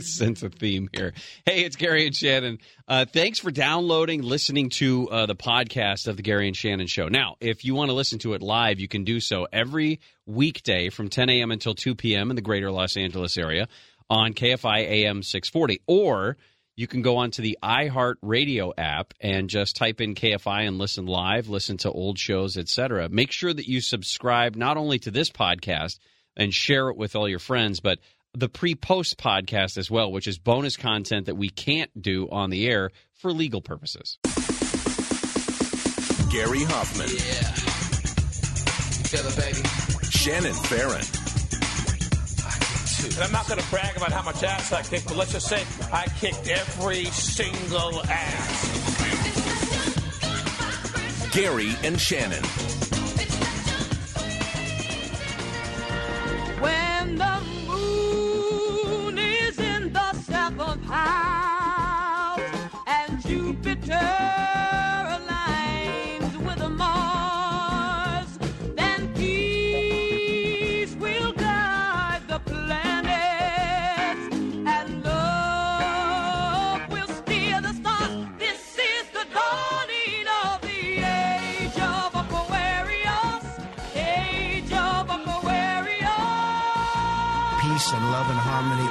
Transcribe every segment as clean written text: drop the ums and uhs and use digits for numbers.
Sense of theme here. Hey, it's Gary and Shannon. Thanks for downloading, listening to the podcast of the Gary and Shannon Show. Now, if you want to listen to it live, you can do so every weekday from 10 a.m. until 2 p.m. in the greater Los Angeles area on KFI AM 640. Or you can go onto the iHeartRadio app and just type in KFI and listen live, listen to old shows, etc. Make sure that you subscribe not only to this podcast and share it with all your friends, but the pre-post podcast as well, which is bonus content that we can't do on the air for legal purposes. Gary Hoffman. Yeah. Killer, baby. Shannon Barron. And I'm not going to brag about how much ass I kicked, but let's just say I kicked every single ass. Gary and Shannon. When the moon is in the seventh house and Jupiter aligns with Mars, then peace will guide the planets and love will steer the stars. This is the dawning of the age of Aquarius, age of Aquarius. Peace and love and harmony.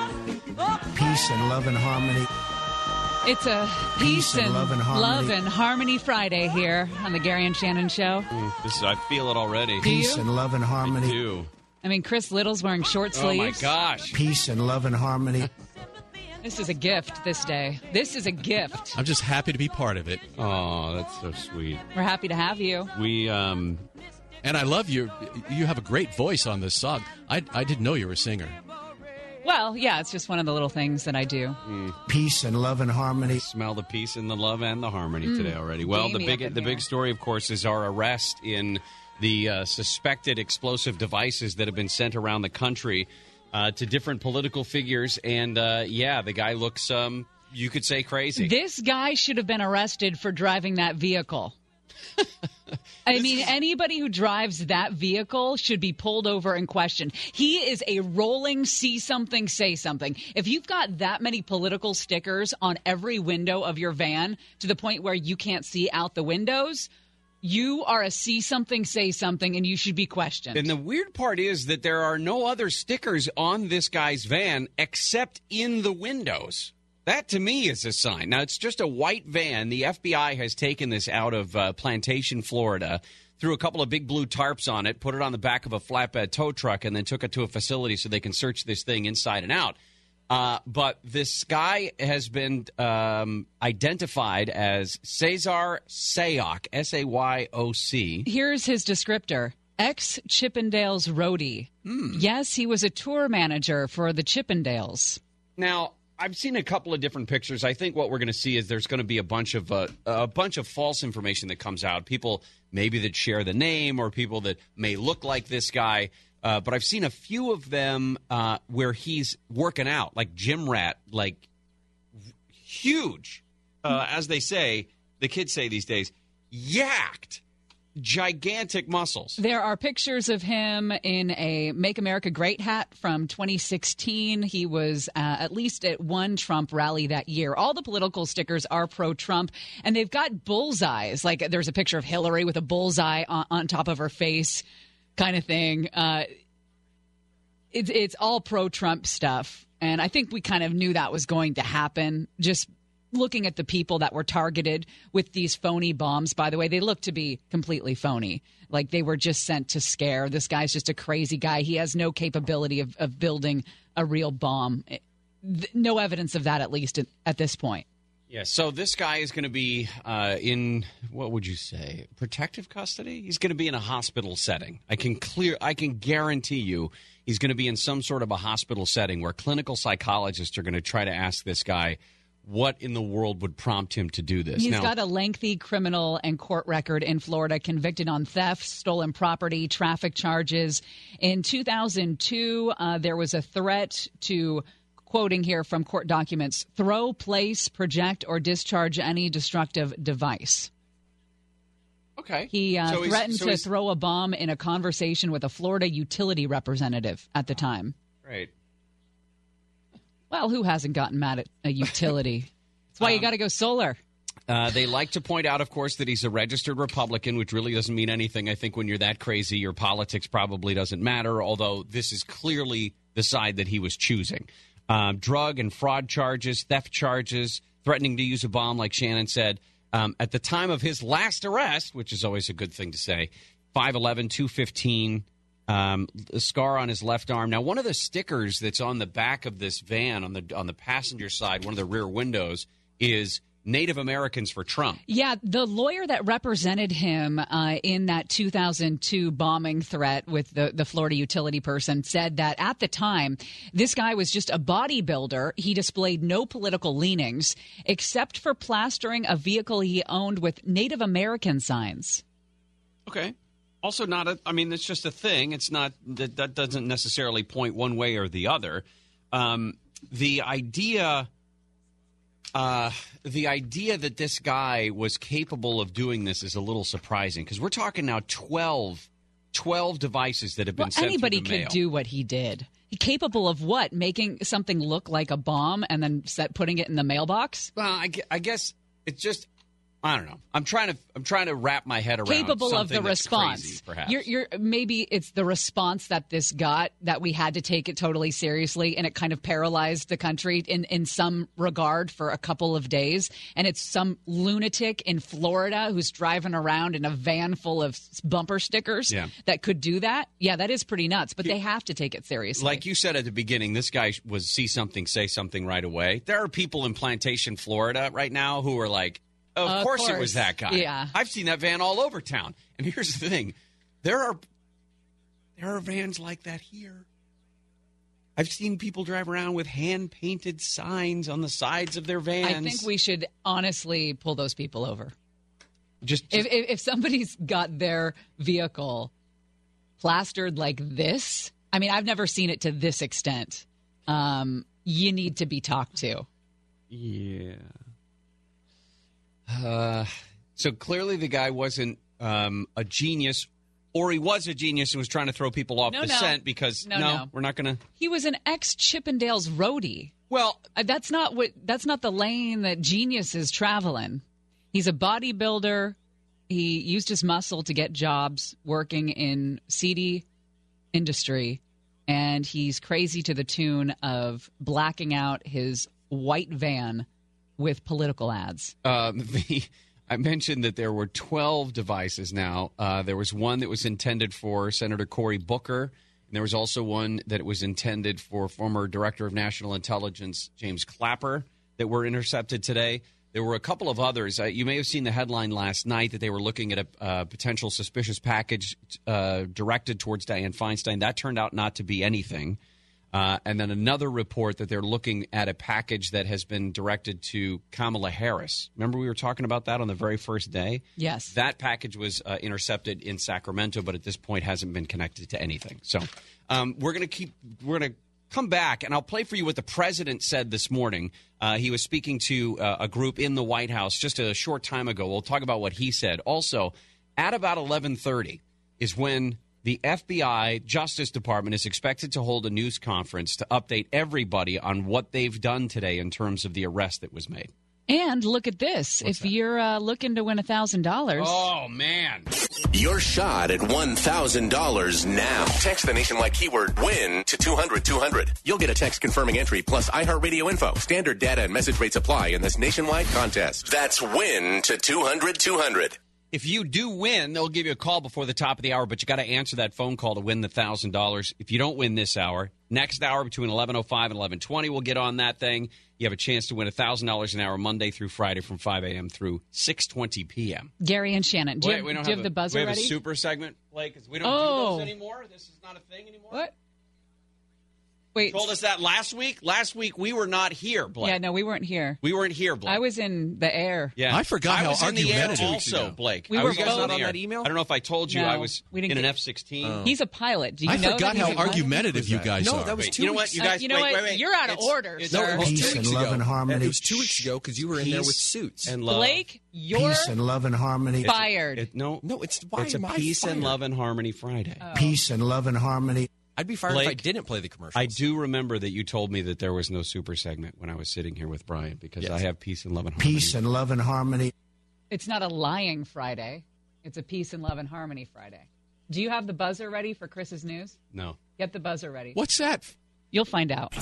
Peace and love and harmony. It's a Peace and Love and Harmony Friday here on the Gary and Shannon Show. I feel it already. Peace and love and harmony. I do. I mean, Chris Little's wearing short sleeves. Oh, my gosh. Peace and love and harmony. This is a gift this day. This is a gift. I'm just happy to be part of it. Oh, that's so sweet. We're happy to have you. We, And I love you. You have a great voice on this song. I didn't know you were a singer. Well, yeah, it's just one of the little things that I do. Peace and love and harmony. Smell the peace and the love and the harmony today already. Well, the big story, of course, is our arrest in the suspected explosive devices that have been sent around the country to different political figures. And, yeah, the guy looks, you could say, crazy. This guy should have been arrested for driving that vehicle. I mean, anybody who drives that vehicle should be pulled over and questioned. He is a rolling see something, say something. If you've got that many political stickers on every window of your van to the point where you can't see out the windows, you are a see something, say something, and you should be questioned. And the weird part is that there are no other stickers on this guy's van except in the windows. That, to me, is a sign. Now, it's just a white van. The FBI has taken this out of Plantation, Florida, threw a couple of big blue tarps on it, put it on the back of a flatbed tow truck, and then took it to a facility so they can search this thing inside and out. But this guy has been identified as Cesar Sayoc, S-A-Y-O-C. Here's his descriptor. Ex-Chippendales roadie. Yes, he was a tour manager for the Chippendales. Now, I've seen a couple of different pictures. I think what we're going to see is there's going to be a bunch of false information that comes out. People maybe that share the name or people that may look like this guy. But I've seen a few of them where he's working out like gym rat, like huge. As they say, the kids say these days, yacked. Gigantic muscles. There are pictures of him in a Make America Great hat from 2016. He was at least at one Trump rally that year. All the political stickers are pro-Trump, and they've got bullseyes. Like there's a picture of Hillary with a bullseye on top of her face kind of thing. It's all pro-Trump stuff, and I think we kind of knew that was going to happen just looking at the people that were targeted with these phony bombs. By the way, they look to be completely phony. Like they were just sent to scare. This guy's just a crazy guy. He has no capability of building a real bomb. No evidence of that, at least at this point. Yeah, so this guy is going to be in, what would you say, protective custody? He's going to be in a hospital setting. I can guarantee you he's going to be in some sort of a hospital setting where clinical psychologists are going to try to ask this guy, what in the world would prompt him to do this? He's got a lengthy criminal and court record in Florida, convicted on theft, stolen property, traffic charges. In 2002, there was a threat to, quoting here from court documents, throw, place, project, or discharge any destructive device. Okay. He threatened to throw a bomb in a conversation with a Florida utility representative at the time. Right. Well, who hasn't gotten mad at a utility? That's why you got to go solar. They like to point out, of course, that he's a registered Republican, which really doesn't mean anything. I think when you're that crazy, your politics probably doesn't matter, although this is clearly the side that he was choosing. Drug and fraud charges, theft charges, threatening to use a bomb, like Shannon said. At the time of his last arrest, which is always a good thing to say, 5'11", 215, a scar on his left arm. Now, one of the stickers that's on the back of this van, on the passenger side, one of the rear windows, is Native Americans for Trump. Yeah, the lawyer that represented him in that 2002 bombing threat with the Florida utility person said that at the time, this guy was just a bodybuilder. He displayed no political leanings except for plastering a vehicle he owned with Native American signs. Okay. Also not a, I mean, it's just a thing. It's not, that doesn't necessarily point one way or the other. The idea that this guy was capable of doing this is a little surprising because we're talking now 12 devices that have been sent through the mail. Anybody could do what he did. Capable of what? Making something look like a bomb and then putting it in the mailbox? Well, I guess it's just, I don't know. I'm trying to wrap my head around capable of the response. Crazy, perhaps. You're maybe it's the response that this got that we had to take it totally seriously, and it kind of paralyzed the country in some regard for a couple of days. And it's some lunatic in Florida who's driving around in a van full of bumper stickers that could do that. Yeah, that is pretty nuts. But they have to take it seriously. Like you said at the beginning, this guy was see something, say something right away. There are people in Plantation, Florida, right now who are like, Of course it was that guy. Yeah. I've seen that van all over town. And here's the thing. There are vans like that here. I've seen people drive around with hand-painted signs on the sides of their vans. I think we should honestly pull those people over. If somebody's got their vehicle plastered like this, I mean, I've never seen it to this extent. You need to be talked to. Yeah. So clearly the guy wasn't a genius, or he was a genius and was trying to throw people off scent because, we're not going to. He was an ex-Chippendales roadie. Well, that's not the lane that genius is traveling. He's a bodybuilder. He used his muscle to get jobs working in seedy industry, and he's crazy to the tune of blacking out his white van with political ads. I mentioned that there were 12 devices now. There was one that was intended for Senator Cory Booker, and there was also one that was intended for former Director of National Intelligence James Clapper that were intercepted today. There were a couple of others. You may have seen the headline last night that they were looking at a potential suspicious package directed towards Dianne Feinstein. That turned out not to be anything. And then another report that they're looking at a package that has been directed to Kamala Harris. Remember we were talking about that on the very first day? Yes. That package was intercepted in Sacramento, but at this point hasn't been connected to anything. So we're going to come back, and I'll play for you what the president said this morning. He was speaking to a group in the White House just a short time ago. We'll talk about what he said. Also, at about 11:30 is when the FBI Justice Department is expected to hold a news conference to update everybody on what they've done today in terms of the arrest that was made. And look at this. What's if that? You're looking to win $1,000. Oh, man. Your shot at $1,000 now. Text the nationwide keyword WIN to 200-200. You'll get a text confirming entry plus iHeartRadio info. Standard data and message rates apply in this nationwide contest. That's WIN to 200-200. If you do win, they'll give you a call before the top of the hour, but you got to answer that phone call to win the $1,000. If you don't win this hour, next hour between 11:05 and 11:20, we'll get on that thing. You have a chance to win $1,000 an hour Monday through Friday from 5 a.m. through 6:20 p.m. Gary and Shannon, do you have the buzzer ready? We have a super segment, Blake, because we don't do those anymore. This is not a thing anymore. What? Wait. You told us that last week. Last week, we were not here, Blake. Yeah, no, we weren't here. We weren't here, Blake. I was in the air. Yeah. I forgot how argumentative. Also, Blake. We were both on that email? I don't know if I told you I was in an F-16. He's a pilot. Do you know that? I forgot how argumentative you guys are. No, that was 2 weeks ago. You know what? You're out of order, sir. Peace and love and harmony. It was 2 weeks ago because you were in there with suits. Blake, you're peace and love and harmony. Fired. No, it's a peace and love and harmony Friday. Peace and love and harmony. I'd be fired Blake, if I didn't play the commercials. I do remember that you told me that there was no super segment when I was sitting here with Brian because yes. I have peace and love and harmony. Peace and love and harmony. It's not a lying Friday. It's a peace and love and harmony Friday. Do you have the buzzer ready for Chris's news? No. Get the buzzer ready. What's that? You'll find out.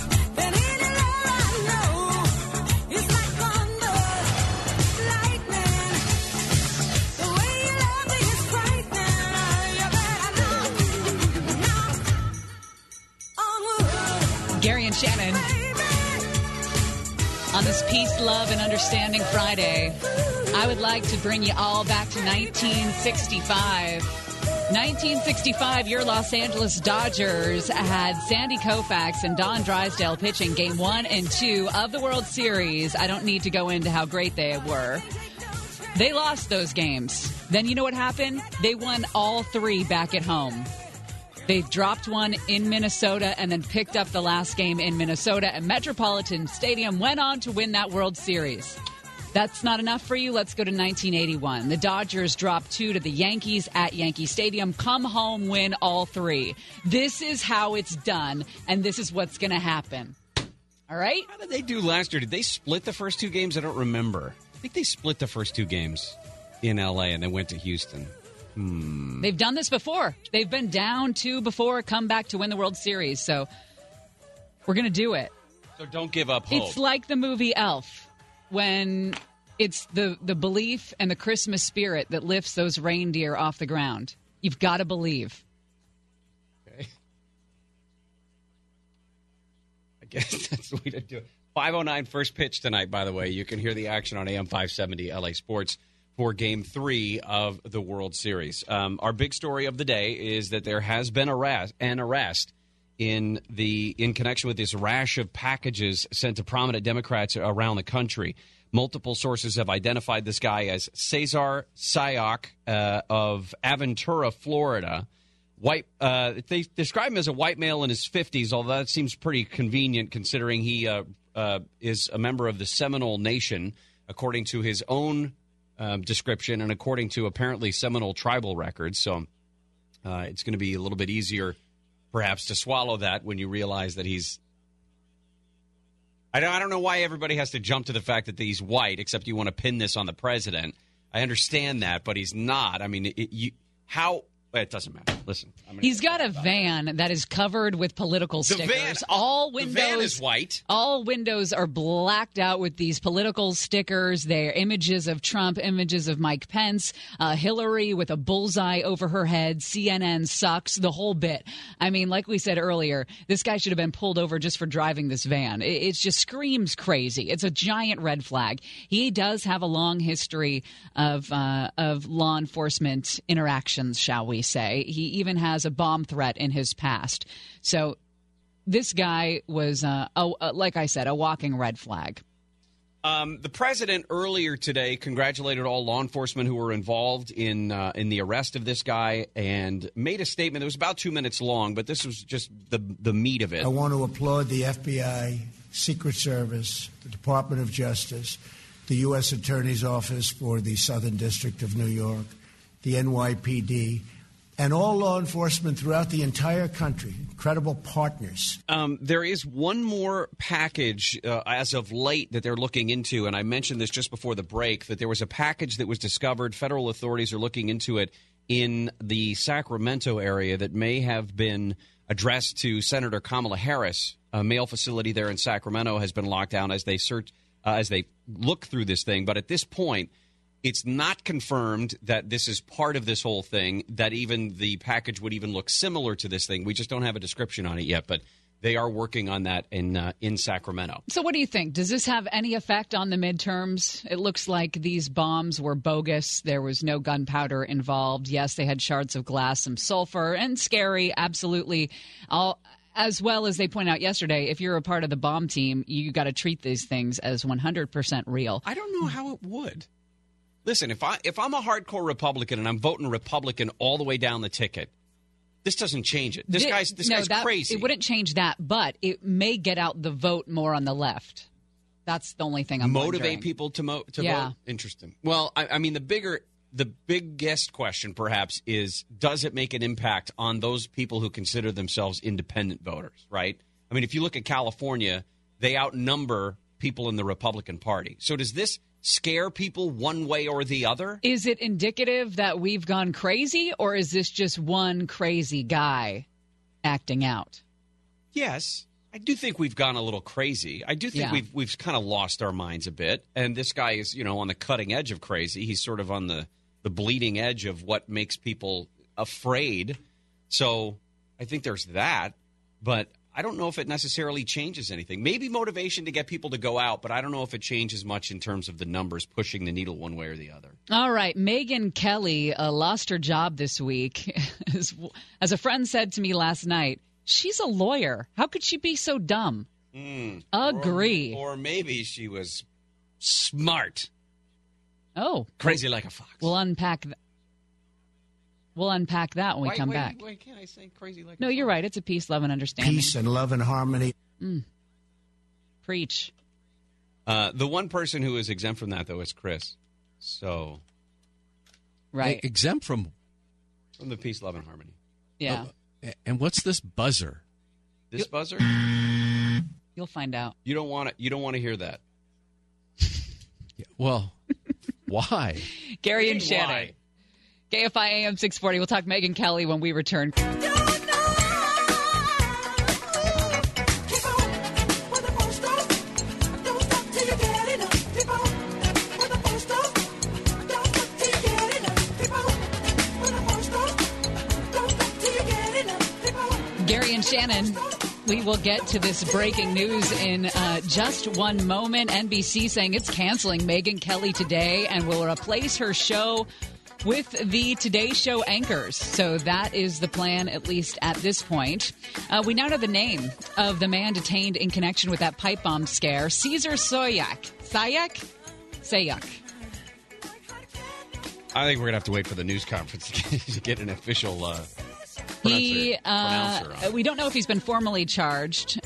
Gary and Shannon on this Peace, Love, and Understanding Friday. I would like to bring you all back to 1965. 1965, your Los Angeles Dodgers had Sandy Koufax and Don Drysdale pitching Game 1 and 2 of the World Series. I don't need to go into how great they were. They lost those games. Then you know what happened? They won all three back at home. They dropped one in Minnesota and then picked up the last game in Minnesota, and Metropolitan Stadium went on to win that World Series. That's not enough for you. Let's go to 1981. The Dodgers dropped 2 to the Yankees at Yankee Stadium. Come home, win all three. This is how it's done, and this is what's going to happen. All right? How did they do last year? Did they split the first two games? I don't remember. I think they split the first two games in L.A. and then went to Houston. They've done this before. They've been down 2 before, come back to win the World Series. So we're going to do it. So don't give up hope. It's like the movie Elf, when it's the belief and the Christmas spirit that lifts those reindeer off the ground. You've got to believe. Okay. I guess that's the way to do it. 5:09 first pitch tonight, by the way. You can hear the action on AM 570 LA Sports for Game 3 of the World Series. Our big story of the day is that there has been an arrest in connection with this rash of packages sent to prominent Democrats around the country. Multiple sources have identified this guy as Cesar Sayoc of Aventura, Florida. They describe him as a white male in his 50s, although that seems pretty convenient considering he is a member of the Seminole Nation, according to his own description and according to apparently Seminole tribal records. So it's going to be a little bit easier perhaps to swallow that when you realize that he's... I don't know why everybody has to jump to the fact that he's white, except you want to pin this on the president. I understand that, but he's not. I mean, it doesn't matter. Listen. He's got a van that is covered with political stickers. The van is white. All windows are blacked out with these political stickers. They're images of Trump, images of Mike Pence, Hillary with a bullseye over her head, CNN sucks, the whole bit. I mean, like we said earlier, this guy should have been pulled over just for driving this van. It just screams crazy. It's a giant red flag. He does have a long history of law enforcement interactions, shall we say. He even has a bomb threat in his past. So this guy was, like I said, a walking red flag. The president earlier today congratulated all law enforcement who were involved in the arrest of this guy and made a statement that was about 2 minutes long, but this was just the meat of it. I want to applaud the FBI, Secret Service, the Department of Justice, the U.S. Attorney's Office for the Southern District of New York, the NYPD, and all law enforcement throughout the entire country, incredible partners. There is one more package as of late that they're looking into, and I mentioned this just before the break, that there was a package that was discovered. Federal authorities are looking into it in the Sacramento area that may have been addressed to Senator Kamala Harris. A mail facility there in Sacramento has been locked down as they search, as they look through this thing. But at this point, it's not confirmed that this is part of this whole thing, that even the package would even look similar to this thing. We just don't have a description on it yet, but they are working on that in Sacramento. So what do you think? Does this have any effect on the midterms? It looks like these bombs were bogus. There was no gunpowder involved. Yes, they had shards of glass, some sulfur, and scary, absolutely. As well as they point out yesterday, if you're a part of the bomb team, you got to treat these things as 100% real. I don't know how it would. Listen, if I'm a hardcore Republican and I'm voting Republican all the way down the ticket, this doesn't change it. This guy's crazy. It wouldn't change that, but it may get out the vote more on the left. That's the only thing I'm wondering. Motivate people to vote? Interesting. Well, I mean, the bigger the biggest question, perhaps, is does it make an impact on those people who consider themselves independent voters, right? I mean, if you look at California, they outnumber people in the Republican Party. So does this scare people one way or the other? Is it indicative that we've gone crazy, or is this just one crazy guy acting out? Yes, I do think we've gone a little crazy. I do think we've kind of lost our minds a bit. And this guy is, you know, on the cutting edge of crazy. He's sort of on the bleeding edge of what makes people afraid. So I think there's that. But I don't know if it necessarily changes anything. Maybe motivation to get people to go out, but I don't know if it changes much in terms of the numbers pushing the needle one way or the other. All right. Megyn Kelly lost her job this week. As a friend said to me last night, she's a lawyer. How could she be so dumb? Agree. Or maybe she was smart. Oh. Crazy like a fox. We'll unpack that. We'll unpack that when we come back. Why can't I say crazy like No, you're right. It's a peace, love, and understanding. Peace and love and harmony. Preach. The one person who is exempt from that, though, is Chris. So. Right. Hey, exempt from? From the peace, love, and harmony. Yeah. And what's this buzzer? This buzzer? You'll find out. You don't want to hear that. Yeah, well, why? Gary and Shannon. Why? KFI AM 640. We'll talk Megyn Kelly when we return. Gary and Shannon, we will get to this breaking news in just one moment. NBC saying it's canceling Megyn Kelly today and will replace her show with the Today Show anchors. So that is the plan, at least at this point. We now know the name of the man detained in connection with that pipe bomb scare. Cesar Sayoc. Sayoc. I think we're going to have to wait for the news conference to get an official pronouncer on. We don't know if he's been formally charged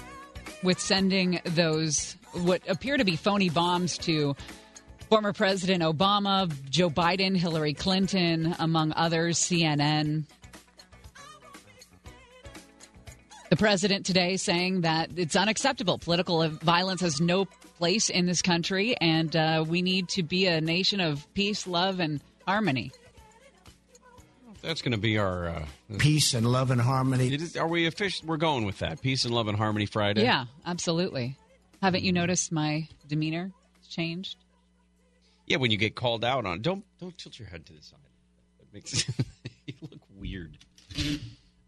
with sending those, what appear to be phony bombs to former President Obama, Joe Biden, Hillary Clinton, among others, CNN. The president today saying that it's unacceptable. Political violence has no place in this country, and we need to be a nation of peace, love, and harmony. That's going to be our... peace and love and harmony. Are we official? We're going with that. Peace and love and harmony Friday. Yeah, absolutely. Haven't you noticed my demeanor changed? Yeah, when you get called out on, don't tilt your head to the side. That makes you look weird.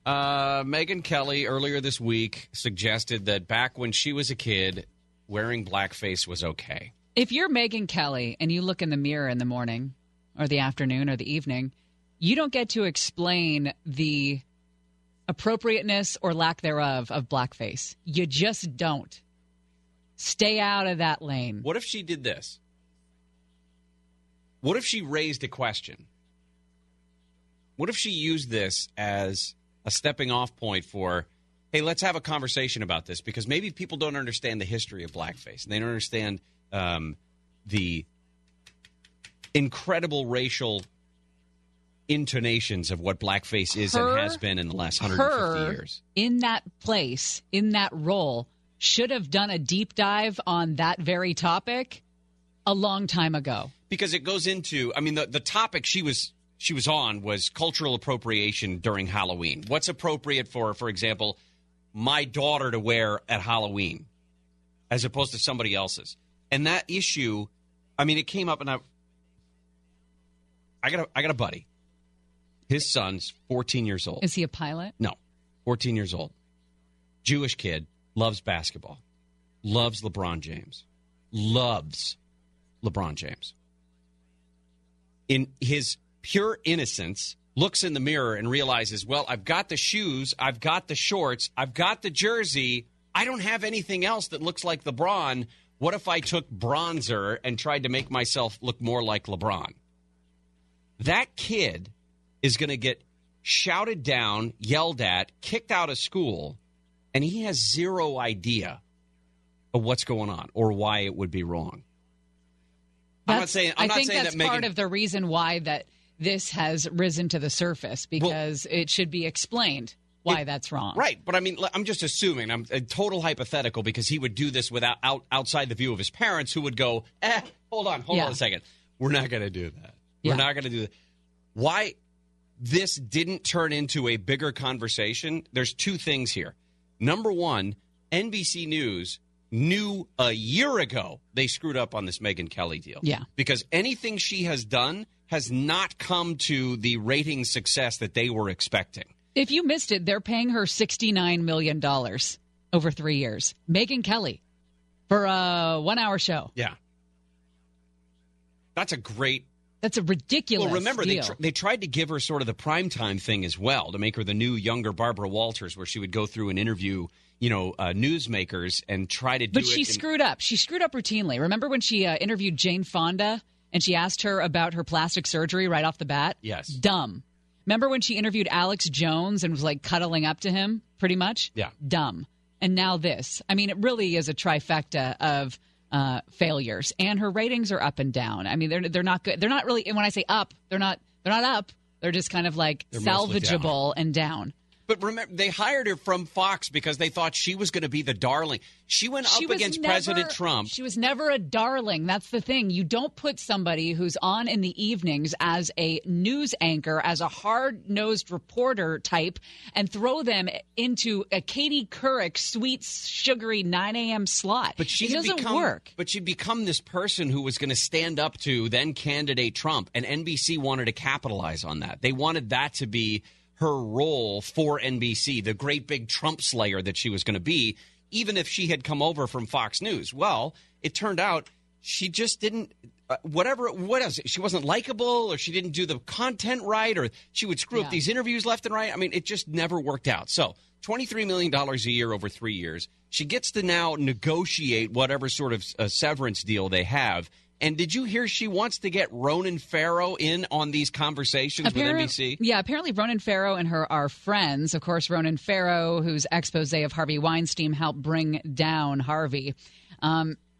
Megyn Kelly earlier this week suggested that back when she was a kid, wearing blackface was okay. If you're Megyn Kelly and you look in the mirror in the morning or the afternoon or the evening, you don't get to explain the appropriateness or lack thereof of blackface. You just don't. Stay out of that lane. What if she did this? What if she raised a question? What if she used this as a stepping off point for, hey, let's have a conversation about this, because maybe people don't understand the history of blackface. They don't understand the incredible racial intonations of what blackface is and has been in the last 150 years. In that place, in that role, should have done a deep dive on that very topic a long time ago. Because it goes into, I mean, the topic she was on was cultural appropriation during Halloween. What's appropriate for example, my daughter to wear at Halloween as opposed to somebody else's. And that issue, I mean, it came up, and I got a buddy. His son's 14 years old. Is he a pilot? No, 14 years old. Jewish kid, loves basketball, loves LeBron James, In his pure innocence, looks in the mirror and realizes, well, I've got the shoes, I've got the shorts, I've got the jersey. I don't have anything else that looks like LeBron. What if I took bronzer and tried to make myself look more like LeBron? That kid is going to get shouted down, yelled at, kicked out of school, and he has zero idea of what's going on or why it would be wrong. I'm not saying that Megyn, part of the reason why that this has risen to the surface because it should be explained why that's wrong. Right. But I mean, I'm just assuming, I'm a total hypothetical, because he would do this without outside the view of his parents, who would go, hold on a second. We're not going to do that. We're not going to do that. Why this didn't turn into a bigger conversation, there's two things here. Number one, NBC News knew a year ago they screwed up on this Megyn Kelly deal. Yeah. Because anything she has done has not come to the rating success that they were expecting. If you missed it, they're paying her $69 million over 3 years. Megyn Kelly for a 1 hour show. Yeah. That's a ridiculous deal. Well, remember, they tried to give her sort of the primetime thing as well, to make her the new, younger Barbara Walters, where she would go through and interview, newsmakers and try to do it. But she screwed up. She screwed up routinely. Remember when she interviewed Jane Fonda and she asked her about her plastic surgery right off the bat? Yes. Dumb. Remember when she interviewed Alex Jones and was, cuddling up to him pretty much? Yeah. Dumb. And now this. I mean, it really is a trifecta of failures, and her ratings are up and down. I mean, they're not good. They're not really. And when I say up, they're not up. They're just kind of salvageable and down. But remember, they hired her from Fox because they thought she was going to be the darling. She went up against President Trump. She was never a darling. That's the thing. You don't put somebody who's on in the evenings as a news anchor, as a hard-nosed reporter type, and throw them into a Katie Couric, sweet, sugary 9 a.m. slot. But she doesn't work. But she'd become this person who was going to stand up to then-candidate Trump, and NBC wanted to capitalize on that. They wanted that to be her role for NBC, the great big Trump slayer that she was going to be, even if she had come over from Fox News. Well, it turned out she just didn't she wasn't likable, or she didn't do the content right, or she would screw up these interviews left and right. I mean, it just never worked out. So $23 million a year over 3 years. She gets to now negotiate whatever sort of severance deal they have. And did you hear she wants to get Ronan Farrow in on these conversations with NBC? Yeah, apparently Ronan Farrow and her are friends. Of course, Ronan Farrow, whose expose of Harvey Weinstein helped bring down Harvey.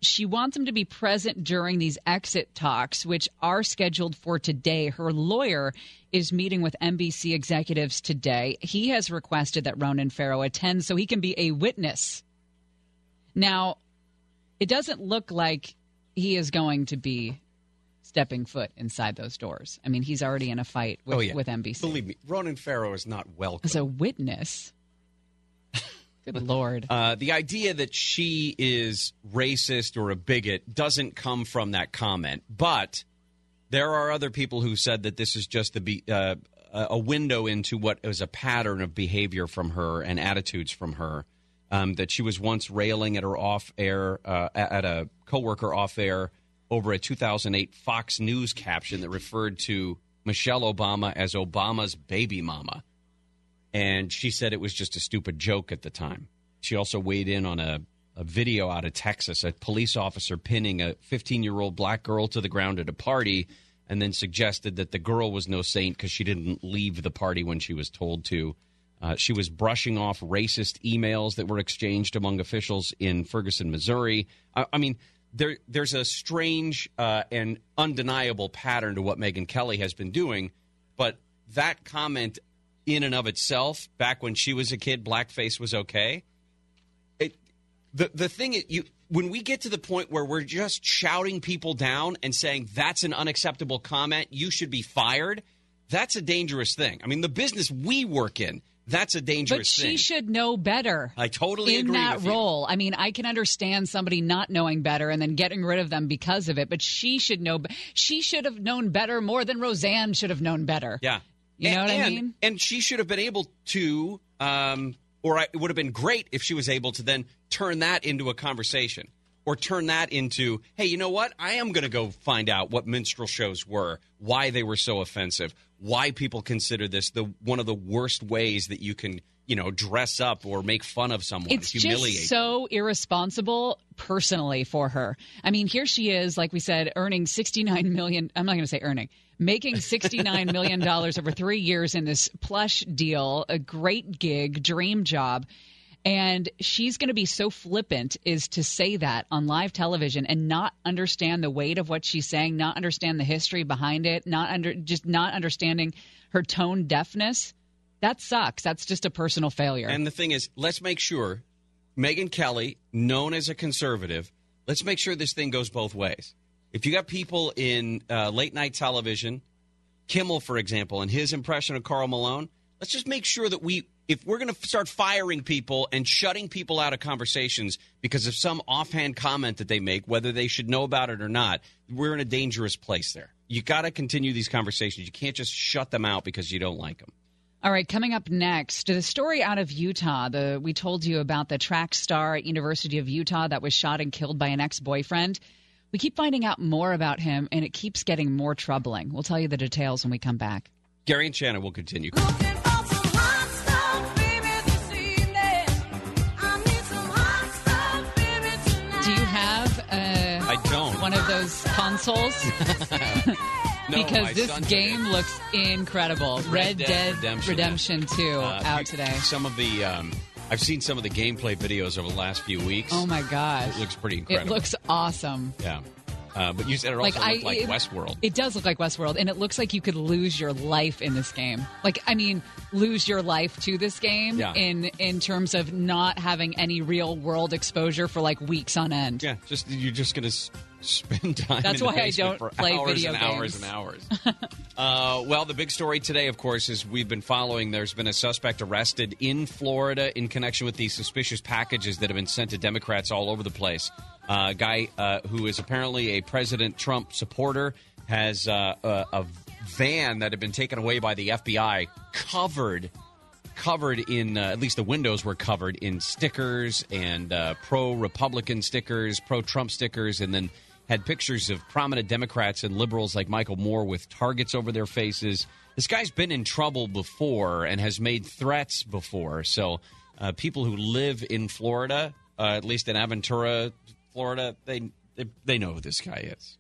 She wants him to be present during these exit talks, which are scheduled for today. Her lawyer is meeting with NBC executives today. He has requested that Ronan Farrow attend so he can be a witness. Now, it doesn't look like he is going to be stepping foot inside those doors. I mean, he's already in a fight with NBC. Believe me, Ronan Farrow is not welcome as a witness. Good Lord. The idea that she is racist or a bigot doesn't come from that comment. But there are other people who said that this is just a window into what is a pattern of behavior from her and attitudes from her. That she was once railing at her off-air, at a coworker off-air over a 2008 Fox News caption that referred to Michelle Obama as Obama's baby mama. And she said it was just a stupid joke at the time. She also weighed in on a video out of Texas, a police officer pinning a 15-year-old black girl to the ground at a party, and then suggested that the girl was no saint because she didn't leave the party when she was told to. She was brushing off racist emails that were exchanged among officials in Ferguson, Missouri. I mean, there's a strange and undeniable pattern to what Megyn Kelly has been doing. But that comment in and of itself, back when she was a kid, blackface was okay. The thing is, when we get to the point where we're just shouting people down and saying that's an unacceptable comment, you should be fired, that's a dangerous thing. I mean, the business we work in, that's a dangerous thing. But she should know better. I totally agree with you. In that role. I mean, I can understand somebody not knowing better and then getting rid of them because of it, but she should know. She should have known better more than Roseanne should have known better. Yeah. You know what I mean? And she should have been able to, or it would have been great if she was able to then turn that into a conversation, or turn that into, hey, you know what? I am going to go find out what minstrel shows were, why they were so offensive, why people consider this one of the worst ways that you can, dress up or make fun of someone. It's just so irresponsible personally for her. I mean, here she is, like we said, earning $69 million. I'm not going to say earning. Making $69 million over 3 years in this plush deal, a great gig, dream job. And she's going to be so flippant is to say that on live television and not understand the weight of what she's saying, not understand the history behind it, not understanding her tone deafness. That sucks. That's just a personal failure. And the thing is, let's make sure Megyn Kelly, known as a conservative, let's make sure this thing goes both ways. If you got people in late night television, Kimmel, for example, and his impression of Karl Malone, let's just make sure that if we're going to start firing people and shutting people out of conversations because of some offhand comment that they make, whether they should know about it or not, we're in a dangerous place there. You got to continue these conversations. You can't just shut them out because you don't like them. All right, coming up next, the story out of Utah. We told you about the track star at University of Utah that was shot and killed by an ex-boyfriend. We keep finding out more about him, and it keeps getting more troubling. We'll tell you the details when we come back. Gary and Shannon will continue. One of those consoles? No, because this game looks incredible. Red Dead Redemption 2 out today. I've seen some of the gameplay videos over the last few weeks. Oh my gosh. It looks pretty incredible. It looks awesome. Yeah. But you said it also looked like Westworld. It does look like Westworld, and it looks like you could lose your life in this game. Lose your life to this game in terms of not having any real world exposure for weeks on end. Yeah, you're just going to spend time. That's why I don't play video games. Hours and hours. Well, the big story today, of course, is we've been following. There's been a suspect arrested in Florida in connection with these suspicious packages that have been sent to Democrats all over the place. A guy who is apparently a President Trump supporter has a van that had been taken away by the FBI covered in at least the windows were covered in stickers and pro-Republican stickers, pro-Trump stickers, and then had pictures of prominent Democrats and liberals like Michael Moore with targets over their faces. This guy's been in trouble before and has made threats before. So people who live in Florida, at least in Aventura, Florida, they know who this guy is.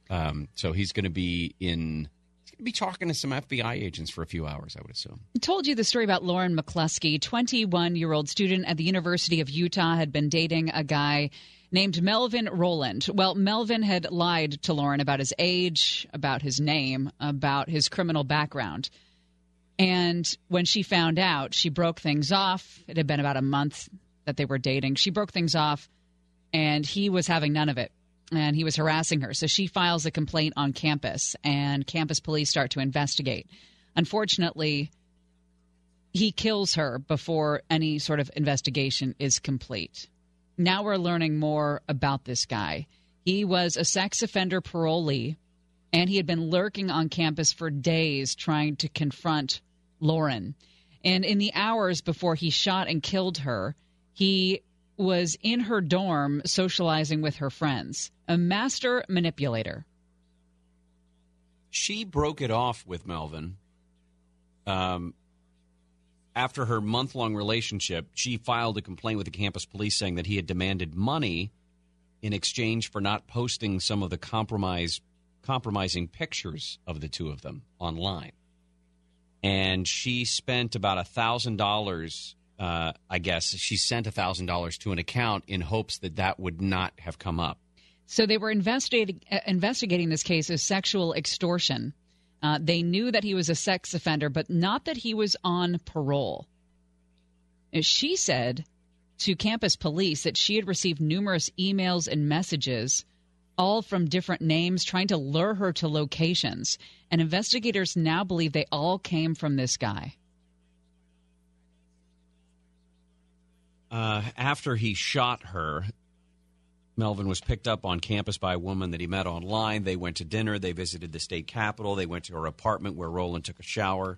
So he's going to be in... be talking to some FBI agents for a few hours, I would assume. I told you the story about Lauren McCluskey, 21-year-old student at the University of Utah, had been dating a guy named Melvin Rowland. Well, Melvin had lied to Lauren about his age, about his name, about his criminal background. And when she found out, she broke things off. It had been about a month that they were dating. She broke things off, and he was having none of it. And he was harassing her. So she files a complaint on campus, and campus police start to investigate. Unfortunately, he kills her before any sort of investigation is complete. Now we're learning more about this guy. He was a sex offender parolee, and he had been lurking on campus for days trying to confront Lauren. And in the hours before he shot and killed her, he was in her dorm socializing with her friends. A master manipulator. She broke it off with Melvin. After her month-long relationship, she filed a complaint with the campus police saying that he had demanded money in exchange for not posting some of the compromising pictures of the two of them online. And she spent about $1,000... I guess she sent $1,000 to an account in hopes that that would not have come up. So they were investigating this case as sexual extortion. They knew that he was a sex offender, but not that he was on parole. She said to campus police that she had received numerous emails and messages, all from different names, trying to lure her to locations. And investigators now believe they all came from this guy. After he shot her, Melvin was picked up on campus by a woman that he met online. They went to dinner. They visited the state capitol. They went to her apartment where Roland took a shower.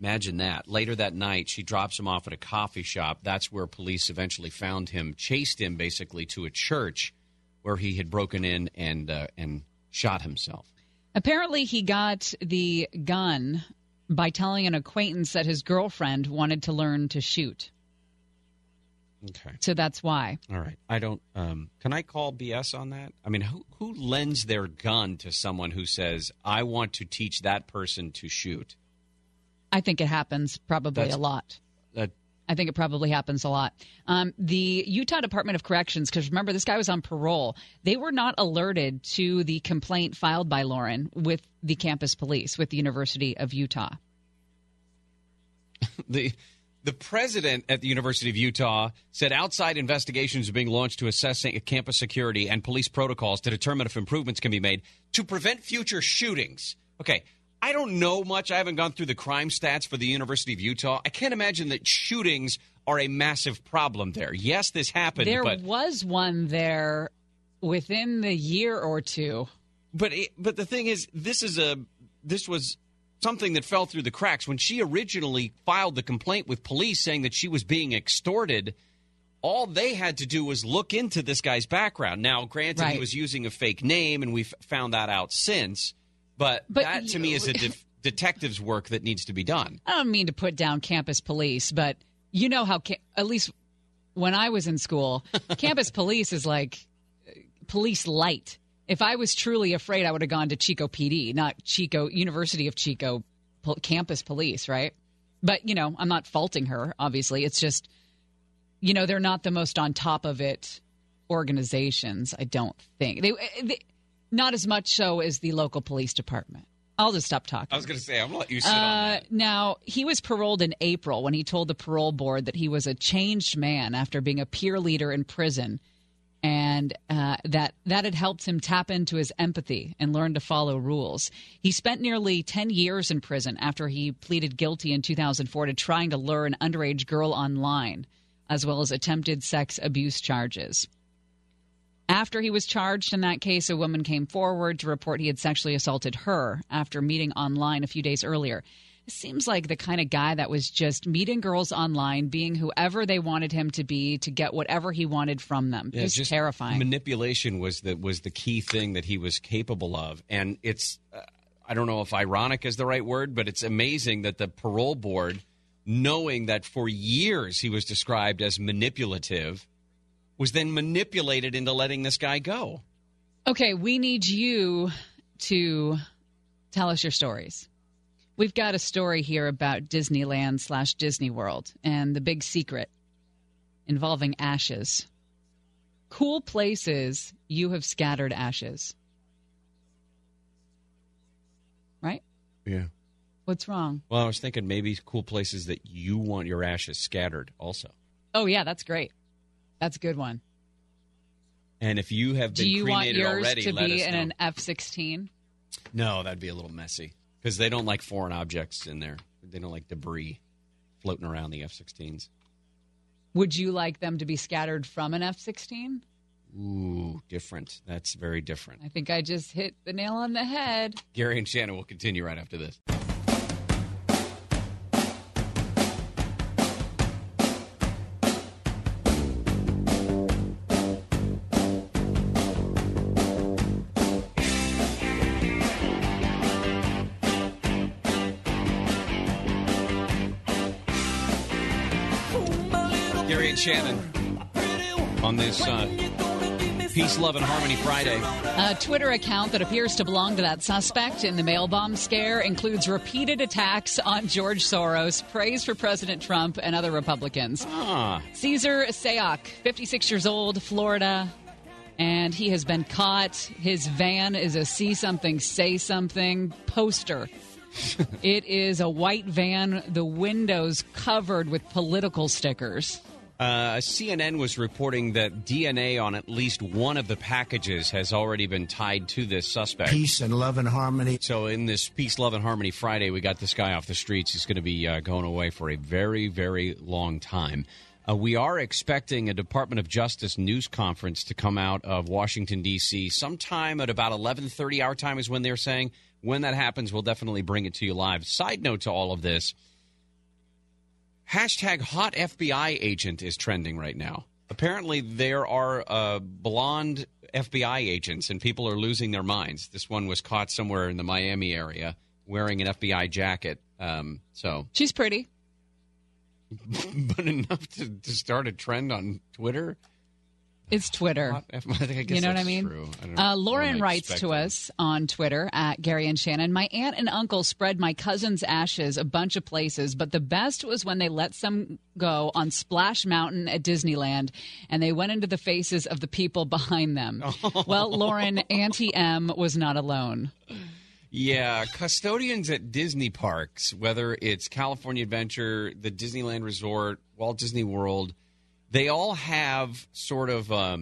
Imagine that. Later that night, she drops him off at a coffee shop. That's where police eventually found him, chased him basically to a church where he had broken in and shot himself. Apparently, he got the gun by telling an acquaintance that his girlfriend wanted to learn to shoot. Okay. So that's why. All right. I don't can I call BS on that? I mean, who lends their gun to someone who says, I want to teach that person to shoot? I think it happens probably a lot. That I think it probably happens a lot. The Utah Department of Corrections, because remember, this guy was on parole. They were not alerted to the complaint filed by Lauren with the campus police, with the University of Utah. The president at the University of Utah said outside investigations are being launched to assess campus security and police protocols to determine if improvements can be made to prevent future shootings. Okay, I don't know much. I haven't gone through the crime stats for the University of Utah. I can't imagine that shootings are a massive problem there. Yes, this happened. There was one there within the year or two. But the thing is, this was something that fell through the cracks. When she originally filed the complaint with police saying that she was being extorted, all they had to do was look into this guy's background. Now, granted, He was using a fake name, and we've found that out since, but that to me is a detective's work that needs to be done. I don't mean to put down campus police, but you know how, at least when I was in school, campus police is like police light. If I was truly afraid, I would have gone to Chico PD, not Chico, University of Chico campus police, right? But, I'm not faulting her, obviously. It's just, they're not the most on top of it organizations, I don't think. They not as much so as the local police department. I'll just stop talking. I was going to say, I'm going to let you sit on that. Now, he was paroled in April when he told the parole board that he was a changed man after being a peer leader in prison. And that had helped him tap into his empathy and learn to follow rules. He spent nearly 10 years in prison after he pleaded guilty in 2004 to trying to lure an underage girl online, as well as attempted sex abuse charges. After he was charged in that case, a woman came forward to report he had sexually assaulted her after meeting online a few days earlier. It seems like the kind of guy that was just meeting girls online, being whoever they wanted him to be, to get whatever he wanted from them. Yeah, just terrifying. Manipulation was the key thing that he was capable of. And it's, I don't know if ironic is the right word, but it's amazing that the parole board, knowing that for years he was described as manipulative, was then manipulated into letting this guy go. Okay, we need you to tell us your stories. We've got a story here about Disneyland / Disney World and the big secret involving ashes. Cool places you have scattered ashes. Right? Yeah. What's wrong? Well, I was thinking maybe cool places that you want your ashes scattered also. Oh, yeah, that's great. That's a good one. And if you have been cremated already, let us know. Do you want yours to be in an F-16? No, that'd be a little messy. Because they don't like foreign objects in there. They don't like debris floating around the F-16s. Would you like them to be scattered from an F-16? Ooh, different. That's very different. I think I just hit the nail on the head. Gary and Shannon will continue right after this. Shannon on this Peace, Love, and Harmony Friday. A Twitter account that appears to belong to that suspect in the mail bomb scare includes repeated attacks on George Soros, praise for President Trump, and other Republicans. Cesar Sayoc, 56 years old, Florida, and he has been caught. His van is a see something, say something poster. It is a white van, the windows covered with political stickers. CNN was reporting that DNA on at least one of the packages has already been tied to this suspect. Peace and love and harmony. So in this Peace, Love, and Harmony Friday, we got this guy off the streets. He's going to be going away for a very, very long time. We are expecting a Department of Justice news conference to come out of Washington, D.C. sometime at about 11:30 our time is when they're saying. When that happens, we'll definitely bring it to you live. Side note to all of this. Hashtag hot FBI agent is trending right now. Apparently, there are blonde FBI agents, and people are losing their minds. This one was caught somewhere in the Miami area wearing an FBI jacket. She's pretty. But enough to start a trend on Twitter? It's Twitter. I think you know what I mean? True. I don't know. Lauren writes to us on Twitter at Gary and Shannon. My aunt and uncle spread my cousin's ashes a bunch of places, but the best was when they let some go on Splash Mountain at Disneyland, and they went into the faces of the people behind them. Oh. Well, Lauren, Auntie M was not alone. Yeah, custodians at Disney parks, whether it's California Adventure, the Disneyland Resort, Walt Disney World, they all have sort of a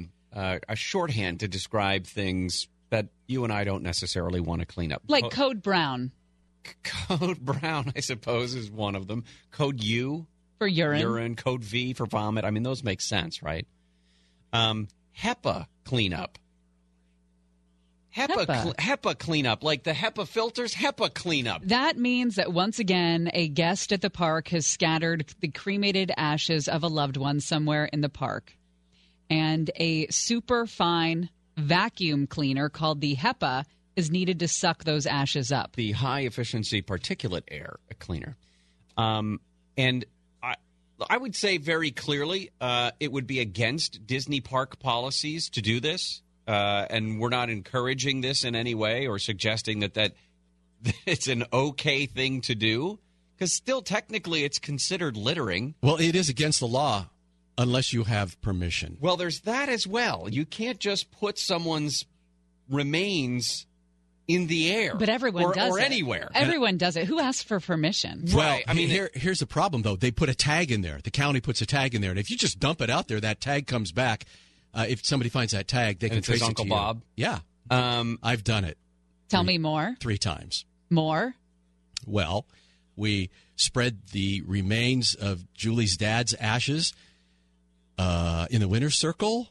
shorthand to describe things that you and I don't necessarily want to clean up. Like Code Brown. Code Brown, I suppose, is one of them. Code U. For urine. Code V for vomit. I mean, those make sense, right? HEPA cleanup. HEPA cleanup, like the HEPA filters, HEPA cleanup. That means that once again, a guest at the park has scattered the cremated ashes of a loved one somewhere in the park. And a super fine vacuum cleaner called the HEPA is needed to suck those ashes up. The high efficiency particulate air cleaner. And I would say very clearly it would be against Disney park policies to do this. And we're not encouraging this in any way or suggesting that it's an okay thing to do, because still technically it's considered littering. Well, it is against the law unless you have permission. Well, there's that as well. You can't just put someone's remains in the air. But everyone does it. Or anywhere. Everyone does it. Who asks for permission? Well, right. I mean, here's the problem, though. They put a tag in there. The county puts a tag in there. And if you just dump it out there, that tag comes back. If somebody finds that tag, they can trace it to you. Bob. Yeah. I've done it. Tell me more. 3 times. More? Well, we spread the remains of Julie's dad's ashes in the winner's circle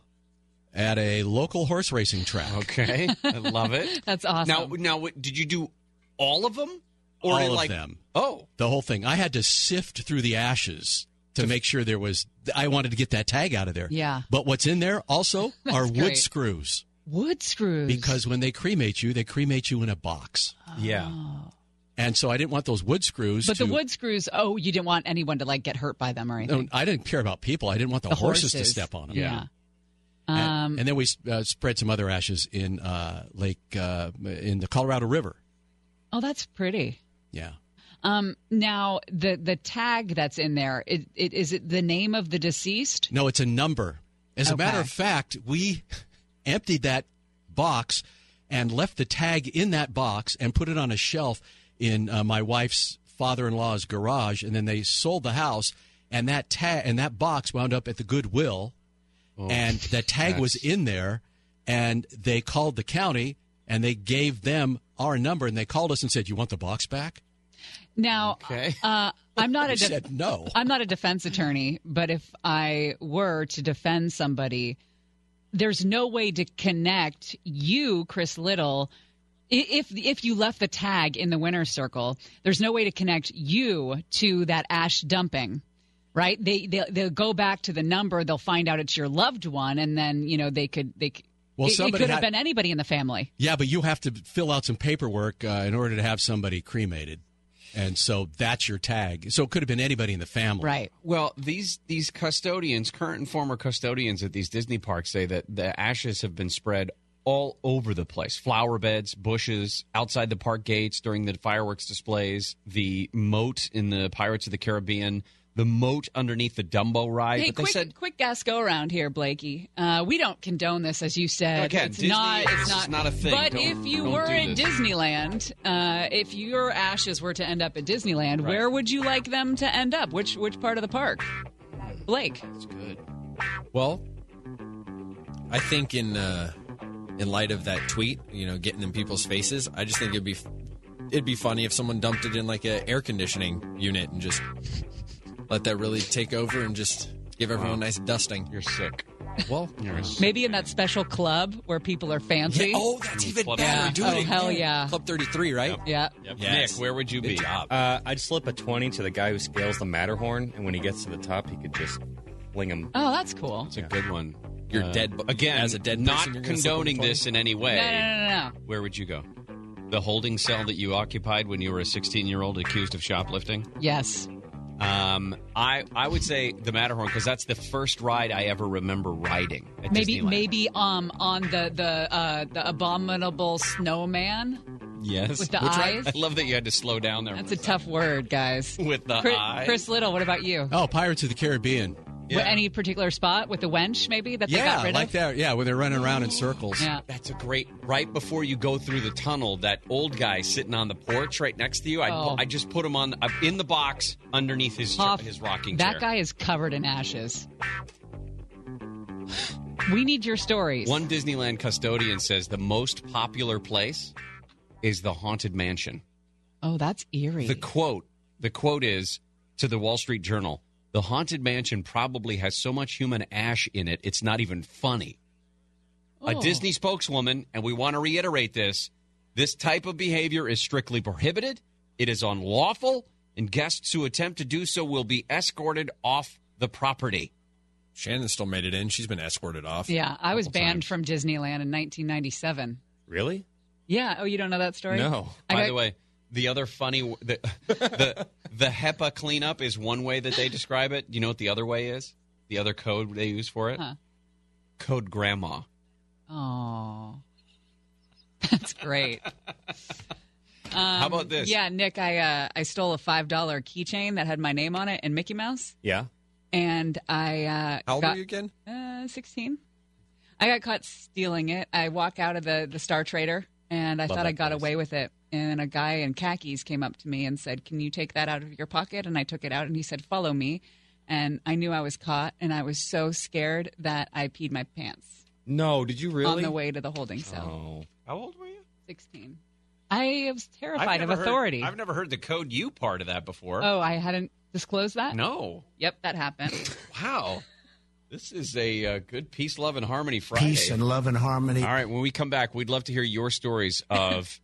at a local horse racing track. Okay. I love it. That's awesome. Now, did you do all of them? Or all of them. Oh. The whole thing. I had to sift through the ashes to make sure there was... I wanted to get that tag out of there. Yeah. But what's in there also are wood screws. Wood screws. Because when they cremate you in a box. Oh. Yeah. And so I didn't want those wood screws But the wood screws, you didn't want anyone to, like, get hurt by them or anything. No, I didn't care about people. I didn't want the horses to step on them. Yeah. And then we spread some other ashes in in the Colorado River. Oh, that's pretty. Yeah. Now, the tag that's in there, is it the name of the deceased? No, it's a number. As a matter of fact, we emptied that box and left the tag in that box and put it on a shelf in my wife's father-in-law's garage, and then they sold the house, and that tag and that box wound up at the Goodwill, and the tag was in there, and they called the county, and they gave them our number, and they called us and said, "You want the box back?" Now, I'm not a defense attorney, but if I were to defend somebody, there's no way to connect you, Chris Little, if you left the tag in the winner's circle, there's no way to connect you to that ash dumping, right? They'll go back to the number, they'll find out it's your loved one, and then, you know, it could have been anybody in the family. Yeah, but you have to fill out some paperwork in order to have somebody cremated. And so that's your tag. So it could have been anybody in the family. Right. Well, these custodians, current and former custodians at these Disney parks, say that the ashes have been spread all over the place. Flower beds, bushes, outside the park gates during the fireworks displays, the moat in the Pirates of the Caribbean, the moat underneath the Dumbo ride. Hey, quick gas go around here, Blakey. We don't condone this, as you said. Again, it's not a thing. But if you were in Disneyland, if your ashes were to end up at Disneyland, where would you like them to end up? Which part of the park? Blake. That's good. Well, I think in light of that tweet, you know, getting in people's faces, I just think it'd be funny if someone dumped it in like an air conditioning unit and just let that really take over and just give everyone a nice dusting. You're sick. Well, maybe in that special club where people are fancy. Yeah. Oh, that's even better. Oh, hell yeah. Club 33, right? Yep. Yes. Nick, where would you be? I'd slip a 20 to the guy who scales the Matterhorn, and when he gets to the top, he could just fling him. Oh, that's cool. That's a good one. You're dead. Again, as a dead person, not condoning this in any way. No. Where would you go? The holding cell that you occupied when you were a 16-year-old accused of shoplifting? Yes. I would say the Matterhorn because that's the first ride I ever remember riding at Disneyland. Maybe on the abominable snowman. Yes. With the eyes. I love that you had to slow down there. That's a tough word, guys. With the eyes. Chris Little, what about you? Oh, Pirates of the Caribbean. Yeah. Any particular spot with the wench, maybe, that they got rid of? Yeah, like that. Yeah, where they're running around in circles. Yeah. That's a great... Right before you go through the tunnel, that old guy sitting on the porch right next to you, I just put him on in the box underneath his rocking chair. That guy is covered in ashes. We need your stories. One Disneyland custodian says the most popular place is the Haunted Mansion. Oh, that's eerie. The quote is to the Wall Street Journal, "The Haunted Mansion probably has so much human ash in it, it's not even funny." Oh. A Disney spokeswoman, and we want to reiterate this type of behavior is strictly prohibited, it is unlawful, and guests who attempt to do so will be escorted off the property. Shannon still made it in. She's been escorted off. Yeah, I was banned from Disneyland in 1997. Really? Yeah. Oh, you don't know that story? No. By the way... The other funny, the HEPA cleanup is one way that they describe it. You know what the other way is? The other code they use for it? Huh. Code Grandma. Oh, that's great. How about this? Yeah, Nick, I stole a $5 keychain that had my name on it and Mickey Mouse. Yeah. And I how old were you again? 16. I got caught stealing it. I walk out of the Star Trader, and I thought I got away with it. And a guy in khakis came up to me and said, "Can you take that out of your pocket?" And I took it out, and he said, "Follow me." And I knew I was caught, and I was so scared that I peed my pants. No, did you really? On the way to the holding cell. Oh. How old were you? 16. I was terrified of authority. I've never heard the code U part of that before. Oh, I hadn't disclosed that? No. Yep, that happened. Wow. This is a good Peace, Love, and Harmony Friday. Peace and Love and Harmony. All right, when we come back, we'd love to hear your stories of...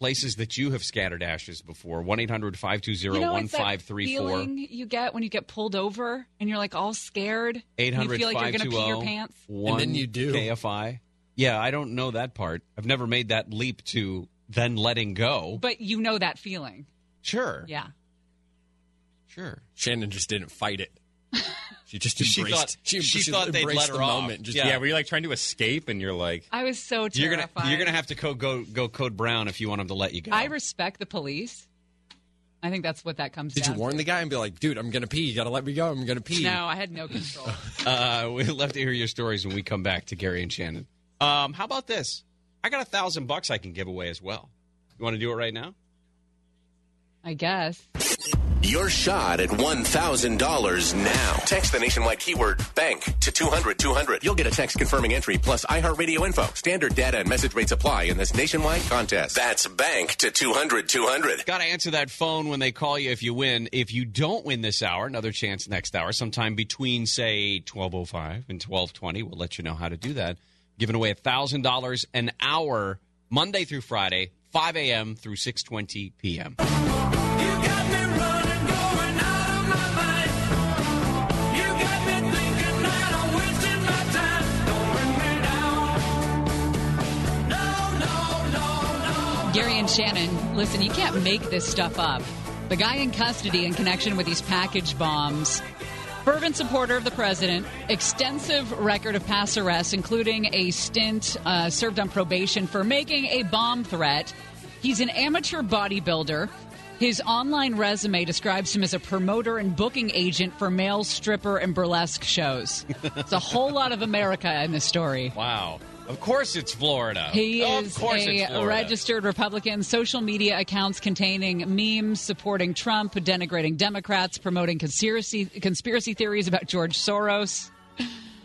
places that you have scattered ashes before. 1-800-520-1534. You know, feeling you get when you get pulled over and you're like all scared. 800-520-1534. You feel like you're going to pee your pants. And then you do. KFI. Yeah, I don't know that part. I've never made that leap to then letting go. But you know that feeling. Sure. Yeah. Sure. Shannon just didn't fight it. She just embraced. She thought they'd let her the off. Moment. Just, yeah, were you like trying to escape, and you're like, I was so terrified. You're gonna have to go Code Brown if you want them to let you go. I respect the police. I think that's what that comes down to. Did you warn the guy and be like, "Dude, I'm gonna pee. You gotta let me go. I'm gonna pee." No, I had no control. We'd love to hear your stories when we come back to Gary and Shannon. How about this? I got $1,000 I can give away as well. You want to do it right now? I guess. Your shot at $1,000 now. Text the nationwide keyword BANK to 200-200. You'll get a text confirming entry plus iHeartRadio info. Standard data and message rates apply in this nationwide contest. That's BANK to 200-200. Got to answer that phone when they call you if you win. If you don't win this hour, another chance next hour. Sometime between, say, 12:05 and 12:20. We'll let you know how to do that. Giving away $1,000 an hour Monday through Friday, 5 a.m. through 6:20 p.m. Gary and Shannon, listen, you can't make this stuff up. The guy in custody in connection with these package bombs, fervent supporter of the president, extensive record of past arrests, including a stint served on probation for making a bomb threat. He's an amateur bodybuilder. His online resume describes him as a promoter and booking agent for male stripper and burlesque shows. It's a whole lot of America in this story. Wow. Of course it's Florida. He is a registered Republican. Social media accounts containing memes supporting Trump, denigrating Democrats, promoting conspiracy theories about George Soros.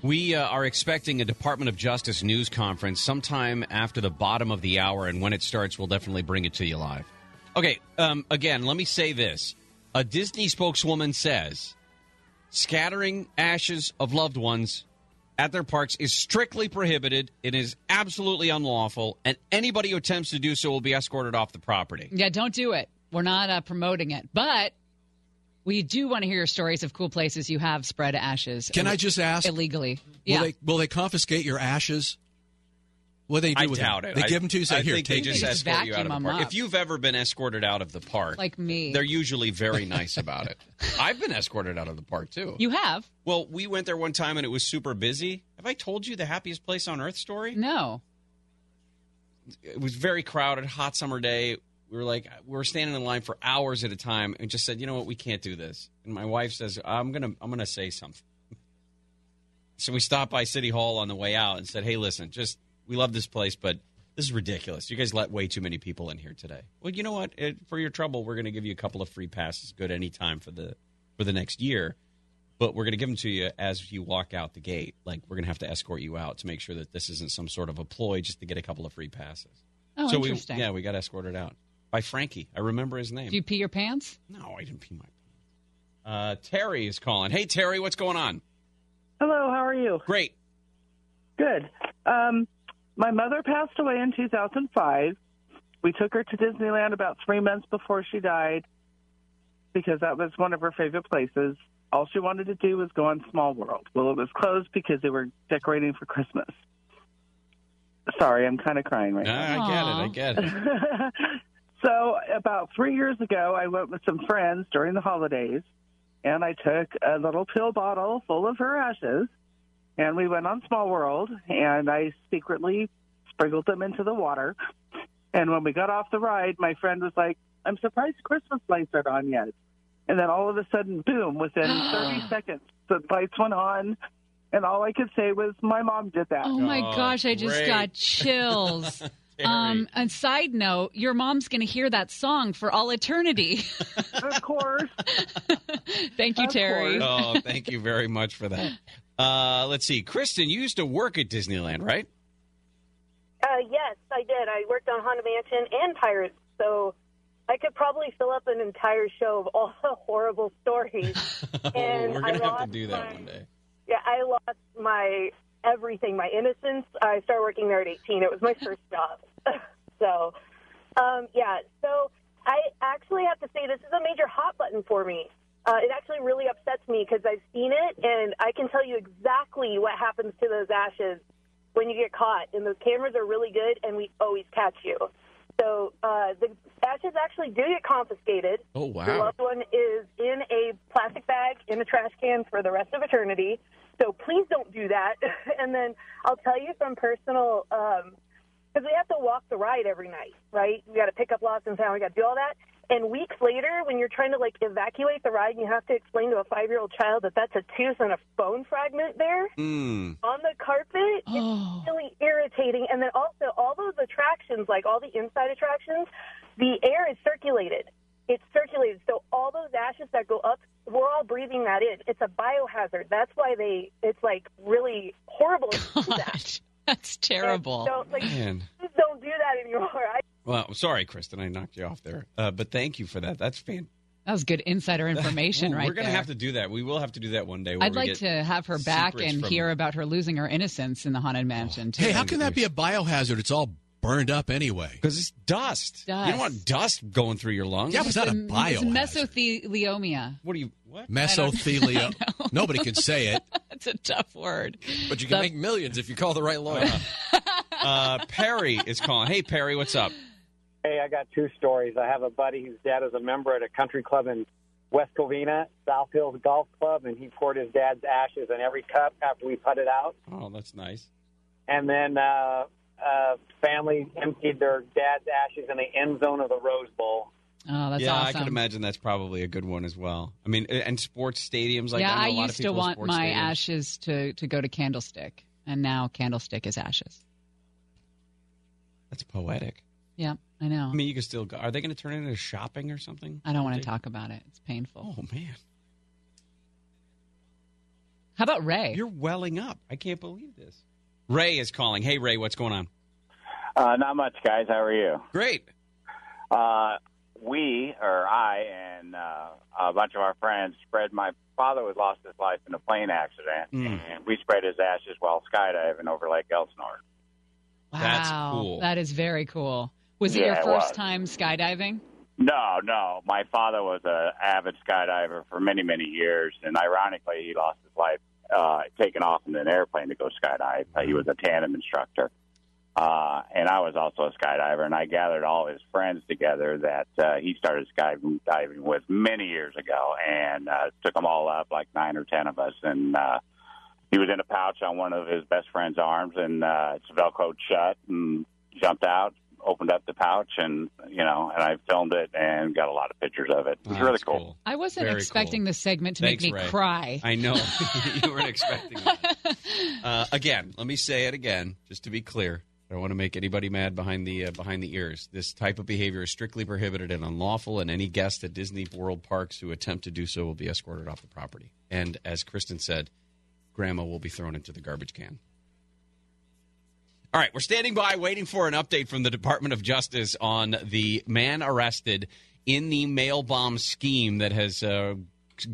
We are expecting a Department of Justice news conference sometime after the bottom of the hour, and when it starts, we'll definitely bring it to you live. Okay, again, let me say this. A Disney spokeswoman says scattering ashes of loved ones at their parks is strictly prohibited. It is absolutely unlawful, and anybody who attempts to do so will be escorted off the property. Yeah, don't do it. We're not promoting it, but we do want to hear your stories of cool places you have spread ashes. Can I just ask? Illegally. Will they confiscate your ashes? What do they do with them? I doubt it. They give them to you, say, here, take it. I think they just escort you out of the park. If you've ever been escorted out of the park. Like me. They're usually very nice about it. I've been escorted out of the park, too. You have? Well, we went there one time, and it was super busy. Have I told you the happiest place on earth story? No. It was very crowded, hot summer day. We were like, we were standing in line for hours at a time and just said, you know what, we can't do this. And my wife says, I'm gonna say something. So we stopped by City Hall on the way out and said, hey, listen, just we love this place, but this is ridiculous. You guys let way too many people in here today. Well, you know what? For your trouble, we're going to give you a couple of free passes, good any time for the next year. But we're going to give them to you as you walk out the gate. Like, we're going to have to escort you out to make sure that this isn't some sort of a ploy just to get a couple of free passes. Oh, so interesting. We got escorted out by Frankie. I remember his name. Did you pee your pants? No, I didn't pee my pants. Terry is calling. Hey, Terry, what's going on? Hello, how are you? Great. Good. My mother passed away in 2005. We took her to Disneyland about 3 months before she died because that was one of her favorite places. All she wanted to do was go on Small World. Well, it was closed because they were decorating for Christmas. Sorry, I'm kind of crying right now. I get it. So about 3 years ago, I went with some friends during the holidays, and I took a little pill bottle full of her ashes, and we went on Small World, and I secretly sprinkled them into the water. And when we got off the ride, my friend was like, I'm surprised Christmas lights aren't on yet. And then all of a sudden, boom, within 30 seconds, the lights went on. And all I could say was, my mom did that. Oh, my gosh. I just got chills. And side note, your mom's going to hear that song for all eternity. Of course. Thank you, Terry. Oh, thank you very much for that. Let's see. Kristen, you used to work at Disneyland, right? Yes, I did. I worked on Haunted Mansion and Pirates, so I could probably fill up an entire show of all the horrible stories. And we're going to have to do that one day. Yeah, I lost my everything, my innocence. I started working there at 18. It was my first job. So I actually have to say this is a major hot button for me. It actually really upsets me because I've seen it, and I can tell you exactly what happens to those ashes when you get caught. And those cameras are really good, and we always catch you. So the ashes actually do get confiscated. Oh, wow. The loved one is in a plastic bag in a trash can for the rest of eternity. So please don't do that. And then I'll tell you from personal, because we have to walk the ride every night, right? We got to pick up lost and found. We got to do all that. And weeks later, when you're trying to, like, evacuate the ride and you have to explain to a 5-year-old child that that's a tooth and a bone fragment there on the carpet, It's really irritating. And then also all those attractions, like all the inside attractions, the air is circulated. It's circulated. So all those ashes that go up, we're all breathing that in. It's a biohazard. That's why it's, like, really horrible to do that. That's terrible. So, like, just don't do that anymore. Well, I'm sorry, Kristen. I knocked you off there. But thank you for that. That's fantastic. That was good insider information right there. We're going to have to do that. We will have to do that one day. I'd like to have her back and hear about her losing her innocence in the Haunted Mansion, too. Hey, how can that be a biohazard? It's all burned up anyway. Because it's dust. You don't want dust going through your lungs. Yeah, but it's not a biohazard. It's mesothelioma. What? Mesothelioma. Nobody can say it. That's a tough word. But you can make millions if you call the right lawyer. Perry is calling. Hey, Perry, what's up? Hey, I got two stories. I have a buddy whose dad is a member at a country club in West Covina, South Hills Golf Club, and he poured his dad's ashes in every cup after we putted out. Oh, that's nice. And then family emptied their dad's ashes in the end zone of the Rose Bowl. Oh, that's awesome. I could imagine that's probably a good one as well. I mean, and sports stadiums. I know a lot of people to want my stadiums. Ashes to go to Candlestick, and now Candlestick is ashes. That's poetic. Yeah, I know. I mean, you can still go. Are they going to turn it into shopping or something? I don't want to talk about it. It's painful. Oh, man. How about Ray? You're welling up. I can't believe this. Ray is calling. Hey, Ray, what's going on? Not much, guys. How are you? Great. I and a bunch of our friends spread my father was lost his life in a plane accident, and we spread his ashes while skydiving over Lake Elsinore. Wow. That's cool. That is very cool. Was it your first time skydiving? No. My father was an avid skydiver for many, many years, and ironically, he lost his life taking off in an airplane to go skydive. He was a tandem instructor. And I was also a skydiver, and I gathered all his friends together that he started skydiving with many years ago, and took them all up, like 9 or 10 of us. And he was in a pouch on one of his best friend's arms, and it's Velcroed shut, and jumped out, opened up the pouch, and and I filmed it and got a lot of pictures of it. It was really cool. I wasn't expecting this segment to make me cry. I know. You weren't expecting that. Again, let me say it again, just to be clear. I don't want to make anybody mad behind the ears. This type of behavior is strictly prohibited and unlawful, and any guest at Disney World parks who attempt to do so will be escorted off the property. And as Kristen said, Grandma will be thrown into the garbage can. All right, we're standing by waiting for an update from the Department of Justice on the man arrested in the mail bomb scheme that has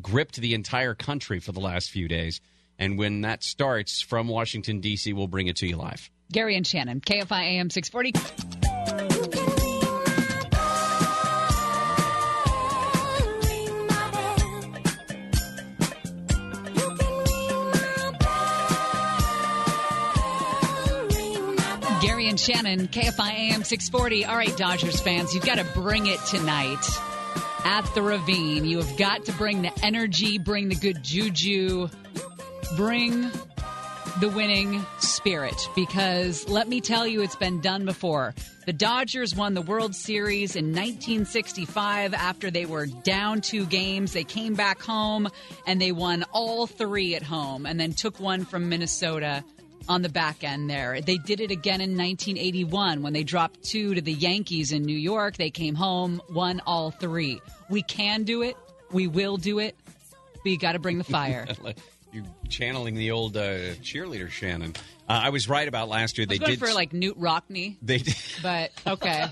gripped the entire country for the last few days. And when that starts from Washington, D.C., we'll bring it to you live. Gary and Shannon, KFI AM 640. Gary and Shannon, KFI AM 640. All right, Dodgers fans, you've got to bring it tonight at the Ravine. You have got to bring the energy, bring the good juju, bring the winning spirit, because let me tell you, it's been done before. The Dodgers won the World Series in 1965 after they were down 2 games. They came back home and they won all 3 at home, and then took one from Minnesota on the back end there. They did it again in 1981 when they dropped 2 to the Yankees in New York. They came home, won all 3. We can do it. We will do it. But you got to bring the fire. You're channeling the old cheerleader, Shannon. I was right about last year. I was going for like Newt Rockne. They did, but okay.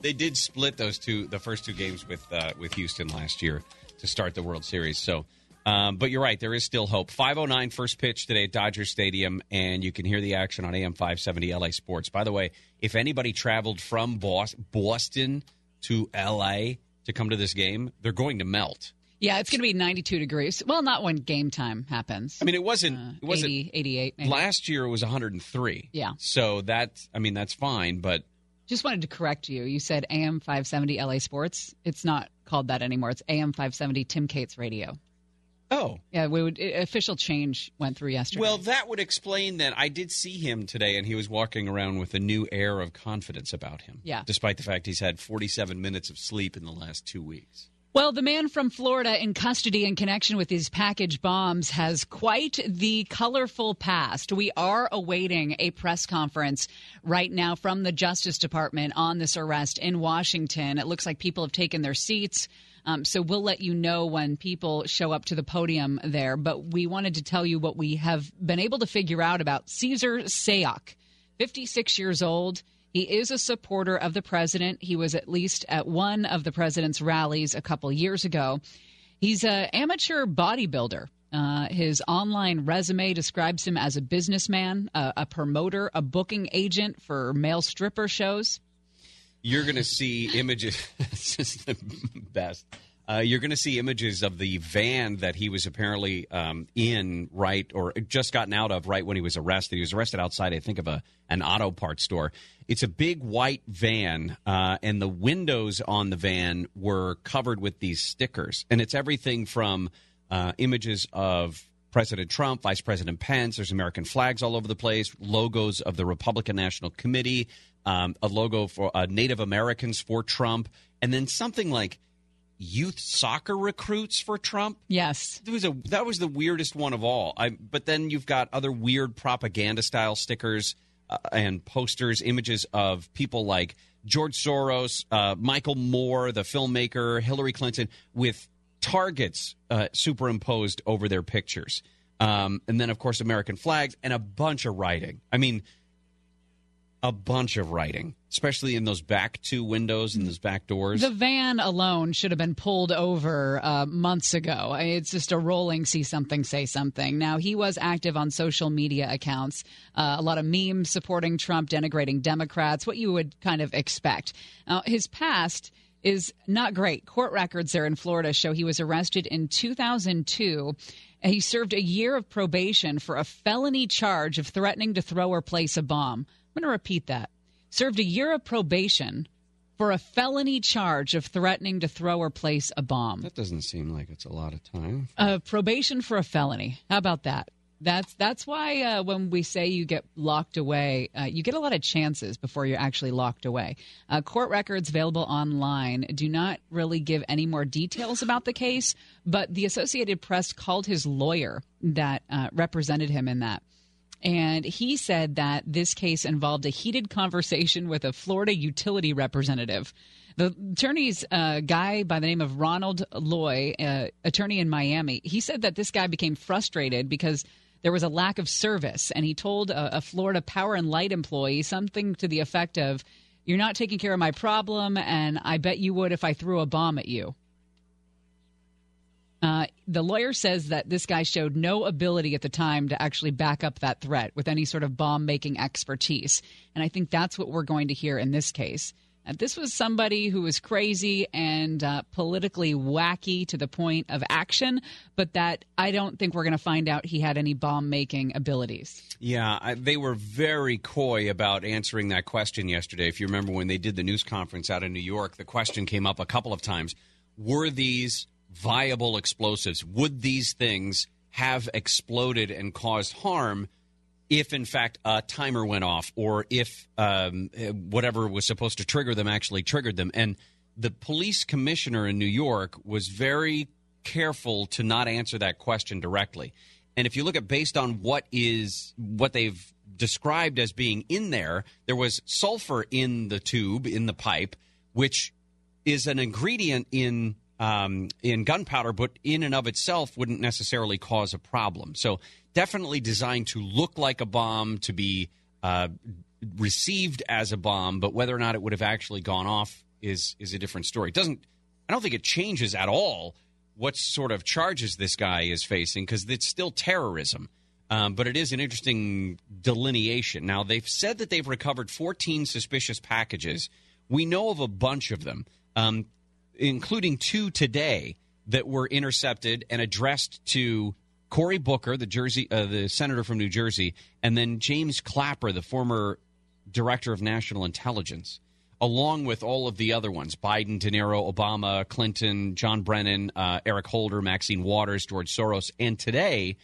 They did split those 2, the first 2 games with Houston last year to start the World Series. So, but you're right, there is still hope. 5:09 first pitch today at Dodger Stadium, and you can hear the action on AM 570 LA Sports. By the way, if anybody traveled from Boston to LA to come to this game, they're going to melt. Yeah, it's going to be 92 degrees. Well, not when game time happens. I mean, it wasn't 80, 88. Maybe. Last year it was 103. Yeah. So that's fine, but just wanted to correct you. You said AM 570 LA Sports. It's not called that anymore. It's AM 570 Tim Cates Radio. Oh. Yeah, official change went through yesterday. Well, that would explain that. I did see him today, and he was walking around with a new air of confidence about him. Yeah. Despite the fact he's had 47 minutes of sleep in the last 2 weeks. Well, the man from Florida in custody in connection with these package bombs has quite the colorful past. We are awaiting a press conference right now from the Justice Department on this arrest in Washington. It looks like people have taken their seats, so we'll let you know when people show up to the podium there. But we wanted to tell you what we have been able to figure out about Cesar Sayoc, 56 years old. He is a supporter of the president. He was at least at one of the president's rallies a couple years ago. He's an amateur bodybuilder. His online resume describes him as a businessman, a promoter, a booking agent for male stripper shows. You're going to see images. This is the best. You're going to see images of the van that he was apparently in, right, or just gotten out of right when he was arrested. He was arrested outside, I think, of an auto parts store. It's a big white van, and the windows on the van were covered with these stickers. And it's everything from images of President Trump, Vice President Pence. There's American flags all over the place, logos of the Republican National Committee, a logo for Native Americans for Trump, and then something like youth soccer recruits for Trump. Yes. That was the weirdest one of all. But then you've got other weird propaganda-style stickers and posters, images of people like George Soros, Michael Moore, the filmmaker, Hillary Clinton, with targets superimposed over their pictures. And then, of course, American flags and a bunch of writing. I mean, a bunch of writing, especially in those back 2 windows and those back doors. The van alone should have been pulled over months ago. It's just a rolling see something, say something. Now, he was active on social media accounts, a lot of memes supporting Trump, denigrating Democrats, what you would kind of expect. Now, his past is not great. Court records there in Florida show he was arrested in 2002. He served a year of probation for a felony charge of threatening to throw or place a bomb. I'm going to repeat that. Served a year of probation for a felony charge of threatening to throw or place a bomb. That doesn't seem like it's a lot of time. Probation for a felony. How about that? That's why when we say you get locked away, you get a lot of chances before you're actually locked away. Court records available online do not really give any more details about the case, but the Associated Press called his lawyer that represented him in that. And he said that this case involved a heated conversation with a Florida utility representative. The attorney's guy by the name of Ronald Loy, attorney in Miami, he said that this guy became frustrated because there was a lack of service. And he told a Florida Power and Light employee something to the effect of, "You're not taking care of my problem, and I bet you would if I threw a bomb at you." The lawyer says that this guy showed no ability at the time to actually back up that threat with any sort of bomb-making expertise. And I think that's what we're going to hear in this case. This was somebody who was crazy and politically wacky to the point of action, but that I don't think we're going to find out he had any bomb-making abilities. Yeah, they were very coy about answering that question yesterday. If you remember when they did the news conference out in New York, the question came up a couple of times. Were these viable explosives? Would these things have exploded and caused harm if, in fact, a timer went off or if whatever was supposed to trigger them actually triggered them? And the police commissioner in New York was very careful to not answer that question directly. And if you look at based on what they've described as being in there, there was sulfur in the tube, in the pipe, which is an ingredient in gunpowder, but in and of itself wouldn't necessarily cause a problem. So definitely designed to look like a bomb, to be received as a bomb, but whether or not it would have actually gone off is a different story. I don't think it changes at all what sort of charges this guy is facing, because it's still terrorism. But it is an interesting delineation. Now, they've said that they've recovered 14 suspicious packages. We know of a bunch of them. Including two today that were intercepted and addressed to Cory Booker, the senator from New Jersey, and then James Clapper, the former director of national intelligence, along with all of the other ones: Biden, De Niro, Obama, Clinton, John Brennan, Eric Holder, Maxine Waters, George Soros. And today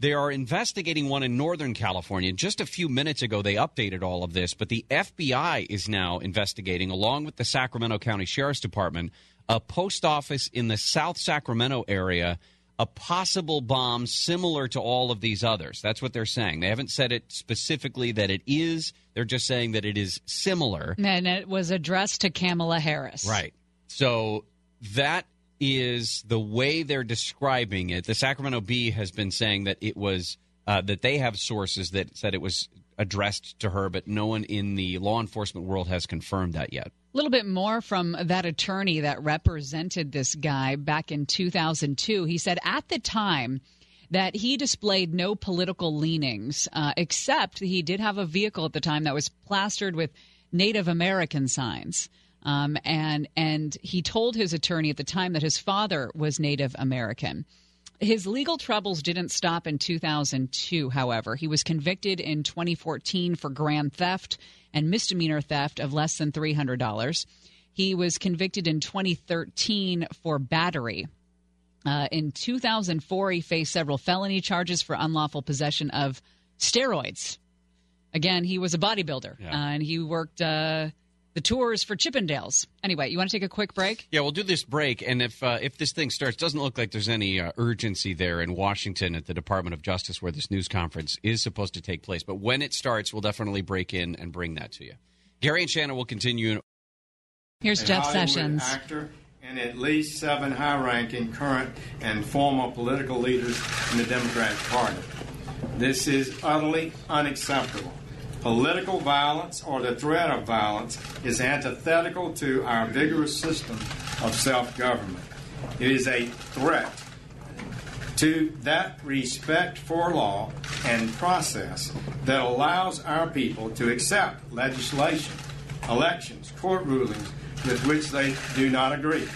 they are investigating one in Northern California. Just a few minutes ago, they updated all of this, but the FBI is now investigating, along with the Sacramento County Sheriff's Department, a post office in the South Sacramento area, a possible bomb similar to all of these others. That's what they're saying. They haven't said it specifically that it is. They're just saying that it is similar. And it was addressed to Kamala Harris. Right. So that is the way they're describing it. The Sacramento Bee has been saying that it was that they have sources that said it was addressed to her, but no one in the law enforcement world has confirmed that yet. A little bit more from that attorney that represented this guy back in 2002. He said at the time that he displayed no political leanings, except he did have a vehicle at the time that was plastered with Native American signs. And he told his attorney at the time that his father was Native American. His legal troubles didn't stop in 2002, however. He was convicted in 2014 for grand theft and misdemeanor theft of less than $300. He was convicted in 2013 for battery. In 2004, he faced several felony charges for unlawful possession of steroids. Again, he was a bodybuilder, and he worked the tours for Chippendales. Anyway, you want to take a quick break? Yeah, we'll do this break. And if this thing starts, doesn't look like there's any urgency there in Washington at the Department of Justice where this news conference is supposed to take place. But when it starts, we'll definitely break in and bring that to you. Gary and Shannon will continue. Here's Jeff Sessions. Actor and at least 7 high-ranking current and former political leaders in the Democratic Party. This is utterly unacceptable. Political violence or the threat of violence is antithetical to our vigorous system of self-government. It is a threat to that respect for law and process that allows our people to accept legislation, elections, court rulings with which they do not agree.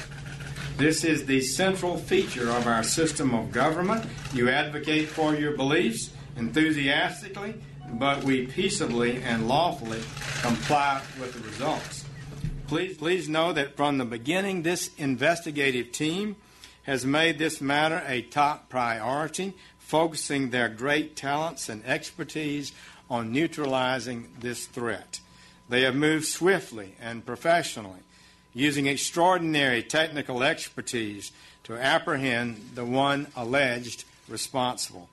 This is the central feature of our system of government. You advocate for your beliefs enthusiastically, but we peaceably and lawfully comply with the results. Please know that from the beginning, this investigative team has made this matter a top priority, focusing their great talents and expertise on neutralizing this threat. They have moved swiftly and professionally, using extraordinary technical expertise to apprehend the one alleged responsible.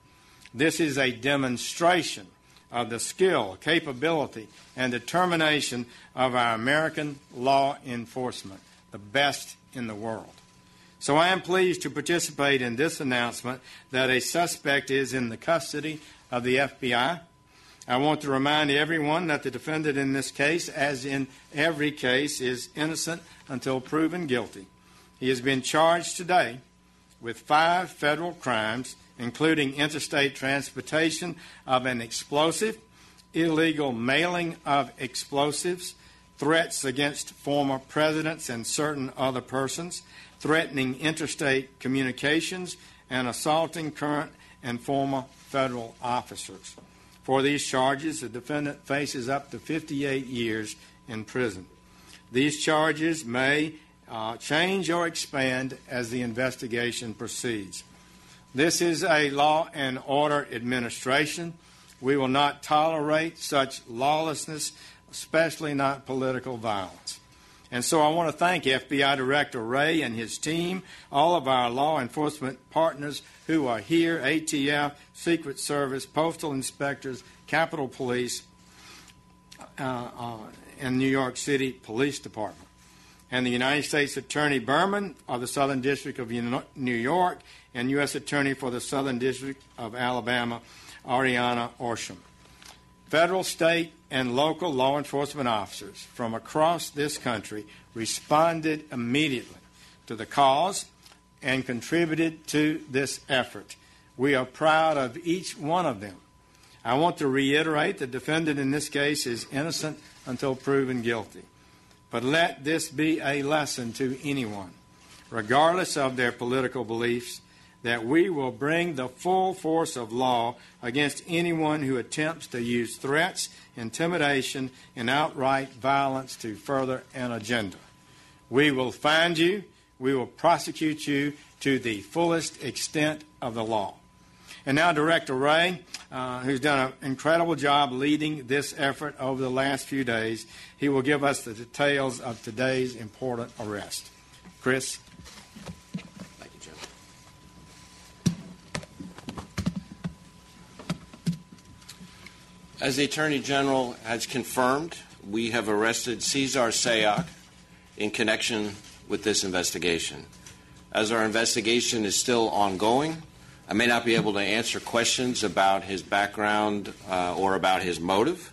This is a demonstration of the skill, capability, and determination of our American law enforcement, the best in the world. So I am pleased to participate in this announcement that a suspect is in the custody of the FBI. I want to remind everyone that the defendant in this case, as in every case, is innocent until proven guilty. He has been charged today with 5 federal crimes, including interstate transportation of an explosive, illegal mailing of explosives, threats against former presidents and certain other persons, threatening interstate communications, and assaulting current and former federal officers. For these charges, the defendant faces up to 58 years in prison. These charges may change or expand as the investigation proceeds. This is a law and order administration. We will not tolerate such lawlessness, especially not political violence. And so I want to thank FBI Director Wray and his team, all of our law enforcement partners who are here, ATF, Secret Service, postal inspectors, Capitol Police, and New York City Police Department, and the United States Attorney Berman of the Southern District of New York and U.S. Attorney for the Southern District of Alabama, Ariana Orsham. Federal, state, and local law enforcement officers from across this country responded immediately to the cause and contributed to this effort. We are proud of each one of them. I want to reiterate the defendant in this case is innocent until proven guilty. But let this be a lesson to anyone, regardless of their political beliefs, that we will bring the full force of law against anyone who attempts to use threats, intimidation, and outright violence to further an agenda. We will find you. We will prosecute you to the fullest extent of the law. And now Director Wray, who's done an incredible job leading this effort over the last few days, he will give us the details of today's important arrest. Chris. As the Attorney General has confirmed, we have arrested Cesar Sayoc in connection with this investigation. As our investigation is still ongoing, I may not be able to answer questions about his background or about his motive.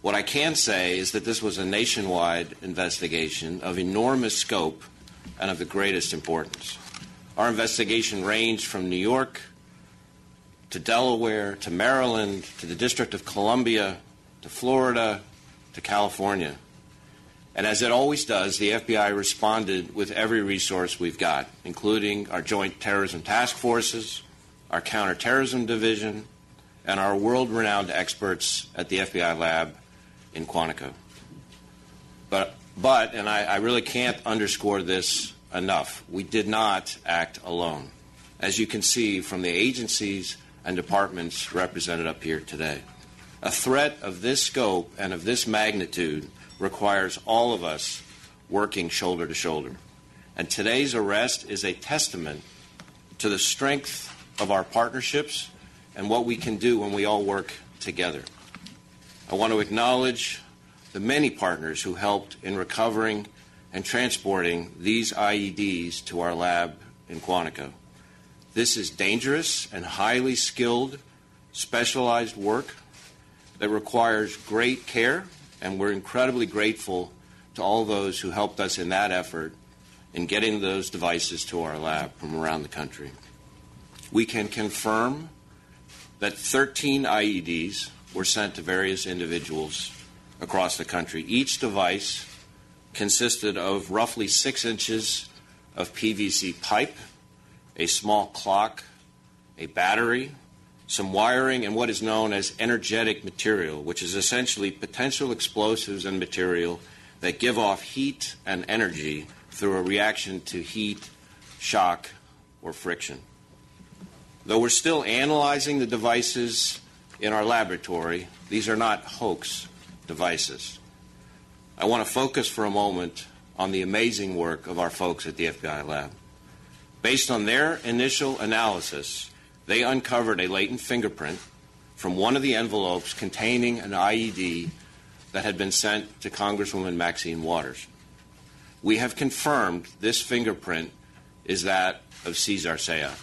What I can say is that this was a nationwide investigation of enormous scope and of the greatest importance. Our investigation ranged from New York to Delaware, to Maryland, to the District of Columbia, to Florida, to California. And as it always does, the FBI responded with every resource we've got, including our joint terrorism task forces, our counterterrorism division, and our world-renowned experts at the FBI lab in Quantico. But and I really can't underscore this enough, we did not act alone, as you can see from the agencies and departments represented up here today. A threat of this scope and of this magnitude requires all of us working shoulder to shoulder. And today's arrest is a testament to the strength of our partnerships and what we can do when we all work together. I want to acknowledge the many partners who helped in recovering and transporting these IEDs to our lab in Quantico. This is dangerous and highly skilled, specialized work that requires great care, and we're incredibly grateful to all those who helped us in that effort in getting those devices to our lab from around the country. We can confirm that 13 IEDs were sent to various individuals across the country. Each device consisted of roughly 6 inches of PVC pipe, a small clock, a battery, some wiring, and what is known as energetic material, which is essentially potential explosives and material that give off heat and energy through a reaction to heat, shock, or friction. Though we're still analyzing the devices in our laboratory, these are not hoax devices. I want to focus for a moment on the amazing work of our folks at the FBI lab. Based on their initial analysis, they uncovered a latent fingerprint from one of the envelopes containing an IED that had been sent to Congresswoman Maxine Waters. We have confirmed this fingerprint is that of Cesar Sayoc.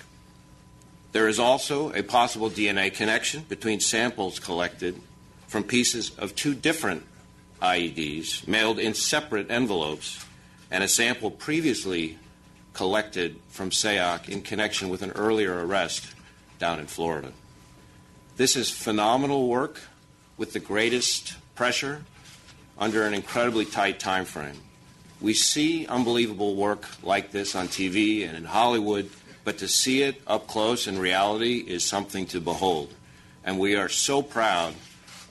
There is also a possible DNA connection between samples collected from pieces of two different IEDs mailed in separate envelopes and a sample previously collected from Sayoc in connection with an earlier arrest down in Florida. This is phenomenal work with the greatest pressure under an incredibly tight time frame. We see unbelievable work like this on TV and in Hollywood, but to see it up close in reality is something to behold. And we are so proud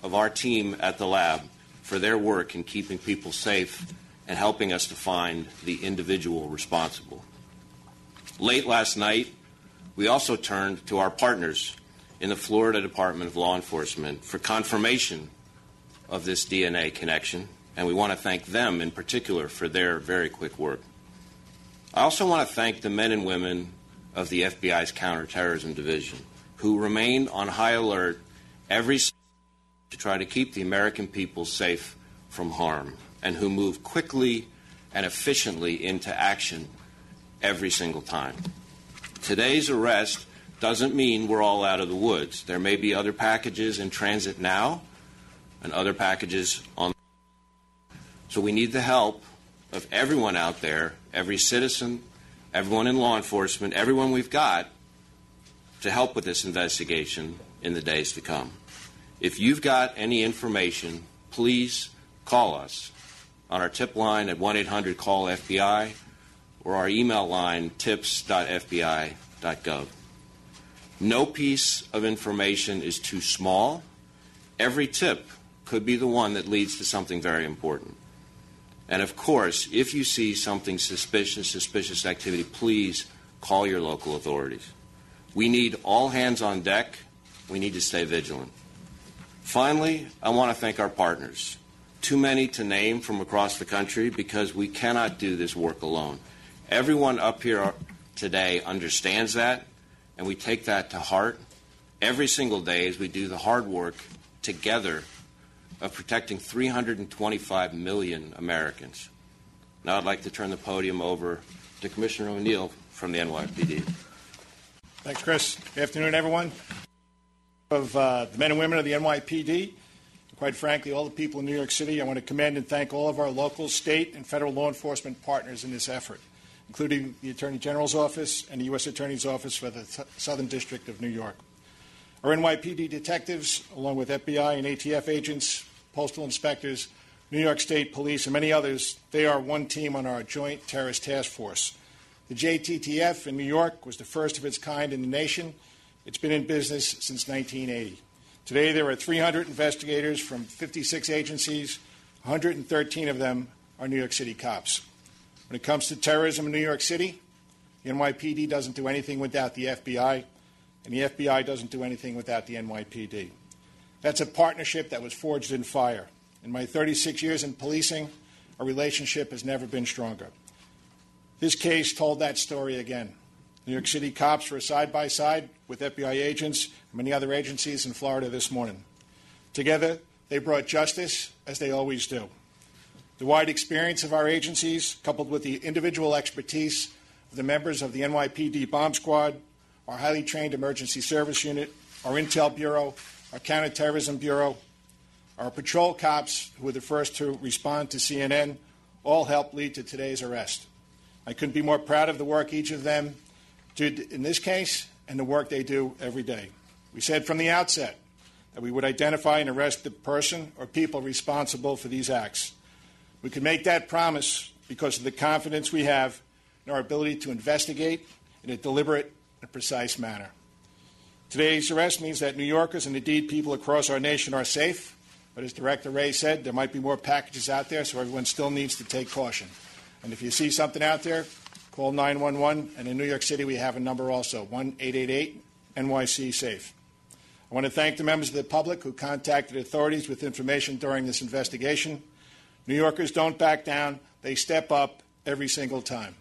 of our team at the lab for their work in keeping people safe and helping us to find the individual responsible. Late last night, we also turned to our partners in the Florida Department of Law Enforcement for confirmation of this DNA connection, and we want to thank them in particular for their very quick work. I also want to thank the men and women of the FBI's Counterterrorism Division, who remained on high alert every day to try to keep the American people safe from harm, and who moved quickly and efficiently into action every single time. Today's arrest doesn't mean we're all out of the woods. There may be other packages in transit now and other packages on. So we need the help of everyone out there, every citizen, everyone in law enforcement, everyone we've got to help with this investigation in the days to come. If you've got any information, please call us on our tip line at 1-800-CALL-FBI or our email line tips.fbi.gov. No piece of information is too small. Every tip could be the one that leads to something very important. And of course, if you see something suspicious activity, please call your local authorities. We need all hands on deck. We need to stay vigilant. Finally, I want to thank our partners. Too many to name from across the country because we cannot do this work alone. Everyone up here today understands that, and we take that to heart every single day as we do the hard work together of protecting 325 million Americans. Now I'd like to turn the podium over to Commissioner O'Neill from the NYPD. Thanks, Chris. Good afternoon, everyone. Of the men and women of the NYPD, quite frankly, all the people in New York City, I want to commend and thank all of our local, state, and federal law enforcement partners in this effort, including the Attorney General's Office and the U.S. Attorney's Office for the Southern District of New York. Our NYPD detectives, along with FBI and ATF agents, postal inspectors, New York State Police, and many others, they are one team on our Joint Terrorist Task Force. The JTTF in New York was the first of its kind in the nation. It's been in business since 1980. Today, there are 300 investigators from 56 agencies. 113 of them are New York City cops. When it comes to terrorism in New York City, the NYPD doesn't do anything without the FBI, and the FBI doesn't do anything without the NYPD. That's a partnership that was forged in fire. In my 36 years in policing, our relationship has never been stronger. This case told that story again. New York City cops were side-by-side with FBI agents and many other agencies in Florida this morning. Together, they brought justice, as they always do. The wide experience of our agencies, coupled with the individual expertise of the members of the NYPD Bomb Squad, our highly trained Emergency Service Unit, our Intel Bureau, our Counterterrorism Bureau, our patrol cops, who were the first to respond to CNN, all helped lead to today's arrest. I couldn't be more proud of the work each of them did in this case and the work they do every day. We said from the outset that we would identify and arrest the person or people responsible for these acts. We can make that promise because of the confidence we have in our ability to investigate in a deliberate and precise manner. Today's arrest means that New Yorkers and indeed people across our nation are safe. But as Director Wray said, there might be more packages out there, so everyone still needs to take caution. And if you see something out there, call 911. And in New York City, we have a number also, 1-888-NYC-SAFE. I want to thank the members of the public who contacted authorities with information during this investigation. New Yorkers don't back down. They step up every single time.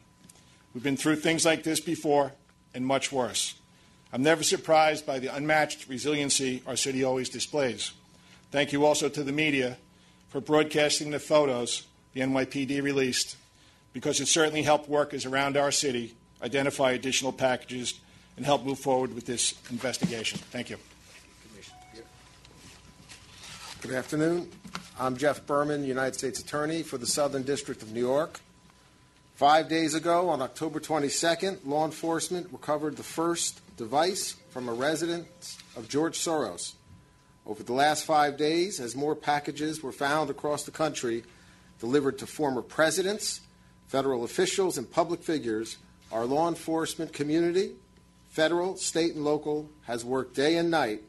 We've been through things like this before and much worse. I'm never surprised by the unmatched resiliency our city always displays. Thank you also to the media for broadcasting the photos the NYPD released, because it certainly helped workers around our city identify additional packages and help move forward with this investigation. Thank you. Good afternoon. I'm Jeff Berman, United States Attorney for the Southern District of New York. 5 days ago, on October 22nd, law enforcement recovered the first device from a residence of George Soros. Over the last 5 days, as more packages were found across the country delivered to former presidents, federal officials, and public figures, our law enforcement community, federal, state, and local, has worked day and night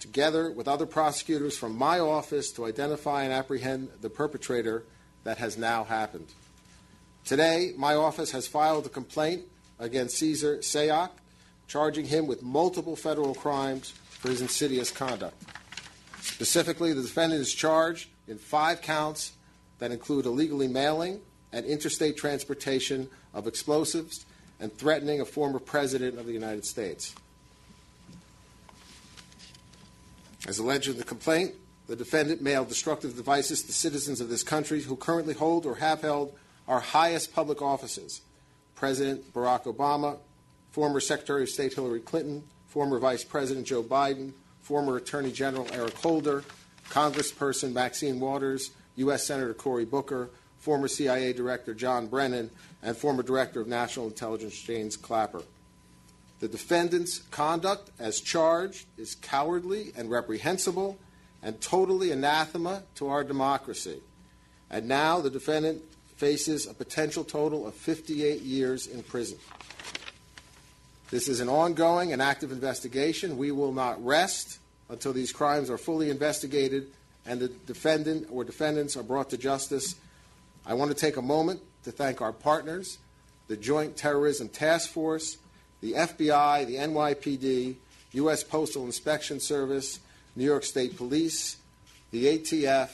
together with other prosecutors from my office to identify and apprehend the perpetrator that has now happened. Today, my office has filed a complaint against Cesar Sayoc, charging him with multiple federal crimes for his insidious conduct. Specifically, the defendant is charged in 5 counts that include illegally mailing and interstate transportation of explosives and threatening a former president of the United States. As alleged in the complaint, the defendant mailed destructive devices to citizens of this country who currently hold or have held our highest public offices: President Barack Obama, former Secretary of State Hillary Clinton, former Vice President Joe Biden, former Attorney General Eric Holder, Congressperson Maxine Waters, U.S. Senator Cory Booker, former CIA Director John Brennan, and former Director of National Intelligence James Clapper. The defendant's conduct, as charged, is cowardly and reprehensible and totally anathema to our democracy. And now the defendant faces a potential total of 58 years in prison. This is an ongoing and active investigation. We will not rest until these crimes are fully investigated and the defendant or defendants are brought to justice. I want to take a moment to thank our partners, the Joint Terrorism Task Force, the FBI, the NYPD, U.S. Postal Inspection Service, New York State Police, the ATF,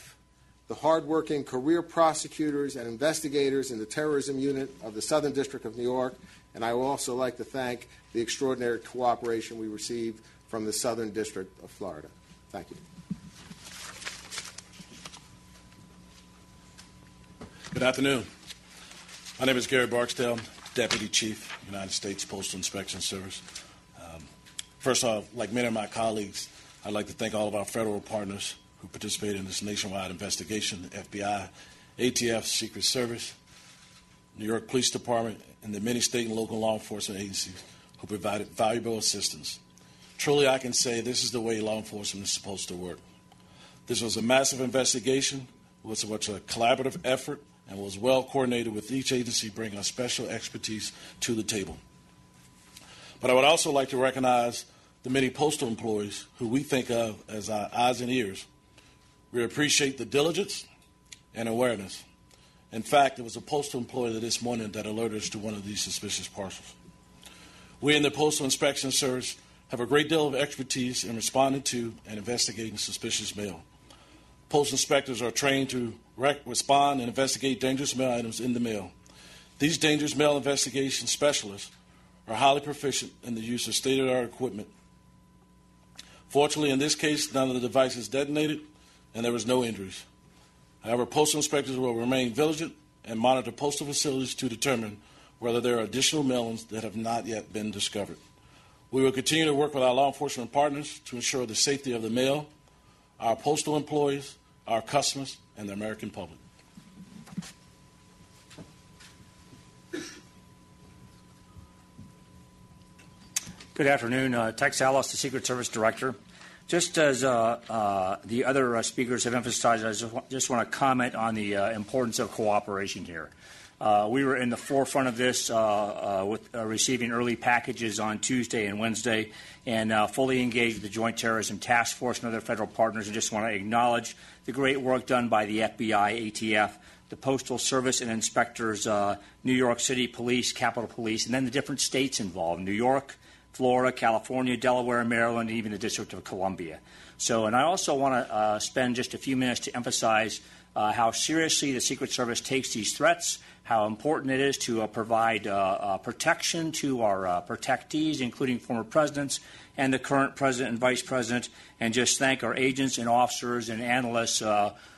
the hardworking career prosecutors and investigators in the terrorism unit of the Southern District of New York, and I would also like to thank the extraordinary cooperation we received from the Southern District of Florida. Thank you. Good afternoon. My name is Gary Barksdale, Deputy Chief, United States Postal Inspection Service. First off, like many of my colleagues, I'd like to thank all of our federal partners who participated in this nationwide investigation: the FBI, ATF, Secret Service, New York Police Department, and the many state and local law enforcement agencies who provided valuable assistance. Truly, I can say this is the way law enforcement is supposed to work. This was a massive investigation. It was such a collaborative effort and was well coordinated, with each agency bringing a special expertise to the table. But I would also like to recognize the many postal employees who we think of as our eyes and ears. We appreciate the diligence and awareness. In fact, it was a postal employee this morning that alerted us to one of these suspicious parcels. We in the Postal Inspection Service have a great deal of expertise in responding to and investigating suspicious mail. Postal inspectors are trained to respond and investigate dangerous mail items in the mail. These dangerous mail investigation specialists are highly proficient in the use of state-of-the-art equipment. Fortunately, in this case, none of the devices detonated and there was no injuries. However, postal inspectors will remain vigilant and monitor postal facilities to determine whether there are additional mailings that have not yet been discovered. We will continue to work with our law enforcement partners to ensure the safety of the mail, our postal employees, our customers, and the American public. Good afternoon. Tex Ellis, the Secret Service Director. Just as the other speakers have emphasized, I just want to comment on the importance of cooperation here. We were in the forefront of this with receiving early packages on Tuesday and Wednesday and fully engaged with the Joint Terrorism Task Force and other federal partners. I just want to acknowledge the great work done by the FBI, ATF, the Postal Service and inspectors, New York City Police, Capitol Police, and then the different states involved, New York, Florida, California, Delaware, Maryland, and even the District of Columbia. So, and I also want to spend just a few minutes to emphasize how seriously the Secret Service takes these threats, how important it is to provide protection to our protectees, including former presidents and the current president and vice president, and just thank our agents and officers and analysts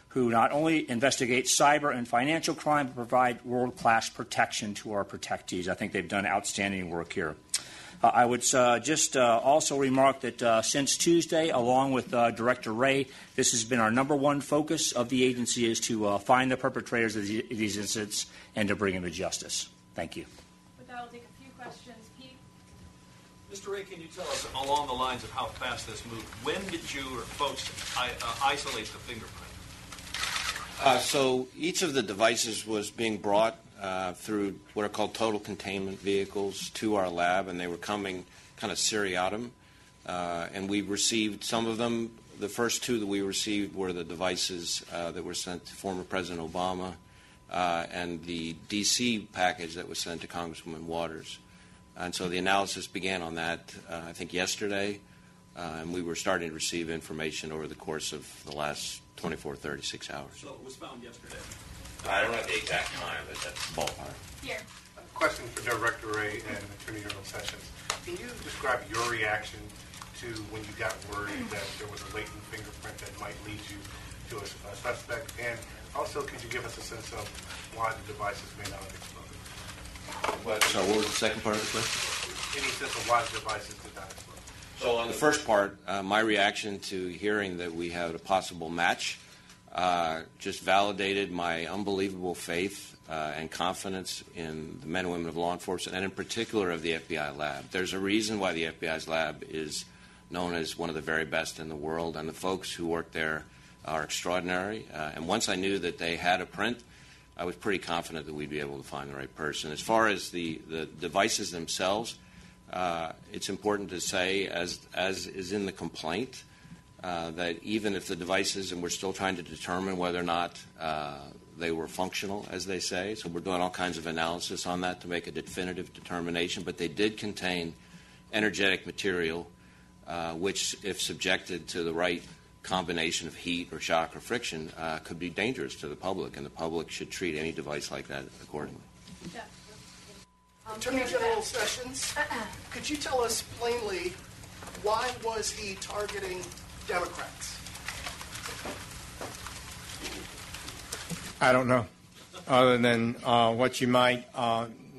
who not only investigate cyber and financial crime, but provide world-class protection to our protectees. I think they've done outstanding work here. I would just also remark that since Tuesday, along with Director Wray, this has been our number one focus of the agency is to find the perpetrators of these incidents and to bring them to justice. Thank you. With that, I'll take a few questions. Pete? Mr. Wray, can you tell us, along the lines of how fast this moved, when did you or folks isolate the fingerprint? So each of the devices was being brought through what are called total containment vehicles to our lab, and they were coming kind of seriatim. And we received some of them. The first two that we received were the devices that were sent to former President Obama and the D.C. package that was sent to Congresswoman Waters. And so the analysis began on that, I think, yesterday, and we were starting to receive information over the course of the last 24, 36 hours. So it was found yesterday. I don't know the exact time, but that's the ballpark. Here. A question for Director Wray and Attorney General Sessions. Can you describe your reaction to when you got word that there was a latent fingerprint that might lead you to a suspect? And also, could you give us a sense of why the devices may not have exploded? So what was the second part of the question? Any sense of why the devices did not explode? So on the first part, my reaction to hearing that we had a possible match just validated my unbelievable faith and confidence in the men and women of law enforcement, and in particular of the FBI lab. There's a reason why the FBI's lab is known as one of the very best in the world, and the folks who work there are extraordinary. And once I knew that they had a print, I was pretty confident that we'd be able to find the right person. As far as the devices themselves, it's important to say, as is in the complaint, that even if the devices, and we're still trying to determine whether or not they were functional, as they say, so we're doing all kinds of analysis on that to make a definitive determination, but they did contain energetic material, which, if subjected to the right combination of heat or shock or friction, could be dangerous to the public, and the public should treat any device like that accordingly. Yeah. Attorney General Sessions, could you tell us plainly why was he targeting Democrats? I don't know, other than what you might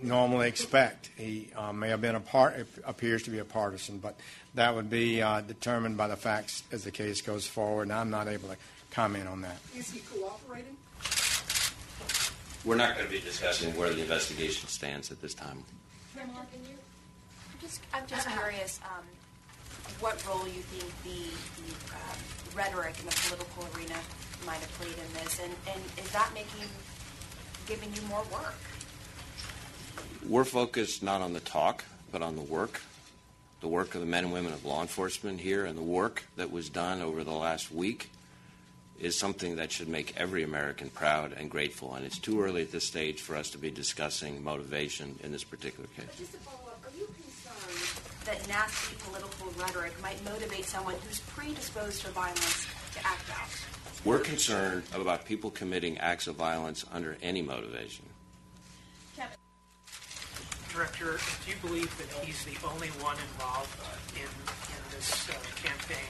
normally expect. He may have been appears to be a partisan, but that would be determined by the facts as the case goes forward, and I'm not able to comment on that. Is he cooperating? We're not going to be discussing where the investigation stands at this time. I'm just curious what role you think the rhetoric in the political arena might have played in this, and is that giving you more work? We're focused not on the talk, but on the work of the men and women of law enforcement here, and the work that was done over the last week is something that should make every American proud and grateful. And it's too early at this stage for us to be discussing motivation in this particular case. But just to follow up, are you concerned that nasty political rhetoric might motivate someone who's predisposed to violence to act out? We're concerned about people committing acts of violence under any motivation. Kevin. Director, do you believe that he's the only one involved in this campaign?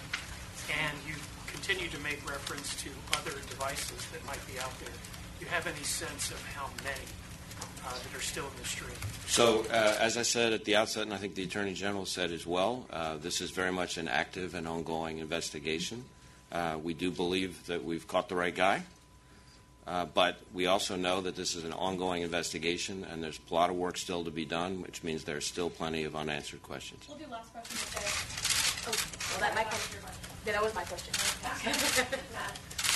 And you continue to make reference to other devices that might be out there. Do you have any sense of how many that are still in the street? So, as I said at the outset, and I think the Attorney General said as well, this is very much an active and ongoing investigation. We do believe that we've caught the right guy, but we also know that this is an ongoing investigation, and there's a lot of work still to be done, which means there's still plenty of unanswered questions. We'll do last question today. Oh, well, that was my question.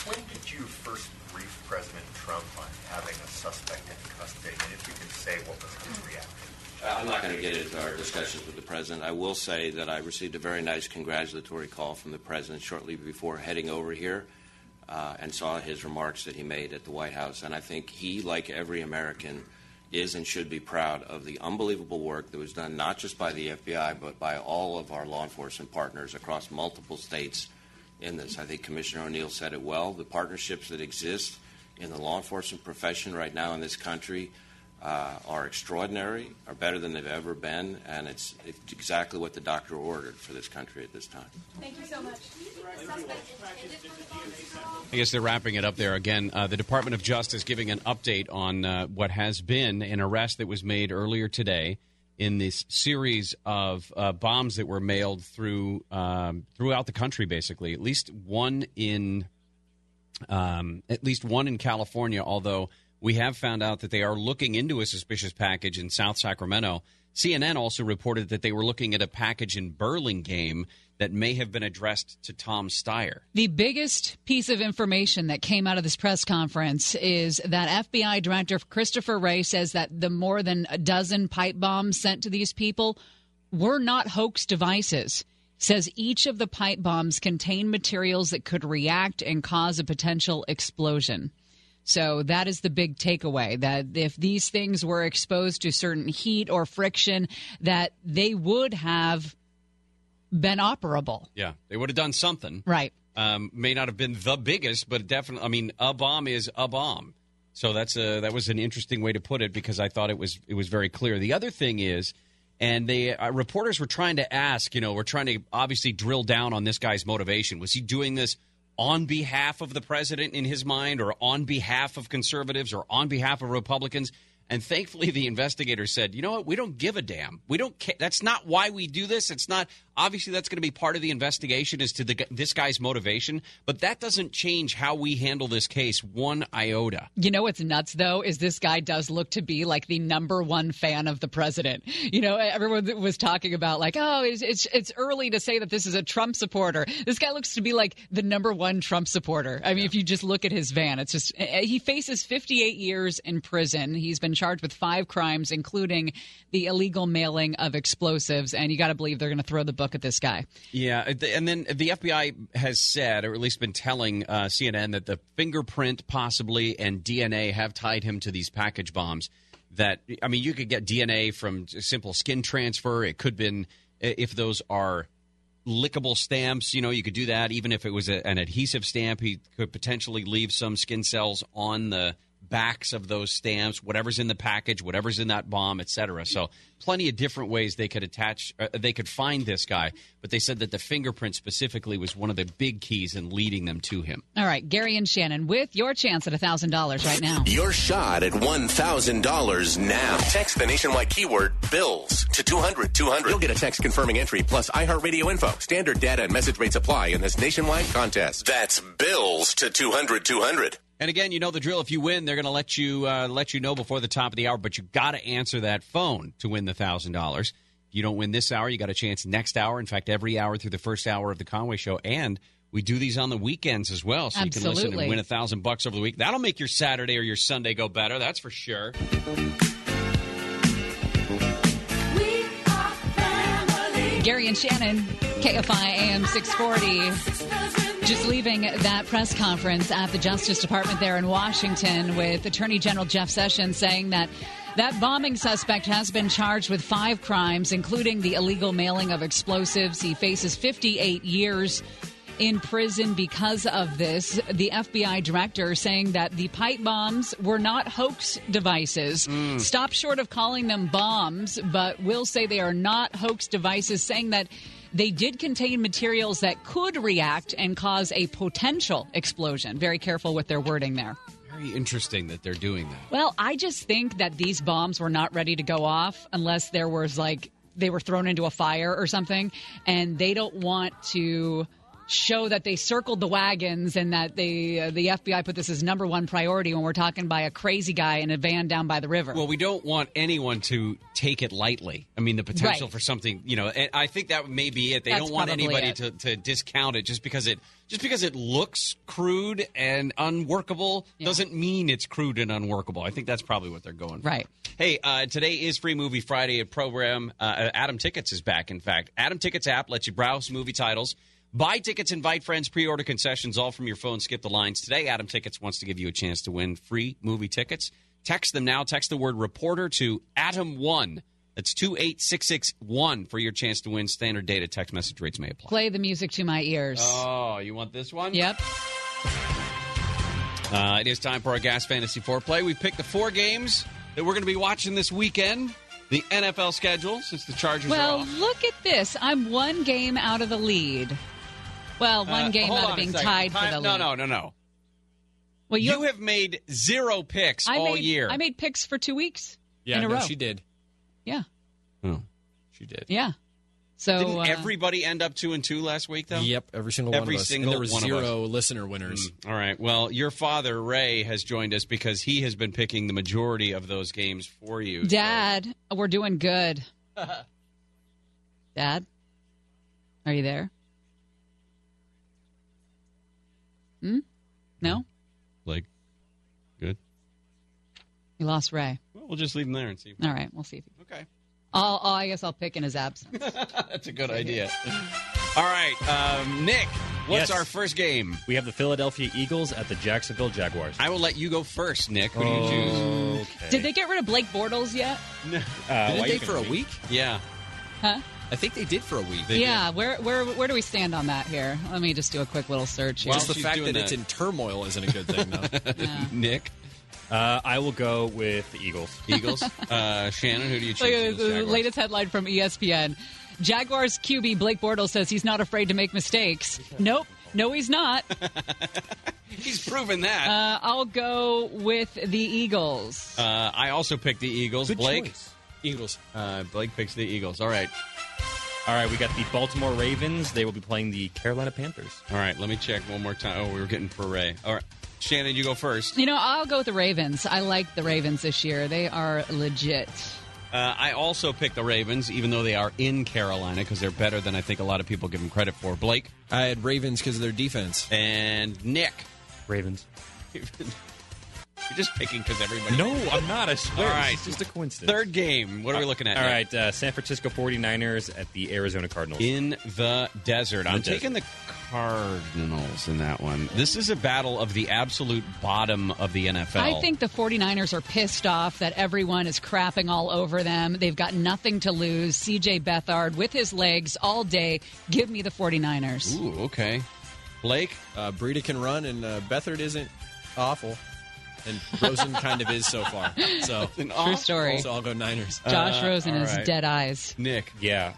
When did you first brief President Trump on having a suspect in custody? And not going to get into our discussions with the president. I will say that I received a very nice congratulatory call from the president shortly before heading over here and saw his remarks that he made at the White House. And I think he, like every American, is and should be proud of the unbelievable work that was done not just by the FBI but by all of our law enforcement partners across multiple states in this. I think Commissioner O'Neill said it well. The partnerships that exist in the law enforcement profession right now in this country are extraordinary, are better than they've ever been, and it's exactly what the doctor ordered for this country at this time. Thank you so much. I guess they're wrapping it up there again. The Department of Justice giving an update on what has been an arrest that was made earlier today in this series of bombs that were mailed through throughout the country, basically. At least one in California, although we have found out that they are looking into a suspicious package in South Sacramento. CNN also reported that they were looking at a package in Burlingame that may have been addressed to Tom Steyer. The biggest piece of information that came out of this press conference is that FBI Director Christopher Wray says that the more than a dozen pipe bombs sent to these people were not hoax devices. Says each of the pipe bombs contained materials that could react and cause a potential explosion. So that is the big takeaway, that if these things were exposed to certain heat or friction, that they would have been operable. Yeah, they would have done something. Right. May not have been the biggest, but definitely, I mean, a bomb is a bomb. So that was an interesting way to put it, because I thought it was very clear. The other thing is, and the reporters were trying to ask, we're trying to obviously drill down on this guy's motivation. Was he doing this on behalf of the president in his mind, or on behalf of conservatives, or on behalf of Republicans? And thankfully, the investigator said, you know what? We don't give a damn. We don't care. That's not why we do this. It's not. Obviously, that's going to be part of the investigation as to this guy's motivation. But that doesn't change how we handle this case one iota. You know what's nuts, though, is this guy does look to be like the number one fan of the president. Everyone was talking about like, oh, it's early to say that this is a Trump supporter. This guy looks to be like the number one Trump supporter. I mean, if you just look at his van, it's just, he faces 58 years in prison. He's been charged with 5 crimes, including the illegal mailing of explosives. And you got to believe they're going to throw the book at this guy. Yeah. And then the FBI has said, or at least been telling CNN, that the fingerprint possibly and DNA have tied him to these package bombs. That, I mean, you could get DNA from simple skin transfer. It could have been, if those are lickable stamps, you could do that. Even if it was an adhesive stamp, he could potentially leave some skin cells on the backs of those stamps, whatever's in the package, whatever's in that bomb, etc. So plenty of different ways they could attach, they could find this guy. But they said that the fingerprint specifically was one of the big keys in leading them to him. All right, Gary and Shannon, with your chance at $1,000 right now. Your shot at $1,000 now. Text the nationwide keyword BILLS to 200-200. You'll get a text confirming entry plus iHeartRadio info. Standard data and message rates apply in this nationwide contest. That's BILLS to 200-200. And again, you know the drill. If you win, they're going to let you know before the top of the hour. But you got to answer that phone to win the $1,000. If you don't win this hour, you got a chance next hour. In fact, every hour through the first hour of the Conway Show, and we do these on the weekends as well. So Absolutely. You can listen and win $1,000 over the week. That'll make your Saturday or your Sunday go better. That's for sure. Gary and Shannon, KFI AM 640. Just leaving that press conference at the Justice Department there in Washington with Attorney General Jeff Sessions saying that bombing suspect has been charged with 5 crimes, including the illegal mailing of explosives. He faces 58 years in prison because of this. The FBI director saying that the pipe bombs were not hoax devices. Stop short of calling them bombs, but will say they are not hoax devices, saying that they did contain materials that could react and cause a potential explosion. Very careful with their wording there. Very interesting that they're doing that. Well, I just think that these bombs were not ready to go off unless there was they were thrown into a fire or something, and they don't want to show that they circled the wagons and that they, the FBI put this as number one priority when we're talking by a crazy guy in a van down by the river. Well, we don't want anyone to take it lightly. I mean, the potential for something, you know, and I think that may be it. They don't want anybody to discount it just because it looks crude and unworkable doesn't mean it's crude and unworkable. I think that's probably what they're going for. Right. Hey, today is Free Movie Friday, a program. Adam Tickets is back, in fact. Adam Tickets app lets you browse movie titles, buy tickets, invite friends, pre-order concessions, all from your phone. Skip the lines. Today, Adam Tickets wants to give you a chance to win free movie tickets. Text them now. Text the word reporter to ATOM1. That's 28661 for your chance to win. Standard data text message rates may apply. Play the music to my ears. Oh, you want this one? Yep. It is time for our Gas Fantasy Foreplay. We picked the four games that we're going to be watching this weekend. The NFL schedule, since the Chargers are off. Well, look at this. I'm one game out of the lead. Well, one game out of being tied for the lead. No. Well, you have made zero picks all year. I made picks for 2 weeks in a row. Yeah, she did. Yeah. Oh, she did. Yeah. So didn't everybody end up 2-2 last week, though? Yep, every single one of us. And there was zero listener winners. Mm. All right. Well, your father, Ray, has joined us because he has been picking the majority of those games for you. Dad, we're doing good. Dad, are you there? Hmm? No? Like, good? You lost Ray. Well, we'll just leave him there and see. All right. We'll see. Okay. I guess I'll pick in his absence. That's a good idea. All right, Nick, what's our first game? We have the Philadelphia Eagles at the Jacksonville Jaguars. I will let you go first, Nick. What do you choose? Okay. Did they get rid of Blake Bortles yet? No. Did they for a week? Yeah. Huh? I think they did for a week. Yeah, where do we stand on that here? Let me just do a quick little search here. Well, just the fact that it's in turmoil isn't a good thing, though. No. Nick? I will go with the Eagles. Shannon, who do you choose? The latest headline from ESPN. Jaguars QB Blake Bortles says he's not afraid to make mistakes. Nope. No, he's not. He's proven that. I'll go with the Eagles. I also picked the Eagles. Good Blake? Choice. Eagles. Blake picks the Eagles. All right. All right, we got the Baltimore Ravens. They will be playing the Carolina Panthers. All right, let me check one more time. Oh, we were getting Perret. All right. Shannon, you go first. You know, I'll go with the Ravens. I like the Ravens this year. They are legit. I also picked the Ravens, even though they are in Carolina, because they're better than I think a lot of people give them credit for. Blake? I had Ravens because of their defense. And Nick? Ravens. You're just picking because everybody... No, I'm not. I swear. All right. It's just a coincidence. Third game. What are we looking at? All right. San Francisco 49ers at the Arizona Cardinals. In the desert. I'm taking the Cardinals in that one. This is a battle of the absolute bottom of the NFL. I think the 49ers are pissed off that everyone is crapping all over them. They've got nothing to lose. C.J. Beathard with his legs all day. Give me the 49ers. Ooh, okay. Blake? Breida can run, and Beathard isn't awful. And Rosen kind of is so far. So true story. So I'll go Niners. Josh Rosen is dead eyes. Nick. Yeah.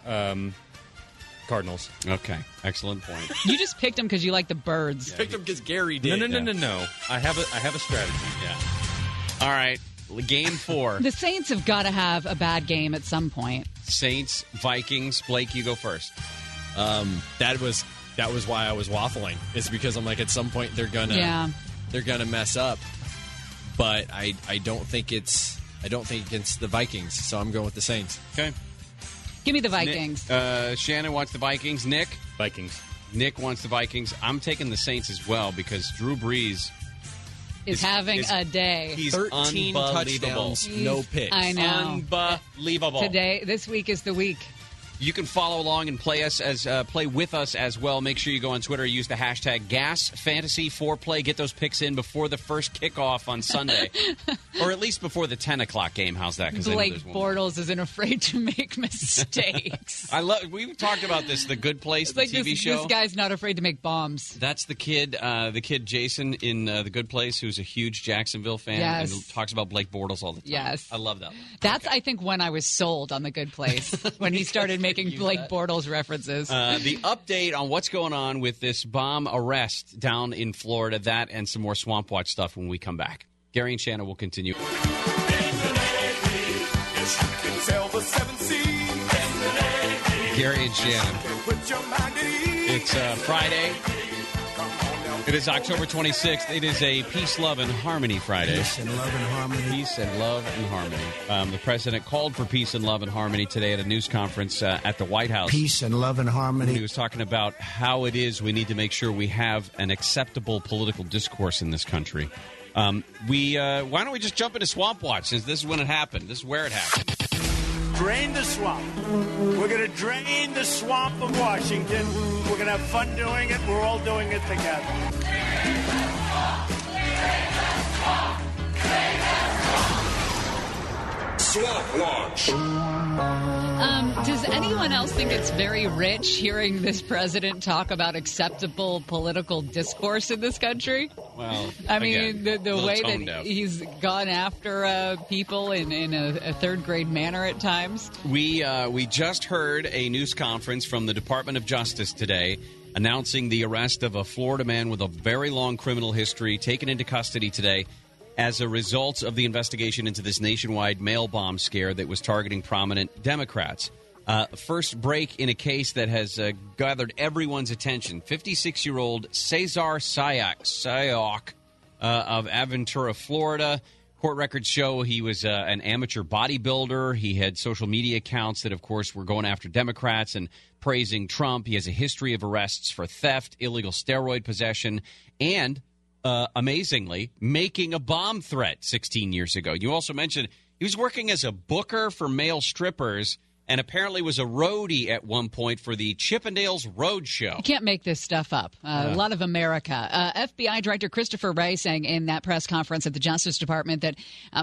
Cardinals. Okay. Excellent point. You just picked them because you like the birds. Yeah, picked them because Gary did. No. I have a strategy. Yeah. All right. Game four. The Saints have got to have a bad game at some point. Saints, Vikings. Blake, you go first. That was why I was waffling. It's because I'm like, at some point they're gonna mess up. But I don't think it's the Vikings, so I'm going with the Saints. Okay. Give me the Vikings. Shannon wants the Vikings. Nick? Vikings. Nick wants the Vikings. I'm taking the Saints as well because Drew Brees is having a day. He's 13 touchdowns, no picks. I know. Unbelievable. This week is the week. You can follow along and play with us as well. Make sure you go on Twitter. Use the hashtag GasFantasyForeplay. Get those picks in before the first kickoff on Sunday, or at least before the 10 o'clock game. How's that? Blake Bortles isn't afraid to make mistakes. We've talked about this. The Good Place, it's the TV show. This guy's not afraid to make bombs. That's the kid. The kid Jason in The Good Place, who's a huge Jacksonville fan and talks about Blake Bortles all the time. Yes, I love that. That's okay. I think when I was sold on The Good Place when he started making Blake Bortles references. The update on what's going on with this bomb arrest down in Florida, that and some more Swamp Watch stuff when we come back. Gary and Shannon will continue. Gary and Shannon. It's Friday. It is October 26th. It is a Peace, Love, and Harmony Friday. Peace and Love and Harmony. Peace and Love and Harmony. The president called for peace and love and harmony today at a news conference at the White House. Peace and love and harmony. And he was talking about how it is we need to make sure we have an acceptable political discourse in this country. Why don't we just jump into Swamp Watch, since this is when it happened. This is where it happened. Drain the swamp. We're going to drain the swamp of Washington. We're going to have fun doing it. We're all doing it together. Drain the swamp. Drain the swamp. Drain the swamp. Swamp launch. Does anyone else think it's very rich hearing this president talk about acceptable political discourse in this country? Well, I mean, again, the way that he's gone after people in a third grade manner at times. We just heard a news conference from the Department of Justice today announcing the arrest of a Florida man with a very long criminal history taken into custody today as a result of the investigation into this nationwide mail bomb scare that was targeting prominent Democrats. First break in a case that has gathered everyone's attention. 56-year-old Cesar Sayoc of Aventura, Florida. Court records show he was an amateur bodybuilder. He had social media accounts that, of course, were going after Democrats and praising Trump. He has a history of arrests for theft, illegal steroid possession, and, amazingly, making a bomb threat 16 years ago. You also mentioned he was working as a booker for male strippers and apparently was a roadie at one point for the Chippendales road show. You can't make this stuff up. A lot of America. FBI Director Christopher Wray saying in that press conference at the Justice Department that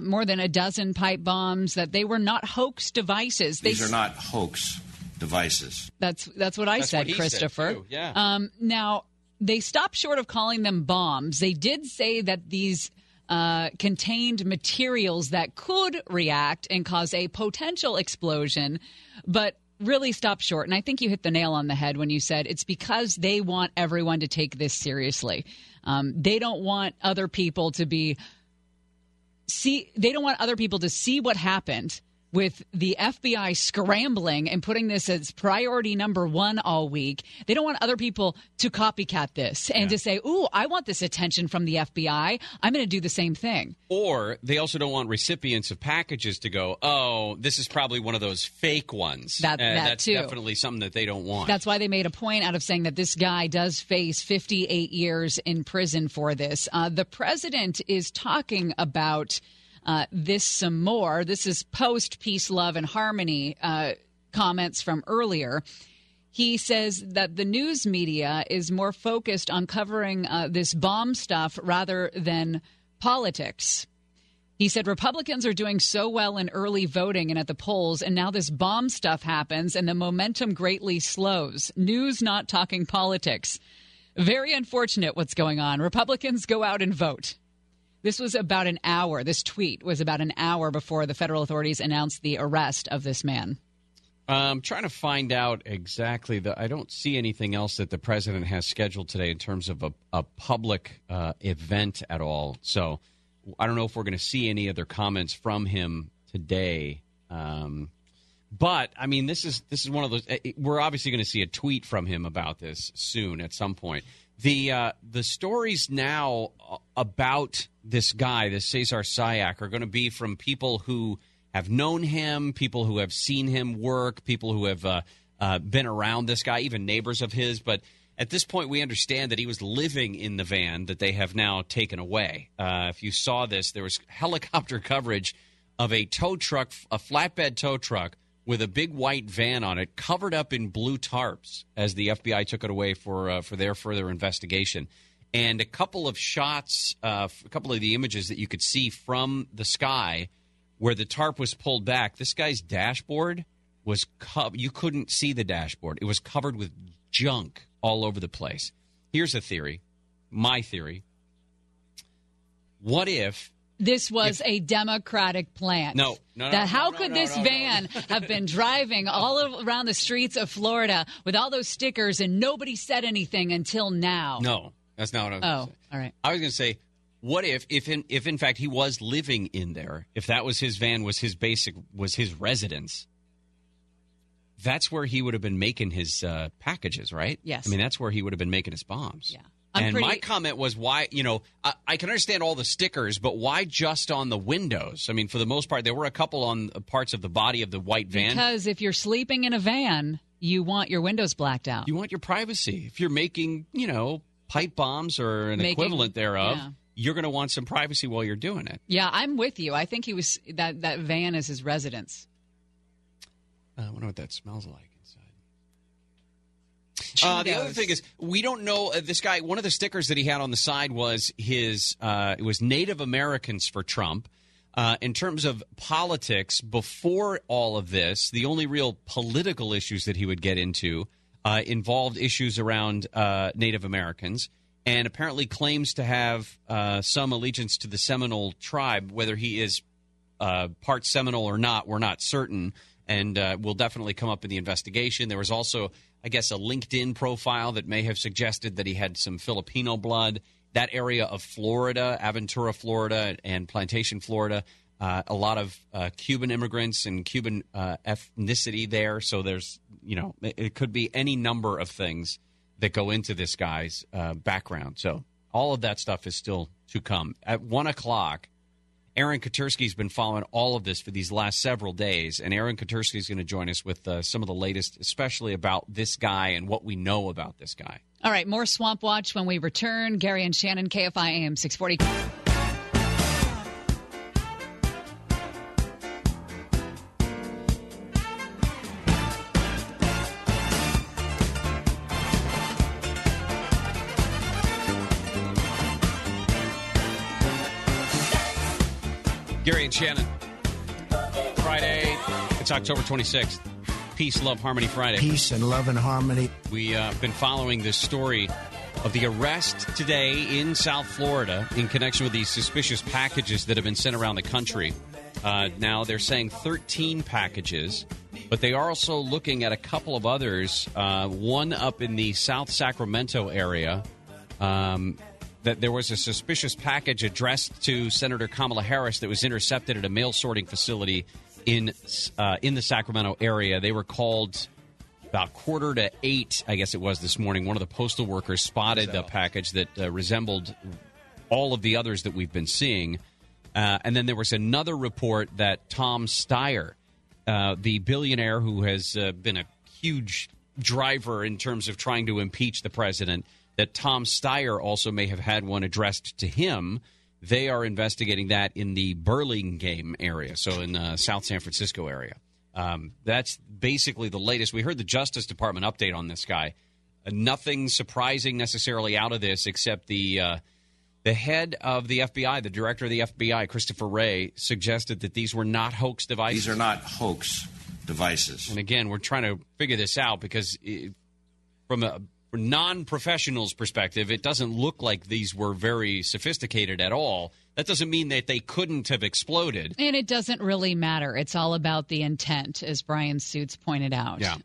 more than a dozen pipe bombs, that they were not hoax devices. These are not hoax devices. That's what I said, Christopher. Said, yeah. Now, they stopped short of calling them bombs. They did say that these contained materials that could react and cause a potential explosion, but really stopped short. And I think you hit the nail on the head when you said it's because they want everyone to take this seriously. They don't want other people to see what happened with the FBI scrambling and putting this as priority number one all week. They don't want other people to copycat this and to say, ooh, I want this attention from the FBI. I'm going to do the same thing. Or they also don't want recipients of packages to go, oh, this is probably one of those fake ones. That's too. Definitely something that they don't want. That's why they made a point out of saying that this guy does face 58 years in prison for this. The president is talking about this some more. This is post Peace, Love, and Harmony comments from earlier. He says that the news media is more focused on covering this bomb stuff rather than politics. He said Republicans are doing so well in early voting and at the polls, and now this bomb stuff happens and the momentum greatly slows. News not talking politics. Very unfortunate what's going on. Republicans go out and vote. This was about an hour. This tweet was about an hour before the federal authorities announced the arrest of this man. I'm trying to find out exactly. I don't see anything else that the president has scheduled today in terms of a public event at all. So I don't know if we're going to see any other comments from him today. But, I mean, this is one of those. We're obviously going to see a tweet from him about this soon at some point. The stories now about this guy, this Cesar Sayoc, are going to be from people who have known him, people who have seen him work, people who have been around this guy, even neighbors of his. But at this point, we understand that he was living in the van that they have now taken away. If you saw this, there was helicopter coverage of a tow truck, a flatbed tow truck, with a big white van on it covered up in blue tarps as the FBI took it away for their further investigation. And a couple of shots, a couple of the images that you could see from the sky where the tarp was pulled back, this guy's dashboard was covered. You couldn't see the dashboard. It was covered with junk all over the place. Here's a theory, my theory. What if this was a Democratic plant? No. How could this van have been driving all around the streets of Florida with all those stickers and nobody said anything until now? No, that's not what I was going to say. Oh, all right. I was going to say, what if in fact he was living in there, if that was his van, was his residence, That's where he would have been making his packages, right? Yes. I mean, that's where he would have been making his bombs. Yeah. My comment was, why, you know, I can understand all the stickers, but why just on the windows? I mean, for the most part, there were a couple on parts of the body of the white van. Because if you're sleeping in a van, you want your windows blacked out. You want your privacy. If you're making, you know, pipe bombs or an equivalent thereof, yeah, you're going to want some privacy while you're doing it. Yeah, I'm with you. I think he was that van is his residence. I wonder what that smells like inside. The other thing is, we don't know this guy. One of the stickers that he had on the side was his it was Native Americans for Trump. In terms of politics, before all of this, the only real political issues that he would get into involved issues around Native Americans, and apparently claims to have some allegiance to the Seminole tribe. Whether he is part Seminole or not, we're not certain. And will definitely come up in the investigation. There was also, I guess, a LinkedIn profile that may have suggested that he had some Filipino blood. That area of Florida, Aventura, Florida, and Plantation, Florida, a lot of Cuban immigrants and Cuban ethnicity there. So there's, you know, it could be any number of things that go into this guy's background. So all of that stuff is still to come. At 1 o'clock. Aaron Katursky's been following all of this for these last several days, and Aaron Katursky's going to join us with some of the latest, especially about this guy and what we know about this guy. All right, more Swamp Watch when we return. Gary and Shannon, KFI AM 640. Gary and Shannon, Friday, it's October 26th. Peace, Love, Harmony Friday. Peace and love and harmony. We've been following this story of the arrest today in South Florida in connection with these suspicious packages that have been sent around the country. Now they're saying 13 packages, but they are also looking at a couple of others, one up in the South Sacramento area. That there was a suspicious package addressed to Senator Kamala Harris that was intercepted at a mail sorting facility in the Sacramento area. They were called about 7:45, I guess it was this morning. One of the postal workers spotted the package that resembled all of the others that we've been seeing. And then there was another report that Tom Steyer, the billionaire who has been a huge driver in terms of trying to impeach the president, that Tom Steyer also may have had one addressed to him. They are investigating that in the Burlingame area, so in South San Francisco area. That's basically the latest. We heard the Justice Department update on this guy. Nothing surprising necessarily out of this, except the head of the FBI, the director of the FBI, Christopher Wray, suggested that these were not hoax devices. These are not hoax devices. And again, we're trying to figure this out because from a non-professional's perspective, it doesn't look like these were very sophisticated at all. That doesn't mean that they couldn't have exploded. And it doesn't really matter. It's all about the intent, as Brian Suits pointed out. Yeah.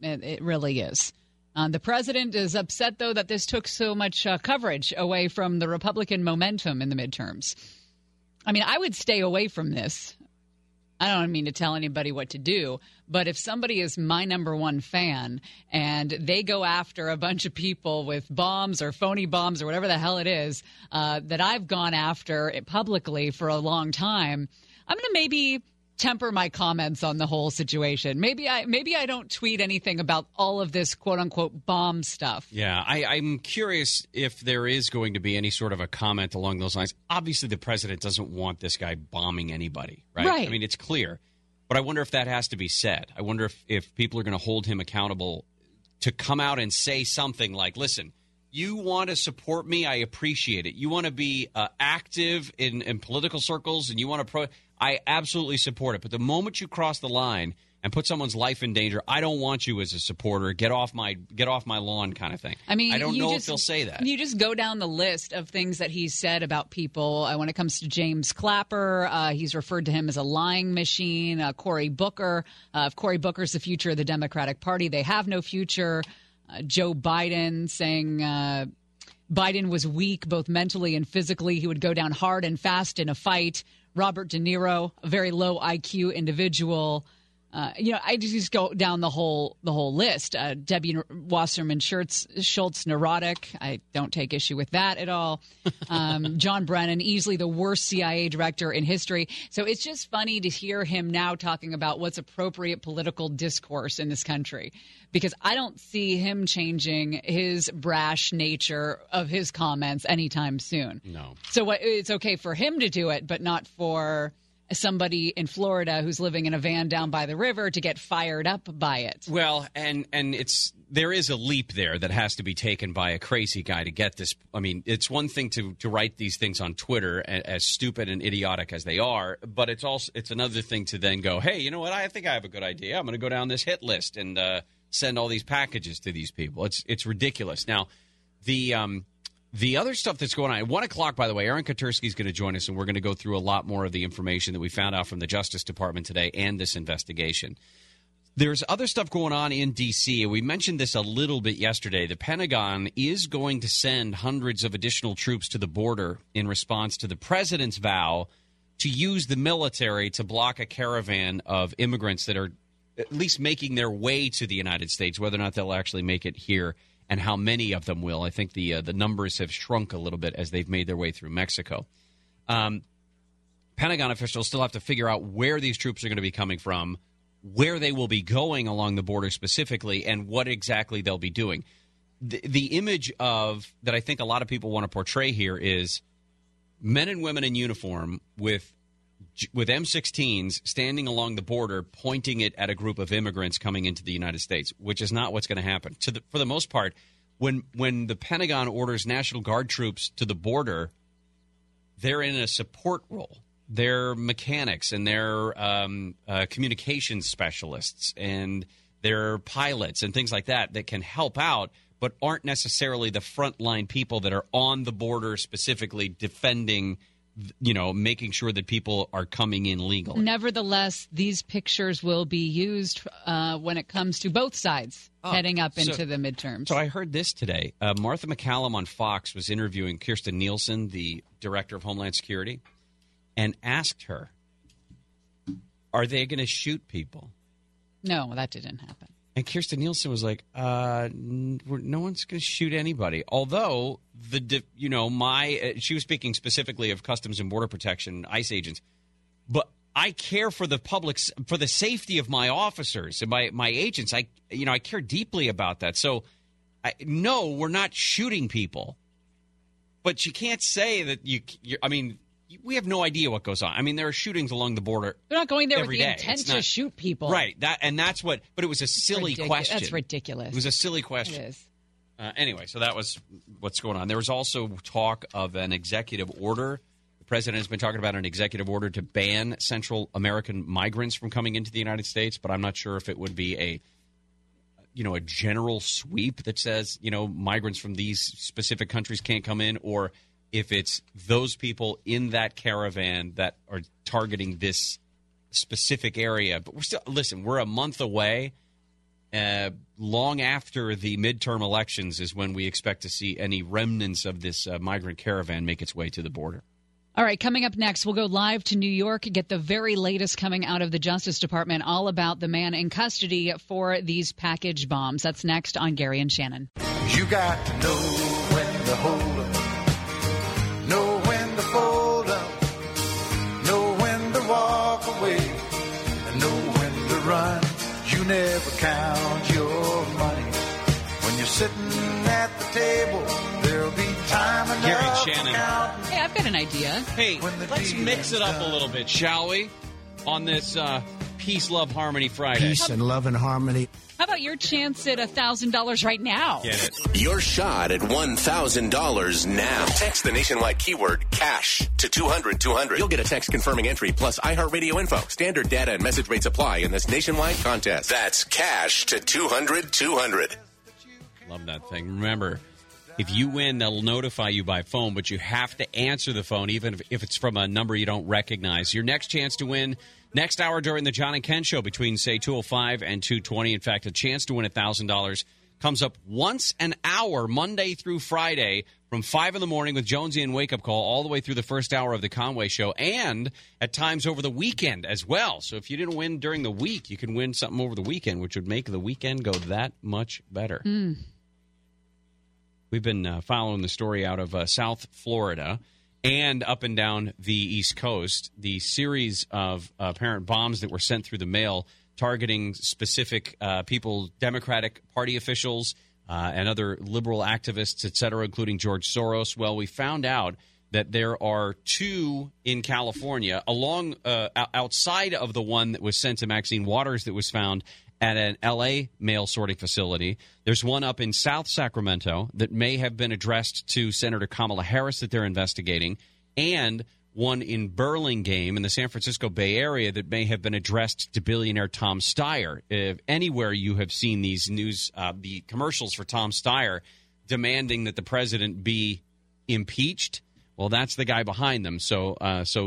It really is. The president is upset, though, that this took so much coverage away from the Republican momentum in the midterms. I mean, I would stay away from this. I don't mean to tell anybody what to do, but if somebody is my number one fan and they go after a bunch of people with bombs or phony bombs or whatever the hell it is that I've gone after it publicly for a long time, I'm going to maybe temper my comments on the whole situation. Maybe I don't tweet anything about all of this quote-unquote bomb stuff. Yeah, I'm curious if there is going to be any sort of a comment along those lines. Obviously, the president doesn't want this guy bombing anybody, right? I mean, it's clear. But I wonder if that has to be said. I wonder if people are going to hold him accountable to come out and say something like, listen, you want to support me, I appreciate it. You want to be active in political circles and you want to I absolutely support it. But the moment you cross the line and put someone's life in danger, I don't want you as a supporter. Get off my lawn kind of thing. I mean, I don't know if they'll say that. You just go down the list of things that he's said about people. When it comes to James Clapper, he's referred to him as a lying machine. Cory Booker. If Cory Booker's the future of the Democratic Party, they have no future. Joe Biden saying Biden was weak both mentally and physically. He would go down hard and fast in a fight. Robert De Niro, a very low IQ individual. I just go down the whole list. Debbie Wasserman Schultz, neurotic. I don't take issue with that at all. John Brennan, easily the worst CIA director in history. So it's just funny to hear him now talking about what's appropriate political discourse in this country, because I don't see him changing his brash nature of his comments anytime soon. No. So it's okay for him to do it, but not for somebody in Florida who's living in a van down by the river to get fired up by it. Well, and there is a leap there that has to be taken by a crazy guy to get this. I mean, it's one thing to write these things on Twitter, as stupid and idiotic as they are, but it's another thing to then go, hey, you know what? I think I have a good idea. I'm going to go down this hit list and send all these packages to these people. It's ridiculous. Now, the other stuff that's going on at 1 o'clock, by the way, Aaron Katursky is going to join us, and we're going to go through a lot more of the information that we found out from the Justice Department today and this investigation. There's other stuff going on in D.C., and we mentioned this a little bit yesterday. The Pentagon is going to send hundreds of additional troops to the border in response to the president's vow to use the military to block a caravan of immigrants that are at least making their way to the United States, whether or not they'll actually make it here. And how many of them will? I think the numbers have shrunk a little bit as they've made their way through Mexico. Pentagon officials still have to figure out where these troops are going to be coming from, where they will be going along the border specifically, and what exactly they'll be doing. The image of that I think a lot of people want to portray here is men and women in uniform with M16s standing along the border, pointing it at a group of immigrants coming into the United States, which is not what's going to happen. For the most part, when the Pentagon orders National Guard troops to the border, they're in a support role. They're mechanics, and they're communications specialists, and they're pilots and things like that can help out, but aren't necessarily the frontline people that are on the border specifically defending, making sure that people are coming in legally. Nevertheless, these pictures will be used when it comes to both sides heading up into the midterms. So I heard this today. Martha McCallum on Fox was interviewing Kirstjen Nielsen, the director of Homeland Security, and asked her, are they going to shoot people? No, that didn't happen. And Kirstjen Nielsen was like, no one's going to shoot anybody. Although, she was speaking specifically of Customs and Border Protection, ICE agents. But I care for the public, for the safety of my officers and my agents. I care deeply about that. So, no, we're not shooting people. But you can't say that we have no idea what goes on. I mean, there are shootings along the border. They're not going there with the intent to shoot people. Right. That's what – but it was a silly question. That's ridiculous. It was a silly question. It is. Anyway, so that was what's going on. There was also talk of an executive order. The president has been talking about an executive order to ban Central American migrants from coming into the United States, but I'm not sure if it would be a general sweep that says, migrants from these specific countries can't come in, or – if it's those people in that caravan that are targeting this specific area. But we're a month away. Long after the midterm elections is when we expect to see any remnants of this migrant caravan make its way to the border. All right, coming up next, we'll go live to New York, get the very latest coming out of the Justice Department, all about the man in custody for these package bombs. That's next on Gary and Shannon. You got to know when to hold up. Know when to fold up, know when to walk away, and know when to run. You never count your money. When you're sitting at the table, there'll be time enough. Gary and Shannon. Hey, I've got an idea. Hey, let's mix it up a little bit, shall we? On this Peace, Love, Harmony Friday. Peace and love and harmony. How about your chance at $1,000 right now? Get it. Your shot at $1,000 now. Text the nationwide keyword CASH to 200-200. You'll get a text confirming entry plus iHeartRadio info. Standard data and message rates apply in this nationwide contest. That's CASH to 200-200. Love that thing. Remember, if you win, they'll notify you by phone, but you have to answer the phone, even if it's from a number you don't recognize. Your next chance to win... next hour during the John and Ken show between, say, 2:05 and 2:20. In fact, a chance to win $1,000 comes up once an hour, Monday through Friday, from 5 in the morning with Jonesy and Wake Up Call all the way through the first hour of the Conway Show, and at times over the weekend as well. So if you didn't win during the week, you can win something over the weekend, which would make the weekend go that much better. Mm. We've been following the story out of South Florida and up and down the East Coast, the series of apparent bombs that were sent through the mail targeting specific people, Democratic Party officials, and other liberal activists, et cetera, including George Soros. Well, we found out that there are two in California, along outside of the one that was sent to Maxine Waters that was found at an L.A. mail sorting facility. There's one up in South Sacramento that may have been addressed to Senator Kamala Harris that they're investigating, and one in Burlingame in the San Francisco Bay Area that may have been addressed to billionaire Tom Steyer. If anywhere you have seen these news, the commercials for Tom Steyer demanding that the president be impeached, well, that's the guy behind them. So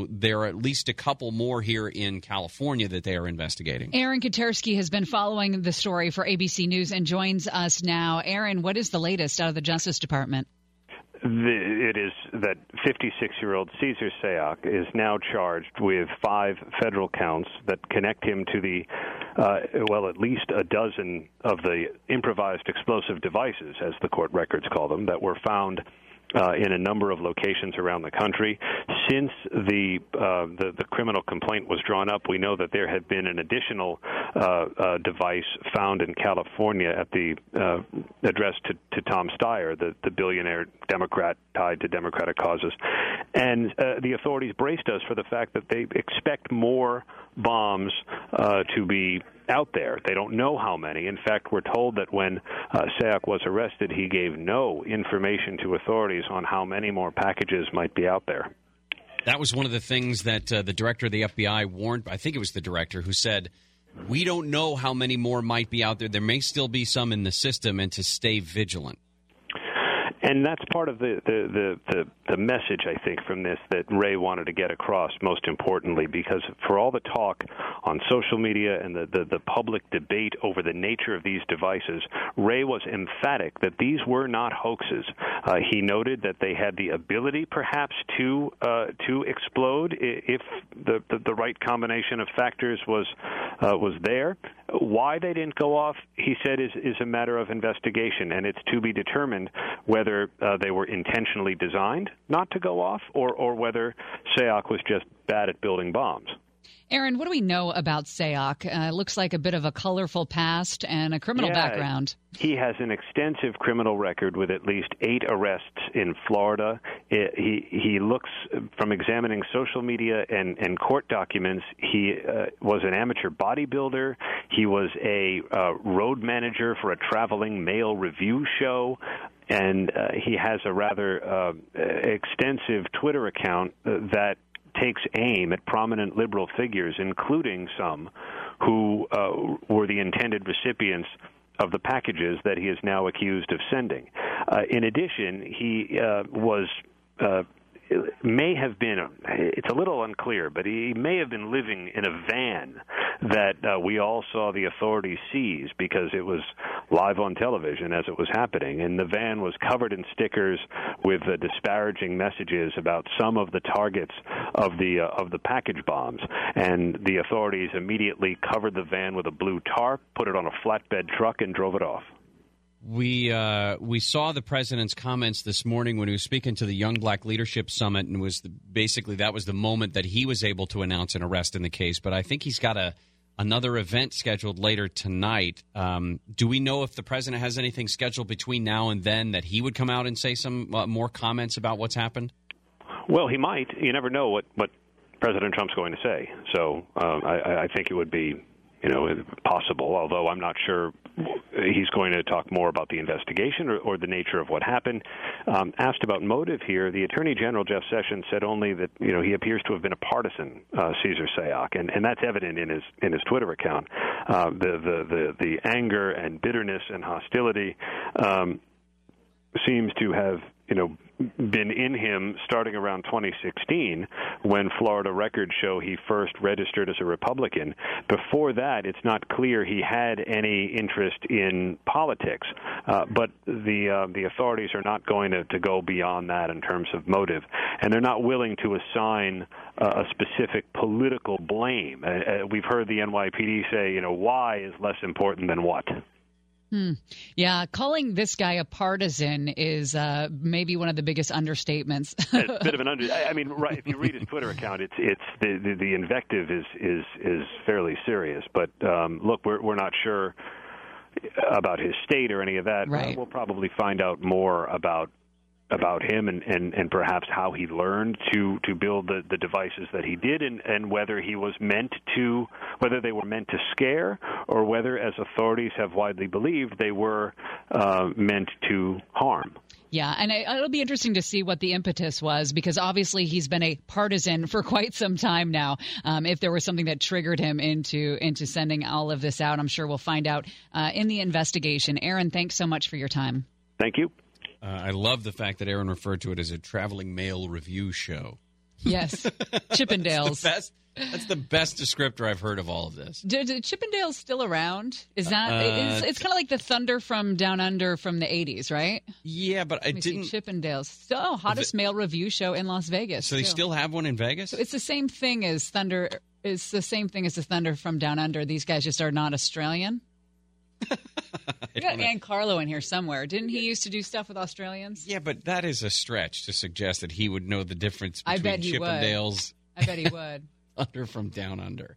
there are at least a couple more here in California that they are investigating. Aaron Katersky has been following the story for ABC News and joins us now. Aaron, what is the latest out of the Justice Department? It is that 56-year-old Cesar Sayoc is now charged with 5 federal counts that connect him to the, at least a dozen of the improvised explosive devices, as the court records call them, that were found in a number of locations around the country. Since the criminal complaint was drawn up, we know that there had been an additional device found in California at the address to Tom Steyer, the billionaire Democrat tied to Democratic causes. And the authorities braced us for the fact that they expect more bombs to be out there. They don't know how many. In fact, we're told that when Sayoc was arrested, he gave no information to authorities on how many more packages might be out there. That was one of the things that the director of the FBI warned. I think it was the director who said, we don't know how many more might be out there. There may still be some in the system, and to stay vigilant. And that's part of the message, I think, from this that Ray wanted to get across, most importantly, because for all the talk on social media and the public debate over the nature of these devices, Ray was emphatic that these were not hoaxes. He noted that they had the ability, perhaps, to explode if the right combination of factors was there. Why they didn't go off, he said, is a matter of investigation, and it's to be determined whether they were intentionally designed not to go off, or whether Sayoc was just bad at building bombs. Aaron, what do we know about Sayoc? Looks like a bit of a colorful past and a criminal background. He has an extensive criminal record with at least 8 arrests in Florida. He looks, from examining social media and court documents, he was an amateur bodybuilder. He was a road manager for a traveling mail review show. And he has a rather extensive Twitter account that takes aim at prominent liberal figures, including some who were the intended recipients of the packages that he is now accused of sending. In addition, he may have been, it's a little unclear, but he may have been living in a van that we all saw the authorities seize because it was live on television as it was happening. And the van was covered in stickers with disparaging messages about some of the targets of the package bombs. And the authorities immediately covered the van with a blue tarp, put it on a flatbed truck, and drove it off. We saw the president's comments this morning when he was speaking to the Young Black Leadership Summit, and was basically that was the moment that he was able to announce an arrest in the case. But I think he's got another event scheduled later tonight. Do we know if the president has anything scheduled between now and then that he would come out and say some more comments about what's happened? Well, he might. You never know what President Trump's going to say. So I think it would be, possible, although I'm not sure he's going to talk more about the investigation or the nature of what happened. Asked about motive here, the Attorney General, Jeff Sessions, said only that, he appears to have been a partisan, Cesar Sayoc, and that's evident in his Twitter account. The anger and bitterness and hostility seems to have, been in him starting around 2016 when Florida records show he first registered as a Republican. Before that, it's not clear he had any interest in politics, but the authorities are not going to go beyond that in terms of motive, and they're not willing to assign a specific political blame. We've heard the NYPD say, you know, why is less important than what? Yeah, calling this guy a partisan is maybe one of the biggest understatements. It's a bit of an right? If you read his Twitter account, it's the invective is fairly serious. But look, we're not sure about his state or any of that. Right. We'll probably find out more about him and perhaps how he learned to build the devices that he did, and whether he was whether they were meant to scare, or whether, as authorities have widely believed, they were meant to harm. Yeah, and it'll be interesting to see what the impetus was, because obviously he's been a partisan for quite some time now. If there was something that triggered him into sending all of this out, I'm sure we'll find out in the investigation. Aaron, thanks so much for your time. Thank you. I love the fact that Aaron referred to it as a traveling mail review show. Yes, Chippendales. That's the best descriptor I've heard of all of this. Do Chippendales still around? Is that it's kind of like the Thunder from Down Under from the 80s, right? Yeah, but see, Chippendales. Oh, hottest mail review show in Las Vegas. So they still have one in Vegas? So it's the same thing as Thunder. It's the same thing as the Thunder from Down Under. These guys just are not Australian. We got Ann Carlo in here somewhere. Didn't he used to do stuff with Australians? Yeah, but that is a stretch to suggest that he would know the difference between Chippendales. I bet he would. Thunder from Down Under.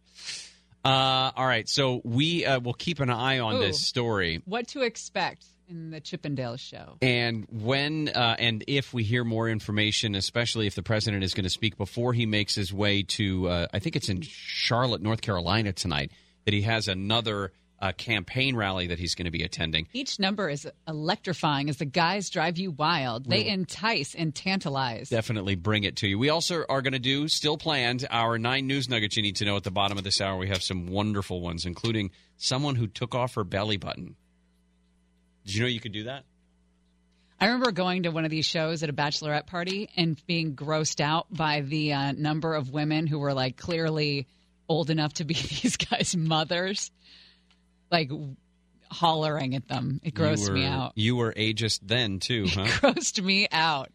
All right, so we will keep an eye on this story. What to expect in the Chippendales show. And when and if we hear more information, especially if the president is going to speak before he makes his way to, I think it's in Charlotte, North Carolina tonight, that he has another a campaign rally that he's going to be attending. Each number is electrifying as the guys drive you wild. They entice and tantalize. Definitely bring it to you. We also are going to do, still planned, our 9 news nuggets you need to know at the bottom of this hour. We have some wonderful ones, including someone who took off her belly button. Did you know you could do that? I remember going to one of these shows at a bachelorette party and being grossed out by the number of women who were, like, clearly old enough to be these guys' mothers. Like hollering at them. It grossed me out. You were ageist then, too, huh? It grossed me out.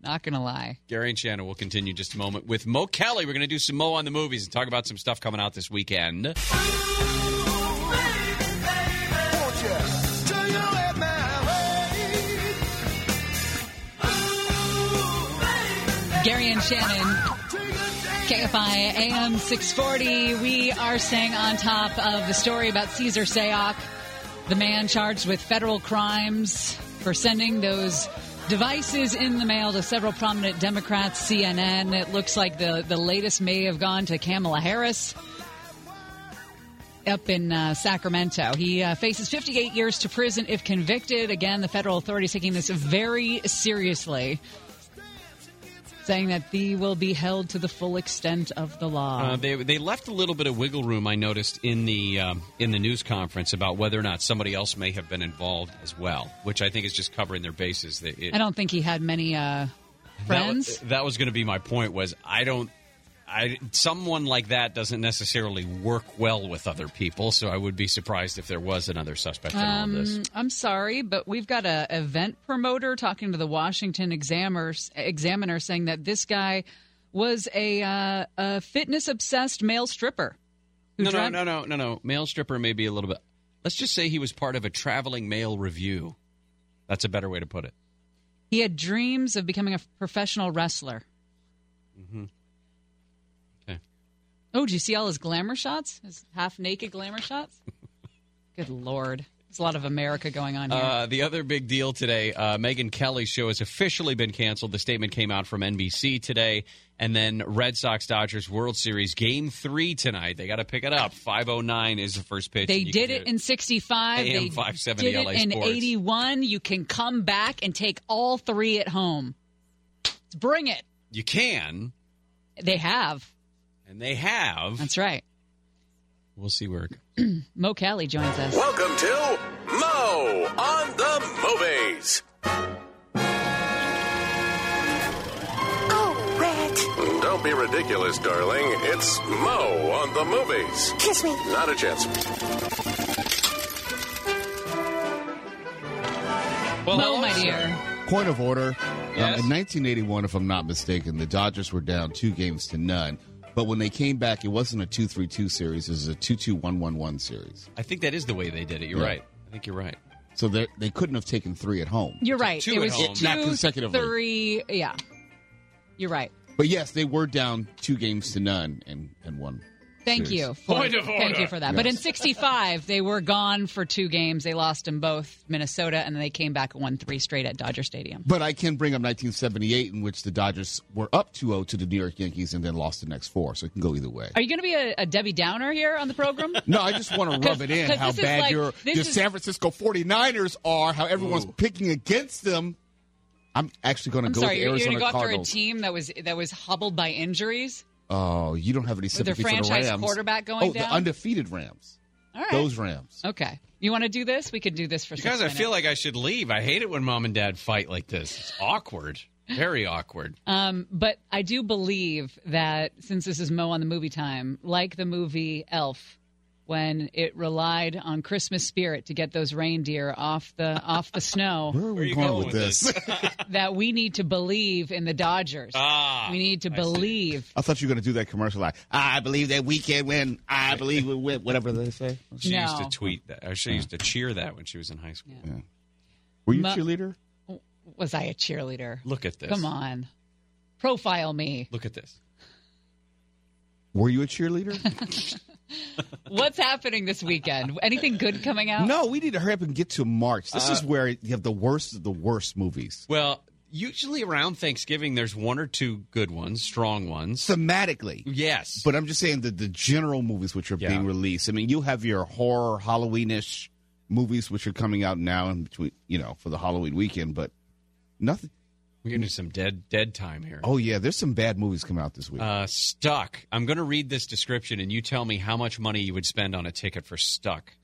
Not going to lie. Gary and Shannon will continue just a moment with Mo Kelly. We're going to do some Mo on the Movies and talk about some stuff coming out this weekend. Ooh, baby, baby. Do you let my way? Ooh, baby, baby. Gary and Shannon. KFI AM 640, we are staying on top of the story about Cesar Sayoc, the man charged with federal crimes for sending those devices in the mail to several prominent Democrats, CNN. It looks like the latest may have gone to Kamala Harris up in Sacramento. He faces 58 years to prison if convicted. Again, the federal authorities taking this very seriously, saying that they will be held to the full extent of the law. They left a little bit of wiggle room, I noticed, in the news conference about whether or not somebody else may have been involved as well, which I think is just covering their bases. I don't think he had many friends. That was going to be my point. Someone like that doesn't necessarily work well with other people, so I would be surprised if there was another suspect in all of this. I'm sorry, but we've got an event promoter talking to the Washington Examiner saying that this guy was a fitness-obsessed male stripper. No. Male stripper may be a little bit. Let's just say he was part of a traveling male review. That's a better way to put it. He had dreams of becoming a professional wrestler. Mm-hmm. Oh, do you see all his glamour shots? His half-naked glamour shots? Good Lord. There's a lot of America going on here. The other big deal today, Megyn Kelly's show has officially been canceled. The statement came out from NBC today. And then Red Sox-Dodgers World Series Game 3 tonight. They got to pick it up. 5:09 is the first pitch. They did it in 65. AM 570 LA Sports. They did it in 81. You can come back and take all three at home. Let's bring it. You can. They have. And they have. That's right. We'll see where it goes. Mo Kelly joins us. Welcome to Mo on the Movies. be ridiculous, darling. It's Mo on the Movies. Kiss me. Not a chance. Well, Mo, my dear. Point of order. Yes. In 1981, if I'm not mistaken, the Dodgers were down 2-0. But when they came back, it wasn't a 2-3-2 series. It was a 2-2-1-1-1 series. I think that is the way they did it. You're right. I think you're right. So they couldn't have taken three at home. You're right. Two it was home. Two, not consecutively. Three. Yeah. You're right. But, yes, they were down 2-0 and won. Thank series. You. For, point of order. Thank you for that. Yes. But in 65, they were gone for 2 games. They lost in both Minnesota, and then they came back and won 3 straight at Dodger Stadium. But I can bring up 1978, in which the Dodgers were up 2-0 to the New York Yankees and then lost the next 4. So it can go either way. Are you going to be a Debbie Downer here on the program? No, I just want to rub it in how bad like, your San Francisco 49ers are, how everyone's picking against them. I'm actually going to go with the Arizona Cardinals. You're going to go after a team that was hobbled by injuries? Oh, you don't have any sympathy for the Rams. With their franchise quarterback going down? Oh, the undefeated Rams. All right. Those Rams. Okay. You want to do this? We could do this for 6 minutes. Because I feel like I should leave. I hate it when mom and dad fight like this. It's awkward. Very awkward. But I do believe that since this is Mo on the Movie Time, like the movie Elf, when it relied on Christmas spirit to get those reindeer off the snow. Where are we going with this? That we need to believe in the Dodgers. We need to believe. I thought you were going to do that commercial like, I believe that we can win. I believe we win. Whatever they say. She used to tweet that. Or she used to cheer that when she was in high school. Yeah. Yeah. Were you a cheerleader? Was I a cheerleader? Look at this. Come on. Profile me. Look at this. Were you a cheerleader? What's happening this weekend? Anything good coming out? No, we need to hurry up and get to March. This is where you have the worst of the worst movies. Well, usually around Thanksgiving, there's 1 or 2 good ones, strong ones. Thematically. Yes. But I'm just saying that the general movies which are being released. I mean, you have your horror, Halloween-ish movies which are coming out now in between, for the Halloween weekend, but nothing. We're going to do some dead time here. Oh, yeah. There's some bad movies coming out this week. Stuck. I'm going to read this description, and you tell me how much money you would spend on a ticket for Stuck.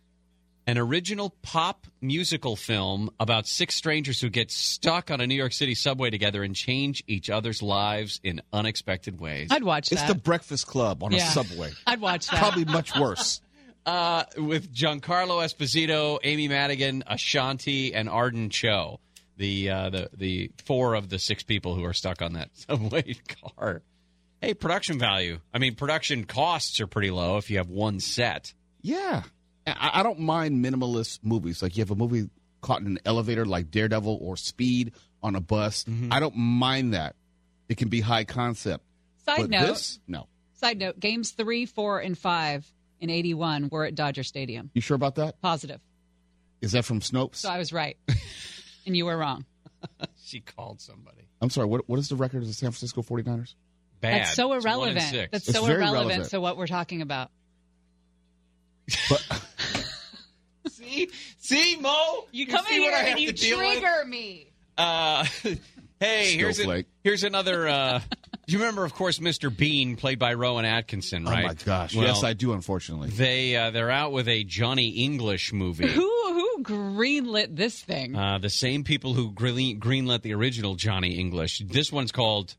An original pop musical film about 6 strangers who get stuck on a New York City subway together and change each other's lives in unexpected ways. I'd watch that. It's The Breakfast Club on a subway. I'd watch that. Probably much worse. With Giancarlo Esposito, Amy Madigan, Ashanti, and Arden Cho. The 4 of the 6 people who are stuck on that subway car. Hey, production costs are pretty low if you have 1 set. Yeah. I don't mind minimalist movies. Like you have a movie caught in an elevator like Daredevil or Speed on a bus. Mm-hmm. I don't mind that. It can be high concept. Side note, games 3, 4, and 5 in 81 were at Dodger Stadium. You sure about that? Positive. Is that from Snopes? So I was right. And you were wrong. She called somebody. I'm sorry. What is the record of the San Francisco 49ers? Bad. That's so irrelevant. That's so irrelevant to what we're talking about. But, see, Mo? You come in here and you trigger me. Hey, here's another. You remember, of course, Mr. Bean, played by Rowan Atkinson, right? Oh, my gosh. Well, yes, I do, unfortunately. They're out with a Johnny English movie. Who greenlit this thing? The same people who greenlit the original Johnny English. This one's called,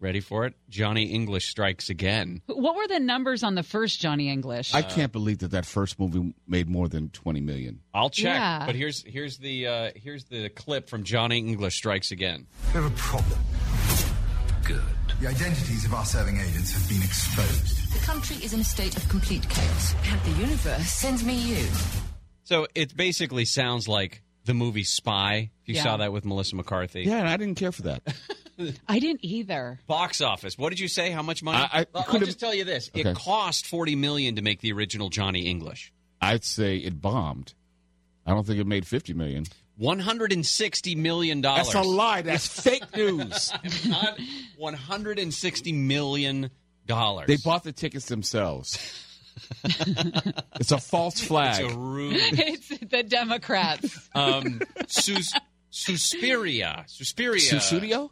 ready for it, Johnny English Strikes Again. What were the numbers on the first Johnny English? I can't believe that first movie made more than $20 million. I'll check, but here's the clip from Johnny English Strikes Again. We have a problem. Good. The identities of our serving agents have been exposed. The country is in a state of complete chaos. And the universe sends me you. So it basically sounds like the movie Spy. If you saw that with Melissa McCarthy. Yeah, and I didn't care for that. I didn't either. Box office. What did you say? How much money? I'll just tell you this. Okay. It cost $40 million to make the original Johnny English. I'd say it bombed. I don't think it made $50 million. $160 million. That's a lie. That's fake news. $160 million. They bought the tickets themselves. It's a false flag. It's a ruse. It's the Democrats. Suspiria. Susudio?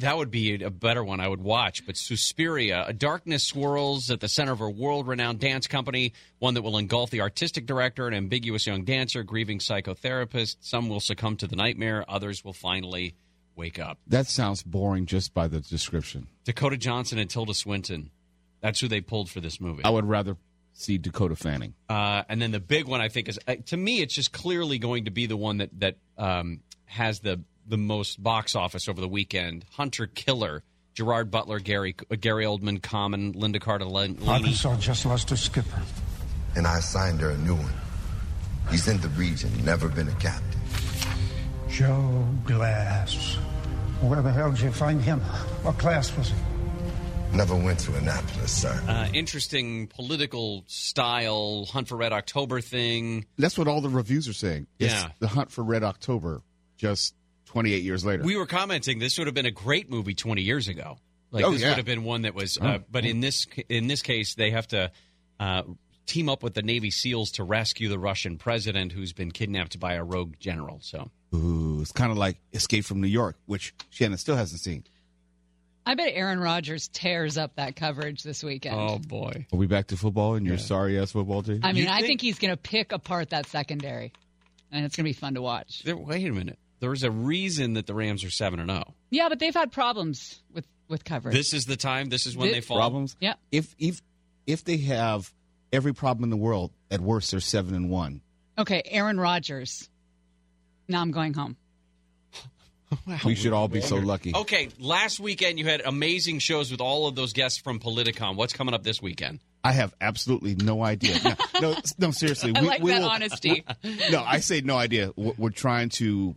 That would be a better one I would watch. But Suspiria, a darkness swirls at the center of a world-renowned dance company, one that will engulf the artistic director, an ambiguous young dancer, grieving psychotherapist. Some will succumb to the nightmare. Others will finally wake up. That sounds boring just by the description. Dakota Johnson and Tilda Swinton. That's who they pulled for this movie. I would rather see Dakota Fanning. And then the big one, I think, is, to me, it's just clearly going to be the one that has the most box office over the weekend. Hunter Killer. Gerard Butler, Gary Oldman, Common, Linda Cardellini. Arkansas just lost a skipper. And I assigned her a new one. He's in the region, never been a captain. Joe Glass. Where the hell did you find him? What class was he? Never went to Annapolis, sir. Interesting political style Hunt for Red October thing. That's what all the reviews are saying. It's the Hunt for Red October, just 28 years later. We were commenting this would have been a great movie 20 years ago. This would have been one that was... but in this case, they have to team up with the Navy SEALs to rescue the Russian president who's been kidnapped by a rogue general. So, ooh, it's kind of like Escape from New York, which Shannon still hasn't seen. I bet Aaron Rodgers tears up that coverage this weekend. Oh, boy. Are we back to football and your sorry-ass football team? I mean, I think he's going to pick apart that secondary, and it's going to be fun to watch. Wait a minute. There's a reason that the Rams are 7-0. Yeah, but they've had problems with coverage. This is the time. This is when they fall. Problems? Yeah. If they have every problem in the world, at worst, they're 7-1. Okay, Aaron Rodgers. Now I'm going home. Wow. We should all be so lucky. Okay, last weekend you had amazing shows with all of those guests from Politicon. What's coming up this weekend? I have absolutely no idea. No, seriously. I like that honesty. No, I say no idea. We're trying to